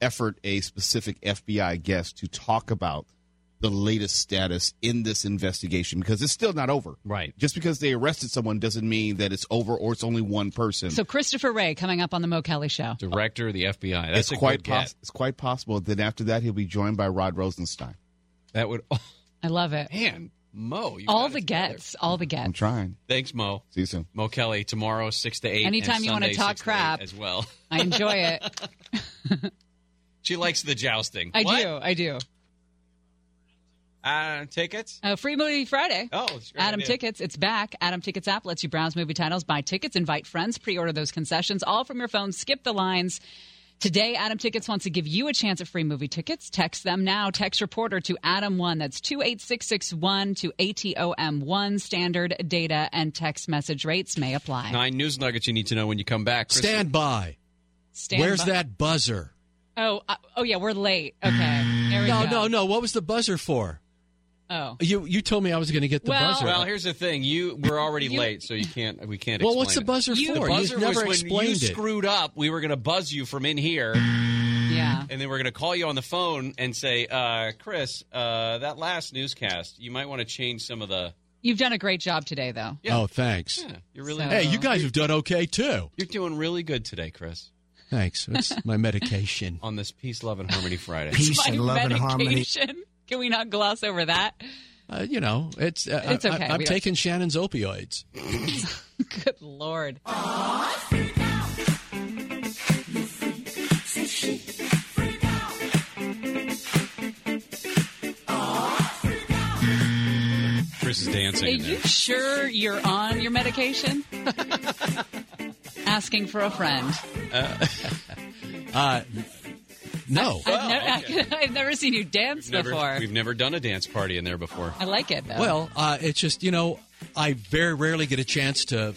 effort a specific FBI guest to talk about the latest status in this investigation because it's still not over. Right. Just because they arrested someone doesn't mean that it's over or it's only one person. So Christopher Wray coming up on the Mo Kelly Show. Director of the FBI. That's it's quite possible that after that he'll be joined by Rod Rosenstein. That would... Oh. I love it. Man, Mo. All the gets. I'm trying. Thanks, Mo. See you soon. Mo Kelly, tomorrow, 6 to 8. Anytime you want to talk crap. As well. I enjoy it. She likes the jousting. I do. Tickets? Free Movie Friday. Oh, it's great. Adam Tickets. It's back. Adam Tickets app lets you browse movie titles, buy tickets, invite friends, pre-order those concessions, all from your phone. Skip the lines. Today, Adam Tickets wants to give you a chance at free movie tickets. Text them now. Text reporter to ATOM1. That's 28661 to ATOM1. Standard data and text message rates may apply. 9 news nuggets you need to know when you come back. Chris, stand by. Where's that buzzer? Oh, yeah, we're late. Okay, there we go. No. What was the buzzer for? Oh, you told me I was going to get the buzzer. Well, here's the thing: we're already late, so we can't. Well, what's the buzzer for? The buzzer never was when you screwed up. We were going to buzz you from in here, and then we're going to call you on the phone and say, Chris, that last newscast, you might want to change some of the. You've done a great job today, though. Yeah. Oh, thanks. Yeah, you're really. Hey, you guys have done okay too. You're doing really good today, Chris. Thanks. It's my medication. On this Peace, Love, and Harmony Friday. Peace and Love and Harmony. Can we not gloss over that? It's okay. I'm taking Shannon's opioids. Good Lord. Oh, freak out. You freak. Say she freak out. Oh, freak out. Chris is dancing. Are you sure you're on your medication? Asking for a friend. No. I've never seen you dance before. We've never done a dance party in there before. I like it, though. Well, it's just, I very rarely get a chance to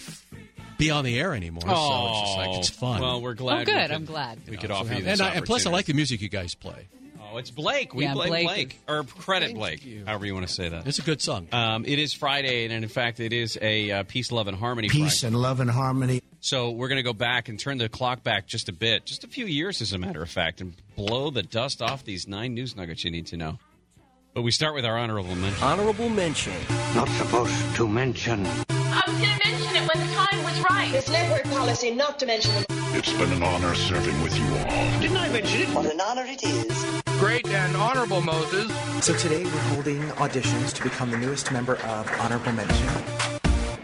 be on the air anymore. Oh. So it's just like, it's fun. Well, we're glad. Oh, good. I'm glad. We could offer you this opportunity. And plus, I like the music you guys play. Oh, it's Blake. We play Blake. Or credit Blake, however you want to say that. It's a good song. It is Friday, and in fact, it is a Peace, Love, and Harmony Friday. Peace and Love and Harmony. So we're going to go back and turn the clock back just a bit, just a few years, as a matter of fact, and blow the dust off these 9 news nuggets you need to know. But we start with our honorable mention. Honorable mention. Not supposed to mention. I was going to mention it when the time was right. It's network policy not to mention it. It's been an honor serving with you all. Didn't I mention it? What an honor it is. Great and honorable Moses. So today we're holding auditions to become the newest member of Honorable Mention.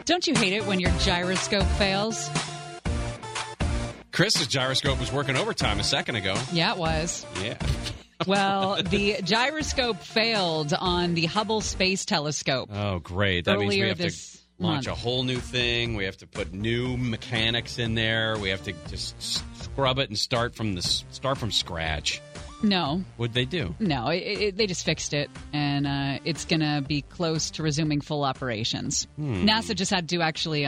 Don't you hate it when your gyroscope fails? Chris's gyroscope was working overtime a second ago. Yeah, it was. Yeah. Well, the gyroscope failed on the Hubble Space Telescope. Oh, great. That means we have to launch a whole new thing. We have to put new mechanics in there. We have to just scrub it and start from scratch. No. What'd they do? No, they just fixed it, and it's going to be close to resuming full operations. NASA just had to actually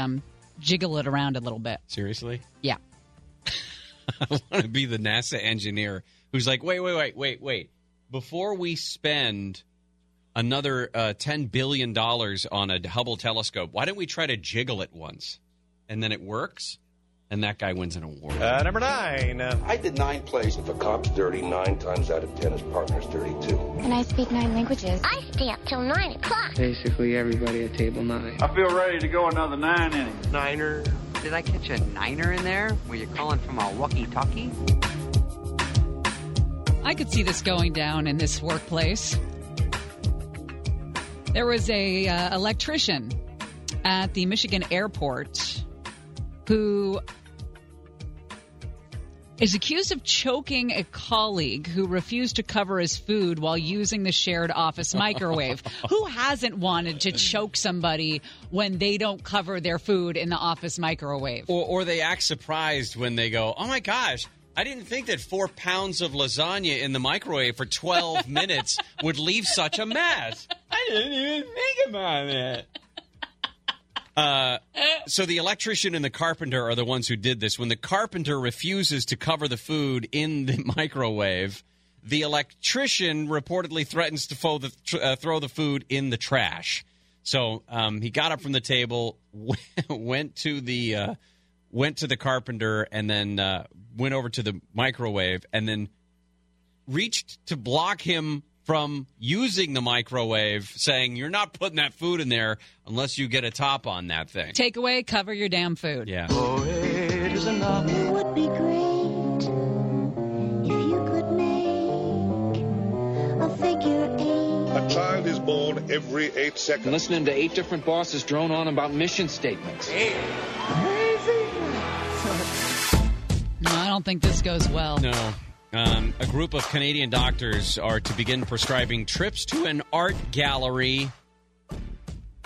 jiggle it around a little bit. Seriously? Yeah. I want to be the NASA engineer who's like, wait. Before we spend another $10 billion on a Hubble telescope, why don't we try to jiggle it once? And then it works, and that guy wins an award. Number 9. I did 9 plays. If a cop's dirty, 9 times out of 10 his partner's dirty, too. And I speak 9 languages. I stay up till 9 o'clock. Basically, everybody at table 9. I feel ready to go another 9 innings. Niner. Did I catch a niner in there? Were you calling from a walkie-talkie? I could see this going down in this workplace. There was a electrician at the Michigan airport who is accused of choking a colleague who refused to cover his food while using the shared office microwave. Who hasn't wanted to choke somebody when they don't cover their food in the office microwave? Or they act surprised when they go, oh, my gosh, I didn't think that 4 pounds of lasagna in the microwave for 12 minutes would leave such a mess. I didn't even think about it. So the electrician and the carpenter are the ones who did this. When the carpenter refuses to cover the food in the microwave, the electrician reportedly threatens to throw the food in the trash. So he got up from the table, went to the carpenter, and then went over to the microwave, and then reached to block him from using the microwave, saying you're not putting that food in there unless you get a top on that thing. Take away, cover your damn food. Yeah. Oh, it is enough. It would be great if you could make a figure 8. A child is born every 8 seconds. I'm listening to 8 different bosses drone on about mission statements. 8. Crazy. No, I don't think this goes well. No. A group of Canadian doctors are to begin prescribing trips to an art gallery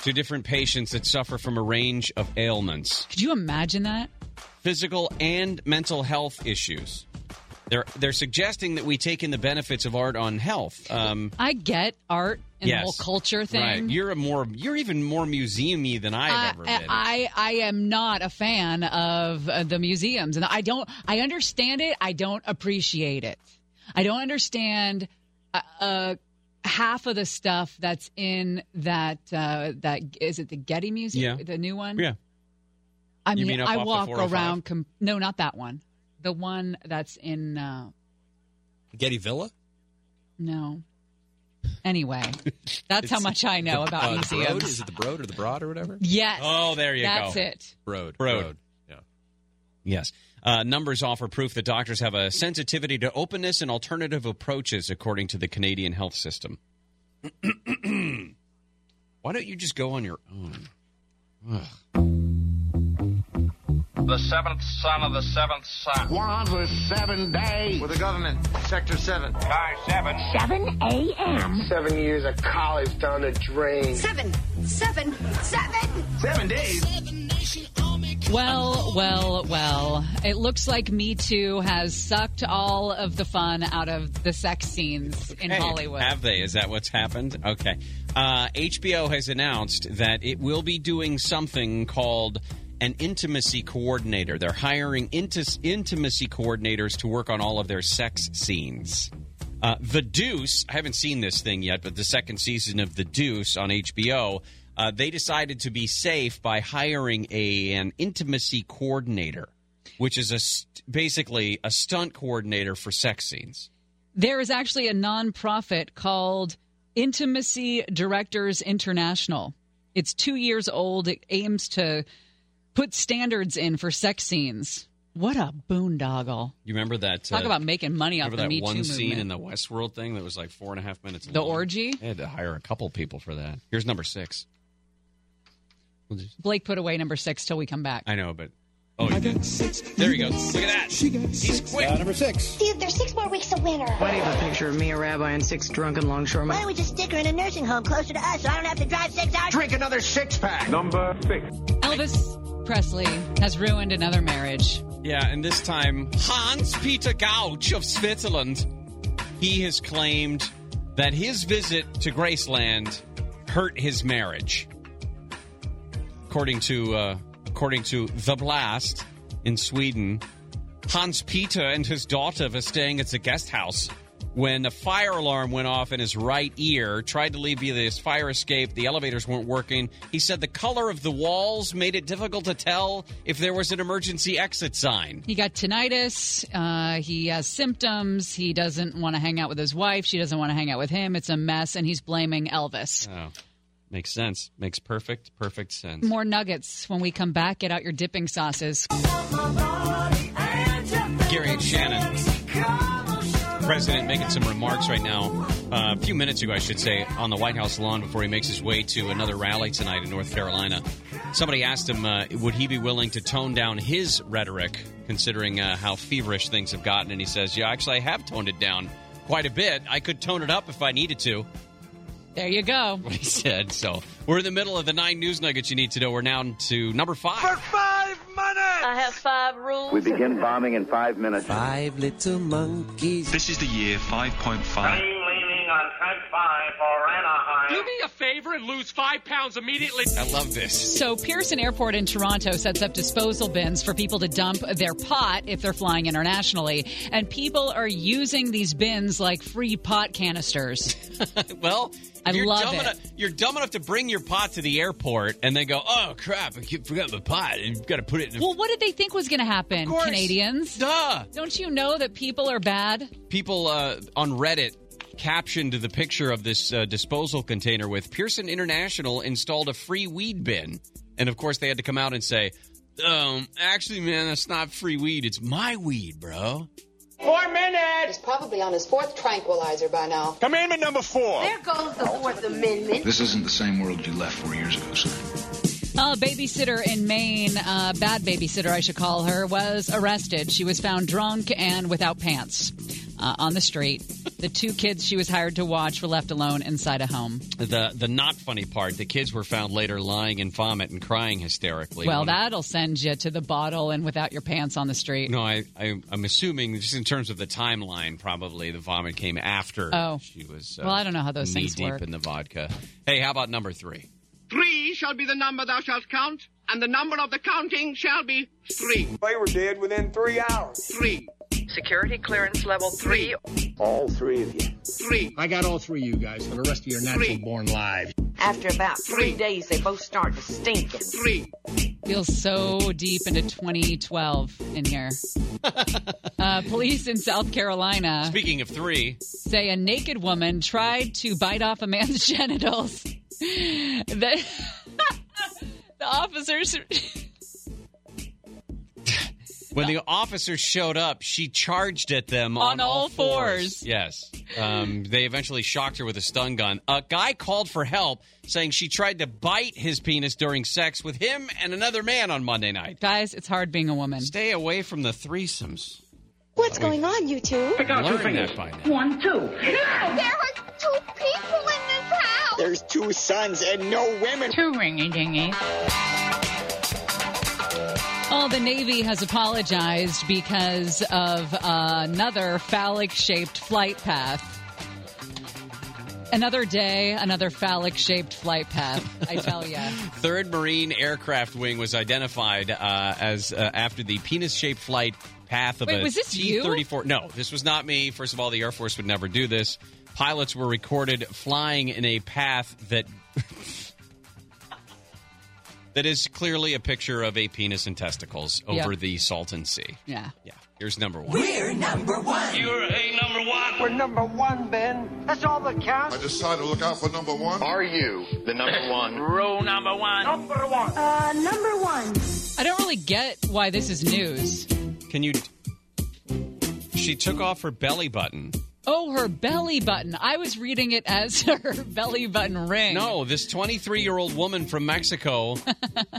to different patients that suffer from a range of ailments. Could you imagine that? Physical and mental health issues. They're suggesting that we take in the benefits of art on health. I get art and the whole culture thing. Right. You're even more museum-y than I've ever been. I am not a fan of the museums, and I understand it. I don't appreciate it. I don't understand half of the stuff that's in that is it the Getty Museum, the new one? Yeah. I mean, I walk around. No, not that one. The one that's in Getty Villa? No. Anyway, that's how much I know about museums. Broad? Is it the Broad or the Broad or whatever? Yes. Oh, there you go. That's it. Broad. Yeah. Yes. Numbers offer proof that doctors have a sensitivity to openness and alternative approaches, according to the Canadian health system. Why don't you just go on your own? Ugh. The seventh son of the seventh son. One was 7 days. With the government, Sector 7. By 7. 7 a.m. 7 years of college down the drain. 7 days. Well. It looks like Me Too has sucked all of the fun out of the sex scenes in Hollywood. Have they? Is that what's happened? Okay. HBO has announced that it will be doing something called an intimacy coordinator. They're hiring intimacy coordinators to work on all of their sex scenes. The Deuce, I haven't seen this thing yet, but the second season of The Deuce on HBO, they decided to be safe by hiring an intimacy coordinator, which is basically a stunt coordinator for sex scenes. There is actually a nonprofit called Intimacy Directors International. It's 2 years old. It aims to put standards in for sex scenes. What a boondoggle. You remember that? Talk about making money off the Me Too movement. Remember that one scene in the Westworld thing that was like 4.5 minutes long? The orgy? They had to hire a couple people for that. Here's number 6. Blake put away number 6 till we come back. I know, but... Oh, you did. 6. There you go. Look at that. He's quick. Number 6. Dude, there's 6 more weeks of winter. Why do you have a picture of me, a rabbi, and 6 drunken longshoremen? Why don't we just stick her in a nursing home closer to us so I don't have to drive 6 hours? Drink another 6-pack. Number 6. Elvis Presley has ruined another marriage. Yeah, and this time Hans Peter Gauch of Switzerland. he has claimed that his visit to Graceland hurt his marriage. According to The Blast in Sweden, Hans Peter and his daughter were staying at the guest house when a fire alarm went off in his right ear, tried to leave via his fire escape. The elevators weren't working. He said the color of the walls made it difficult to tell if there was an emergency exit sign. He got tinnitus. He has symptoms. He doesn't want to hang out with his wife. She doesn't want to hang out with him. It's a mess, and he's blaming Elvis. Oh. Makes sense. Makes perfect sense. More nuggets when we come back. Get out your dipping sauces. Gary and Shannon. The president making some remarks right now. A few minutes ago, I should say, on the White House lawn before he makes his way to another rally tonight in North Carolina. Somebody asked him, would he be willing to tone down his rhetoric, considering how feverish things have gotten? And he says, yeah, actually, I have toned it down quite a bit. I could tone it up if I needed to. There you go. What he said. So we're in the middle of the 9 news nuggets you need to know. We're now to number 5. For 5 minutes! I have 5 rules. We begin bombing in 5 minutes. 5 little monkeys. This is the year 5.5. I'm leaning on track 5 for Anaheim. Do me a favor and lose 5 pounds immediately. I love this. So Pearson Airport in Toronto sets up disposal bins for people to dump their pot if they're flying internationally. And people are using these bins like free pot canisters. Well... I love it. You're dumb enough to bring your pot to the airport and then go, oh, crap, I forgot my pot. You've got to put it in. Well, what did they think was going to happen, Canadians? Duh. Don't you know that people are bad? People on Reddit captioned the picture of this disposal container with Pearson International installed a free weed bin. And, of course, they had to come out and say, actually, man, that's not free weed. It's my weed, bro. 4 minutes! He's probably on his 4th tranquilizer by now. Commandment number 4. There goes the 4th Amendment. This isn't the same world you left 4 years ago, sir. A babysitter in Maine, bad babysitter I should call her, was arrested. She was found drunk and without pants on the street. The 2 kids she was hired to watch were left alone inside a home. The not funny part, the kids were found later lying in vomit and crying hysterically. Well, that'll send you to the bottle and without your pants on the street. No, I'm assuming just in terms of the timeline, probably the vomit came after she was well, I don't know how those things work. Knee deep in the vodka. Hey, how about number 3? 3 shall be the number thou shalt count, and the number of the counting shall be 3. They were dead within 3 hours. 3. Security clearance level 3. 3. All 3 of you. 3. I got all 3 of you guys for the rest of your natural born lives. After about 3 days, they both start to stink. 3. Feels so deep into 2012 in here. Police in South Carolina. Speaking of 3. Say a naked woman tried to bite off a man's genitals. The officers... When the officers showed up, she charged at them on all fours. Yes. They eventually shocked her with a stun gun. A guy called for help, saying she tried to bite his penis during sex with him and another man on Monday night. Guys, it's hard being a woman. Stay away from the threesomes. What's going on, you two? Pick out 2 fingers. 1, 2. No, there are 2 people in this house. There's 2 sons and no women. 2 ringy-dingies. Well, the Navy has apologized because of another phallic-shaped flight path. Another day, another phallic-shaped flight path, I tell ya. 3rd Marine Aircraft Wing was identified as after the penis-shaped flight path of a T-34. No, this was not me. First of all, the Air Force would never do this. Pilots were recorded flying in a path that... That is clearly a picture of a penis and testicles over the Salton Sea. Yeah. Yeah. Here's number 1. We're number 1. You're a number 1. We're number 1, Ben. That's all that counts. I decided to look out for number 1. Are you the number 1? Rule number 1. Number 1. Number 1. I don't really get why this is news. Can you... She took off her belly button. Oh, her belly button. I was reading it as her belly button ring. No, this 23-year-old woman from Mexico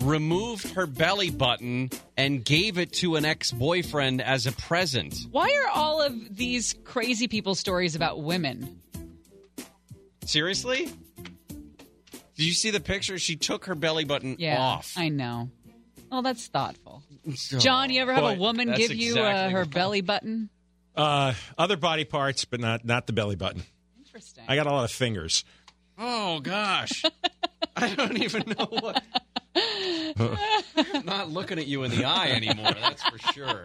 removed her belly button and gave it to an ex-boyfriend as a present. Why are all of these crazy people stories about women? Seriously? Did you see the picture? She took her belly button off. I know. Well, that's thoughtful. John, you ever have a woman give you her belly button? Other body parts, but not the belly button. Interesting. I got a lot of fingers. Oh, gosh. I don't even know what. I'm not looking at you in the eye anymore, that's for sure.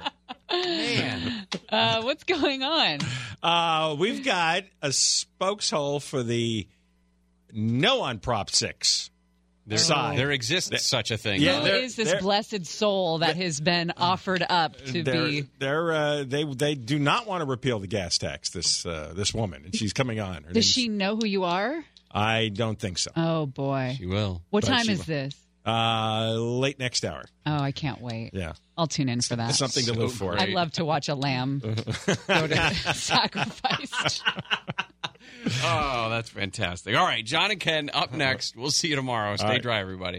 Man. What's going on? We've got a spokeshole for the no on Prop 6. There exists such a thing. Yeah, there is this blessed soul that has been offered up to be. They do not want to repeal the gas tax, this woman, and she's coming on. Does she know who you are? I don't think so. Oh, boy. She will. What time is this? Late next hour. Oh, I can't wait. Yeah. I'll tune in for that. It's something to live for. I'd love to watch a lamb go to sacrifice. Oh, that's fantastic. All right, John and Ken up next. We'll see you tomorrow. Stay dry, everybody.